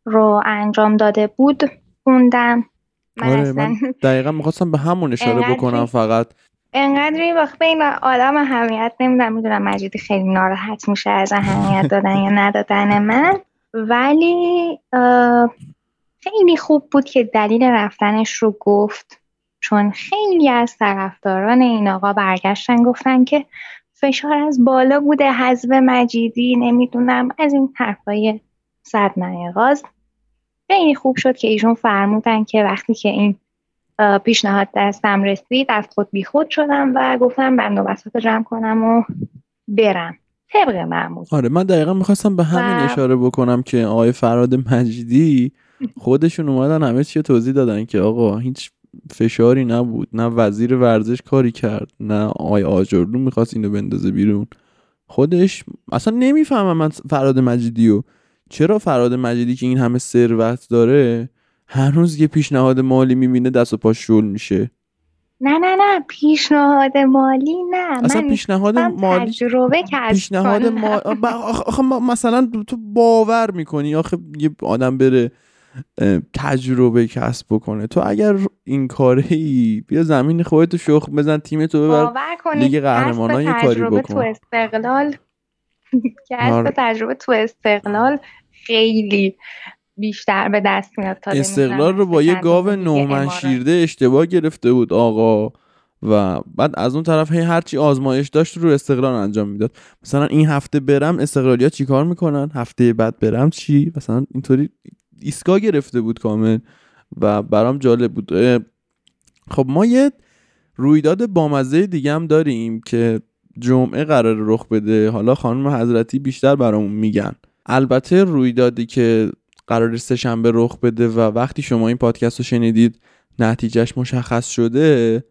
رو انجام داره بود خوندم. من, آره من دقیقا میخواستم به همون اشاره بکنم. فقط اینقدر وقت به این آدم اهمیت نمیدونم، میدونم مجیدی خیلی ناراحت میشه از اهمیت دادن یا ندادن من، ولی خیلی خوب بود که دلیل رفتنش رو گفت، چون خیلی از طرفداران این آقا برگشتن گفتن که فشار از بالا بوده، حذف مجیدی، نمیدونم از این طرفای صد مغاز. خیلی خوب شد که ایشون فرمودن که وقتی که این پیشنهاد دستم رسید از خود بی خود شدم و گفتم من نوبتاتو جمع کنم و برم طبق معمول. آره من دقیقا میخواستم به همین و... اشاره بکنم که آقای فراد مجیدی خودشون اومدن همه چی توضیح دادن که آقا هیچ فشاری نبود، نه وزیر ورزش کاری کرد، نه آقای آجرلو میخواست اینو بندازه بیرون. خودش اصلا نمیفهمم من فراد مجیدیو، چرا فراد مجیدی که این همه ثروت داره هر روز یه پیشنهاد مالی میبینه دست و پاش شل میشه. نه نه نه پیشنهاد مالی نه، اصلا من پیشنهاد مالی تجربه کردم. پیشنهاد مالی آخه مثلا تو باور میکنی آخه یه آدم بره تجربه کسب بکنه؟ تو اگر این کاری بیا زمین خودتو شخم بزن، تیمتو ببر لیگ قهرمانان، یه کاری بکن. تو استقلال کسب تجربه تو استقلال خیلی بیشتر به دست میاد. استقلال رو با یه گاو نومن شیرده اشتباه گرفته بود آقا و بعد از اون طرف هی هرچی آزمایش داشت رو استقلال انجام میداد. مثلا این هفته برم استقلالیا چی کار میکنن، هفته بعد برم چی، مثلا اینطوری ایسکا گرفته بود کامل و برام جالب بود. خب ما یه رویداد بامزه دیگه هم داریم که جمعه قراره رخ بده، حالا خانم حضرتی بیشتر برامون میگن. البته رویدادی که قراره سه شنبه رخ بده و وقتی شما این پادکست رو شنیدید نتیجهش مشخص شده،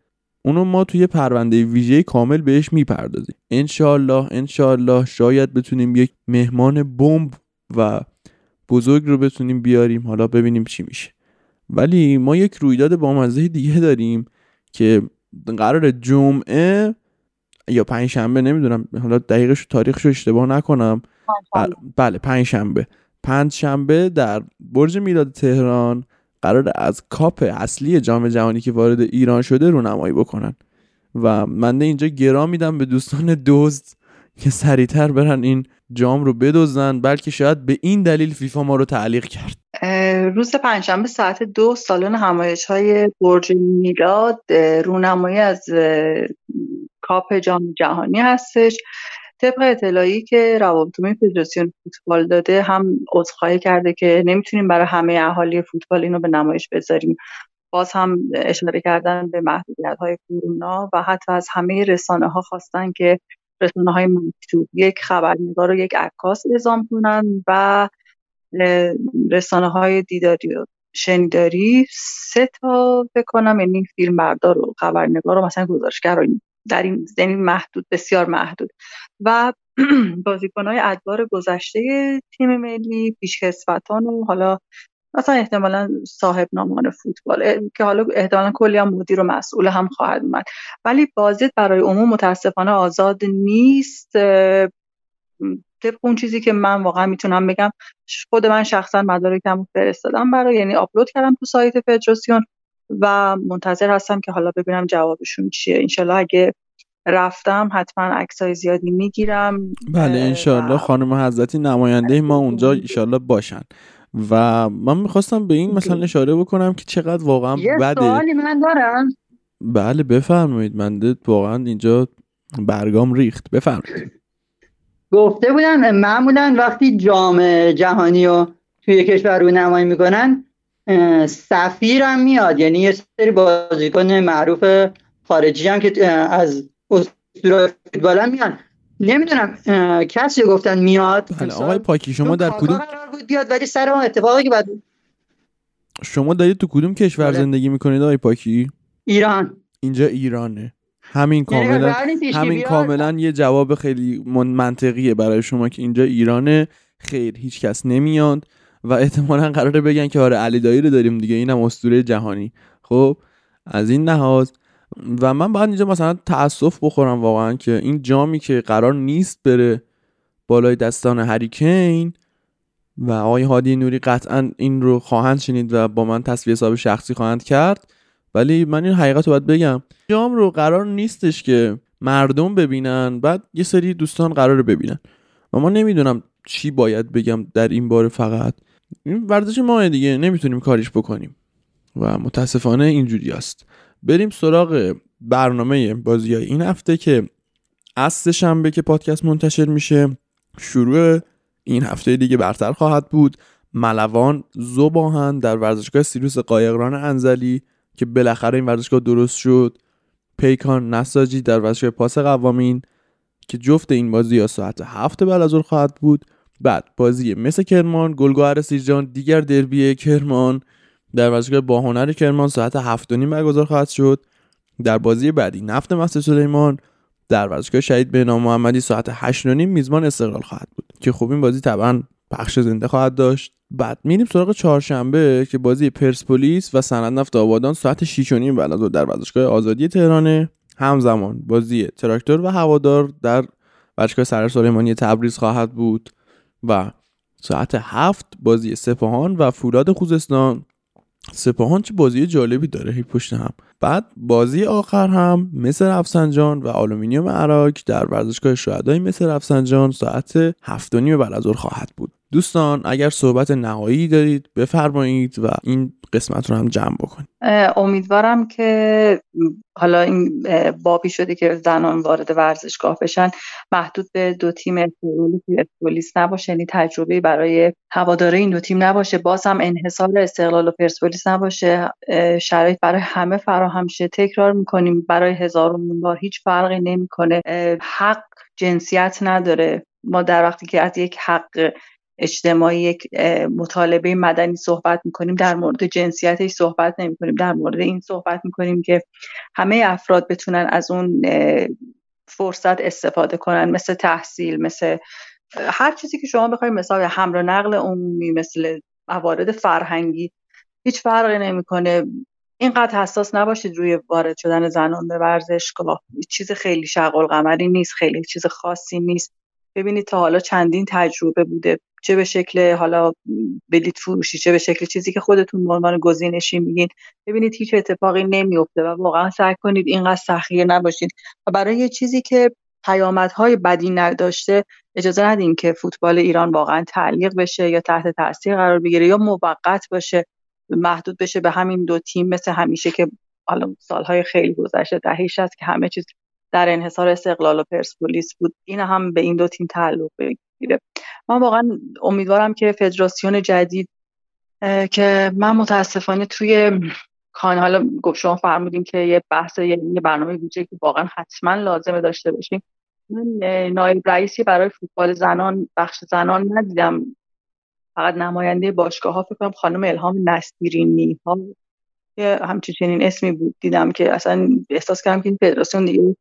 اونو ما توی پرونده ویژه کامل بهش میپردازیم. انشالله انشالله شاید بتونیم یک مهمان بمب و بزرگ رو بتونیم بیاریم، حالا ببینیم چی میشه. ولی ما یک رویداد بامزه دیگه داریم که قراره جمعه یا پنج شنبه، نمیدونم حالا دقیقش تاریخش رو اشتباه نکنم، بله پنج شنبه پنج شنبه در برج میلاد تهران قرار از کاپ اصلی جام جهانی که وارد ایران شده رونمایی بکنن و من اینجا گرا میدم به دوستان دزد که سریعتر برن این جام رو بدزدن، بلکه شاید به این دلیل فیفا ما رو تعلیق کرد. روز پنجشنبه ساعت دو سالن همایش‌های برج میلاد رونمایی از کاپ جام جهانی هستش. طبق اطلاعی که روابط‌عمومی فدراسیون فوتبال داده، هم عذرخواهی کرده که نمیتونیم برای همه اهالی فوتبال اینو به نمایش بذاریم. باز هم اشاره کردن به محدودیت‌های کرونا و حتی از همه رسانه‌ها خواستن که رسانه‌های مکتوب یک خبرنگار و یک عکاس اعزام کنن و رسانه‌های دیداری و شنیداری سه تا فکر کنم، یعنی فیلمبردار و خبرنگار و مثلا گزارشگر و در این زمین محدود، بسیار محدود، و بازیکن‌های ادوار گذشته تیم ملی، پیشکسوتان و حالا مثلا احتمالاً صاحب نامان فوتبال که حالا احتمالاً کلی هم مدیر و مسئول هم خواهد اومد. ولی بازی برای عموم متاسفانه آزاد نیست. طبق اون چیزی که من واقعا میتونم بگم، خود من شخصا مدارکمو فرستادم برای، یعنی آپلود کردم تو سایت فدراسیون و منتظر هستم که حالا ببینم جوابشون چیه. انشالله اگه رفتم حتما عکسای زیادی میگیرم. بله انشالله خانم حضرتی نماینده ما اونجا انشالله باشن. و من میخواستم به این مثلا اشاره بکنم که چقدر واقعا یه بده. یه سوالی من دارم. بله بفرمایید. من واقعا اینجا برگام ریخت. بفرمایید. گفته بودن معمولا وقتی جام جهانی رو توی کشور رونمایی میکنن سفیر هم میاد، یعنی یه سری بازیکن معروف خارجی هم که از اسطوره فوتبال هم میان. نمیدونم کسی گفتن میاد. آقای پاکی شما در کدوم قرار بود بیاد؟ ولی سر اون اتفاقی که بعد شما دارید تو کدوم کشور زندگی میکنید آقای پاکی؟ ایران. اینجا ایرانه. همین کاملا همین کاملا یه جواب خیلی منطقیه برای شما که اینجا ایرانه. خیر هیچ کس نمیاد و احتمالاً قراره بگن که آره علی دایی رو داریم دیگه، اینم اسطوره جهانی. خب از این لحاظ و من باید اینجا مثلا تأسف بخورم واقعا که این جامی که قرار نیست بره بالای دستان هری کین و آقای هادی نوری قطعا این رو خواهند شنید و با من تصفیه حساب شخصی خواهند کرد، ولی من این حقیقت رو باید بگم، جام رو قرار نیستش که مردم ببینن، بعد یه سری دوستان قراره ببینن و ما نمیدونم چی باید بگم در این باره. فقط این ورزش ماه دیگه، نمیتونیم کاریش بکنیم و متاسفانه اینجوری است. بریم سراغ برنامه بازیای این هفته که از سه شنبه که پادکست منتشر میشه شروع این هفته دیگه برتر خواهد بود. ملوان زباهن در ورزشگاه سیروس قایقران انزلی که بالاخره این ورزشگاه درست شد. پیکان نساجی در ورزشگاه پاس قوامین که جفت این بازی‌ها ساعت هفت بعد از ظهر خواهد بود. بعد بازی مس کرمان گلگهر سیرجان دیگر دربی کرمان در ورزشگاه باهنر کرمان ساعت هفت و نیم برگزار خواهد شد. در بازی بعدی نفت مست سلیمان در ورزشگاه شهید بهنام محمدی ساعت هشت و نیم میزبان استقلال خواهد بود که خب این بازی طبعا پخش زنده خواهد داشت. بعد میریم سراغ چهارشنبه که بازی پرسپولیس و سندنفت آبادان ساعت شش و نیم بعد در ورزشگاه آزادی تهرانه. همزمان بازی تراکتور و هوادار در ورزشگاه سرور سلیمانی تبریز خواهد بود و ساعت هفت بازی سپاهان و فولاد خوزستان. سپاهان چه بازی جالبی داره هی پشت هم. بعد بازی آخر هم مس رفسنجان و آلومینیوم عراق در ورزشگاه شهدای مس رفسنجان ساعت هفت و نیم بعد از ظهر خواهد بود. دوستان اگر صحبت نهایی دارید بفرمایید و این قسمت رو هم جمع بکنید. امیدوارم که حالا این بابی شده که زنان وارد ورزشگاه بشن محدود به دو تیم پرسپولیس نباشه، یعنی تجربه برای هواداره این دو تیم نباشه، باز هم انحصار استقلال و پرسپولیس نباشه، شرایط برای همه فراهم شه. تکرار میکنیم برای هزارمین بار هیچ فرقی نمیکنه، حق جنسیت نداره. ما در وقتی که از یک حق اجتماعی، یک مطالبه مدنی صحبت میکنیم، در مورد جنسیتش صحبت نمیکنیم، در مورد این صحبت میکنیم که همه افراد بتونن از اون فرصت استفاده کنن، مثل تحصیل، مثل هر چیزی که شما بخواید، مثلا حمل و نقل عمومی، مثل موارد فرهنگی، هیچ فرقی نمیکنه. اینقدر حساس نباشید روی وارد شدن زنان به ورزشگاه. چیز خیلی شغل قمری نیست، خیلی چیز خاصی نیست. ببینید تا حالا چندین تجربه بوده، چه به شکل حالا بلیط فروشی، چه به شکل چیزی که خودتون به عنوان گزینشی میگین، ببینید هیچ اتفاقی نمیفته و واقعا سعی کنید اینقدر سخیه نباشید و برای یه چیزی که پیامدهای بدی نداشته اجازه ندیم که فوتبال ایران واقعا تعلیق بشه یا تحت تاثیر قرار بگیره یا موقت باشه، محدود بشه به همین دو تیم مثل همیشه که حالا سالهای خیلی گذشته دهیش است که همه چیز در انحصار استقلال و پرسپولیس بود، این هم به این دو تیم تعلق بگیره. من واقعا امیدوارم که فدراسیون جدید که من متاسفانه توی کان حالا گفت شما فرمودین که یه بحث یه برنامه بودجه که واقعا حتما لازمه داشته باشیم، من نایب رئیسی برای فوتبال زنان بخش زنان ندیدم، فقط نماینده باشگاه‌ها فکر کنم خانم الهام نصیرینی ها یه همچنین اسمی بود دیدم که اصلا احساس کردم که این فدراسیون دیگه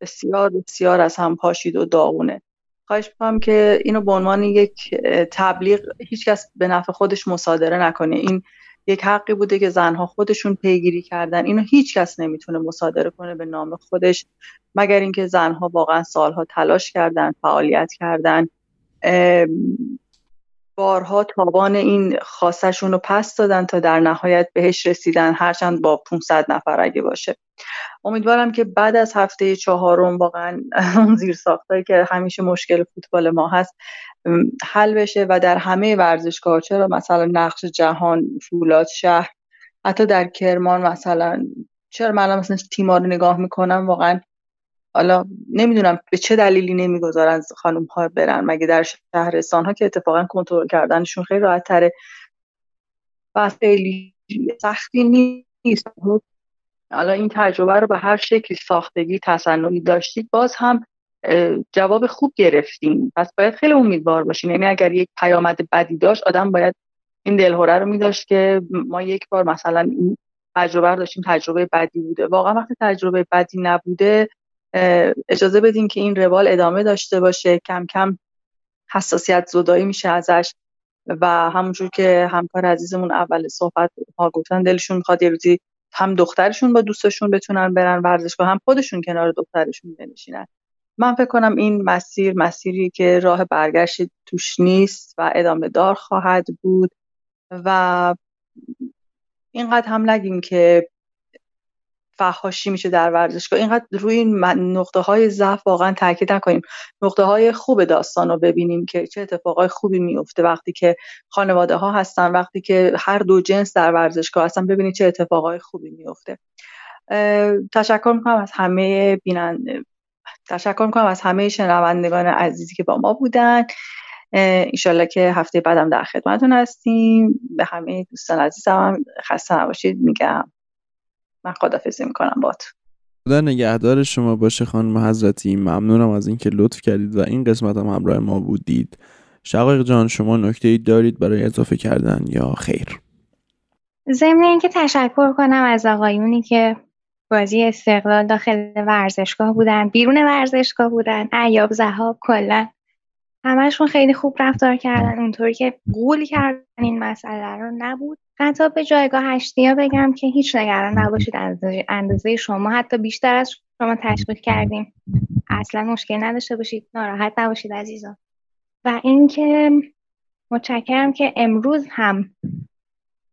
بسیار بسیار از هم پاشید و داغونه. خواهش می‌کنم که اینو به عنوان یک تبلیغ هیچکس به نفع خودش مصادره نکنه، این یک حقی بوده که زنها خودشون پیگیری کردن، اینو هیچکس نمیتونه مصادره کنه به نام خودش مگر اینکه زنها واقعا سالها تلاش کردن، فعالیت کردن، بارها تابان این خواستشون رو پس دادن تا در نهایت بهش رسیدن، هرچند با پانصد نفر اگه باشه. امیدوارم که بعد از هفته چهارم واقعا اون زیرساختایی که همیشه مشکل فوتبال ما هست حل بشه و در همه ورزشگاه‌ها، چرا مثلا نقش جهان، فولاد شهر، حتی در کرمان مثلا، چرا من مثلا تیم‌ها رو نگاه میکنم واقعا حالا نمیدونم به چه دلیلی نمیگذارن خانم ها برن، مگه در شهرستان ها که اتفاقا کنترل کردنشون خیلی راحت تره و خیلی سختی نیست. حالا این تجربه رو به هر شکلی ساختگی تصنعی داشتید باز هم جواب خوب گرفتیم، پس باید خیلی امیدوار باشیم. یعنی اگر یک پیامد بدی داشت آدم باید این دلهوره رو میداشت که ما یک بار مثلا این تجربه رو داشتیم، تجربه بدی بوده. واقعا وقتی تجربه بدی نبوده اجازه بدین که این روال ادامه داشته باشه، کم کم حساسیت زدایی میشه ازش و همونجور که همکار عزیزمون اول صحبت ها گفتن دلشون میخواد یه روزی هم دخترشون با دوستشون بتونن برن ورزشگاه، هم خودشون کنار دخترشون بنشینن. من فکر کنم این مسیر مسیری که راه برگشت توش نیست و ادامه دار خواهد بود و اینقدر هم نگیم که فحاشی میشه در ورزشگاه، اینقدر روی این نقطه های ضعف واقعا تاکید نکنیم، نقطه های خوب داستان رو ببینیم که چه اتفاقای خوبی میفته وقتی که خانواده ها هستن، وقتی که هر دو جنس در ورزشگاه هستن، ببینید چه اتفاقای خوبی میفته. تشکر میکنم از همه بیننده، تشکر میکنم از همه شنوندگان عزیزی که با ما بودن، انشالله که هفته بعدم در خدمتتون هستیم. به همه دوستان عزیزم خسته نباشید میگم، من خداحافظی میکنم با تو. خدا نگهدار شما باشه خانم حضرتی، ممنونم از اینکه لطف کردید و این قسمت هم همراه ما بودید. شقایق جان شما نکته‌ای دارید برای اضافه کردن یا خیر؟ ضمن اینکه تشکر کنم از آقایونی که بازی استقلال داخل ورزشگاه بودن، بیرون ورزشگاه بودن، عیاب ذهاب، کلا همشون خیلی خوب رفتار کردن، اونطوری که قول کردن این مسئله رو نبود. حتی به جایگاه هشتیا بگم که هیچ نگران نباشید، اندازه شما حتی بیشتر از شما تشویق کردیم، اصلا مشکل نداشته باشید، ناراحت نباشید عزیزان. و اینکه متشکرم که امروز هم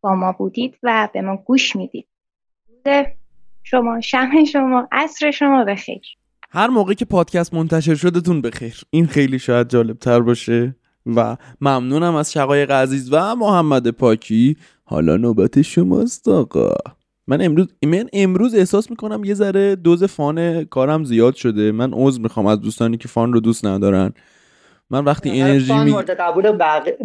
با ما بودید و به ما گوش میدید. شما شب شما عصر شما بخیر، هر موقع که پادکست منتشر شدتون بخیر، این خیلی شاید جالبتر باشه. و ممنونم از شقایق عزیز و محمد پاکی. حالا نوبت شماست آقا. من امروز من امروز احساس میکنم یه ذره دوز فان کارم زیاد شده، من عذر میخوام از دوستانی که فان رو دوست ندارن. من وقتی انرژی می مورد قبول بقیه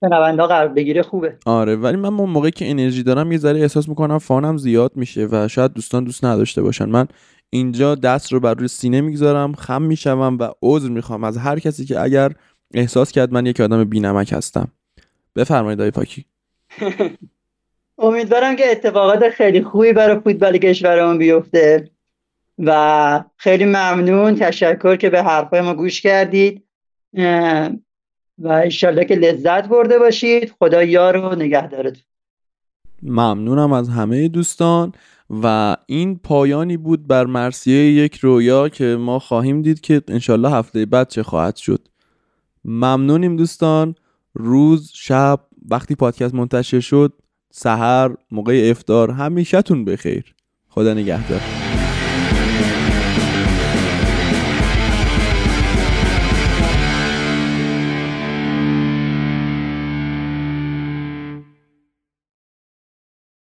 شنوندا قرار بگیره خوبه، آره، ولی من اون موقعی که انرژی دارم یه ذره احساس میکنم فانم زیاد میشه و شاید دوستان دوست نداشته باشن. من اینجا دست رو بر روی سینه میگذارم، خم میشم و عذر میخوام از هر کسی که اگر احساس کرد من یک آدم بی‌نمک هستم. بفرمایید آقای پاکی. امیدوارم که اتفاقات خیلی خوبی برای فوتبال کشورمون بیفته و خیلی ممنون، تشکر که به حرفای ما گوش کردید و انشالله که لذت برده باشید. خدا یار و نگهدارتون. ممنونم از همه دوستان و این پایانی بود بر مرثیه یک رویا که ما خواهیم دید که انشالله هفته بعد چه خواهد شد. ممنونیم دوستان. روز، شب، وقتی پادکست منتشر شد، سحر، موقع افطار، همیشه‌تون بخیر. خدا نگهدار.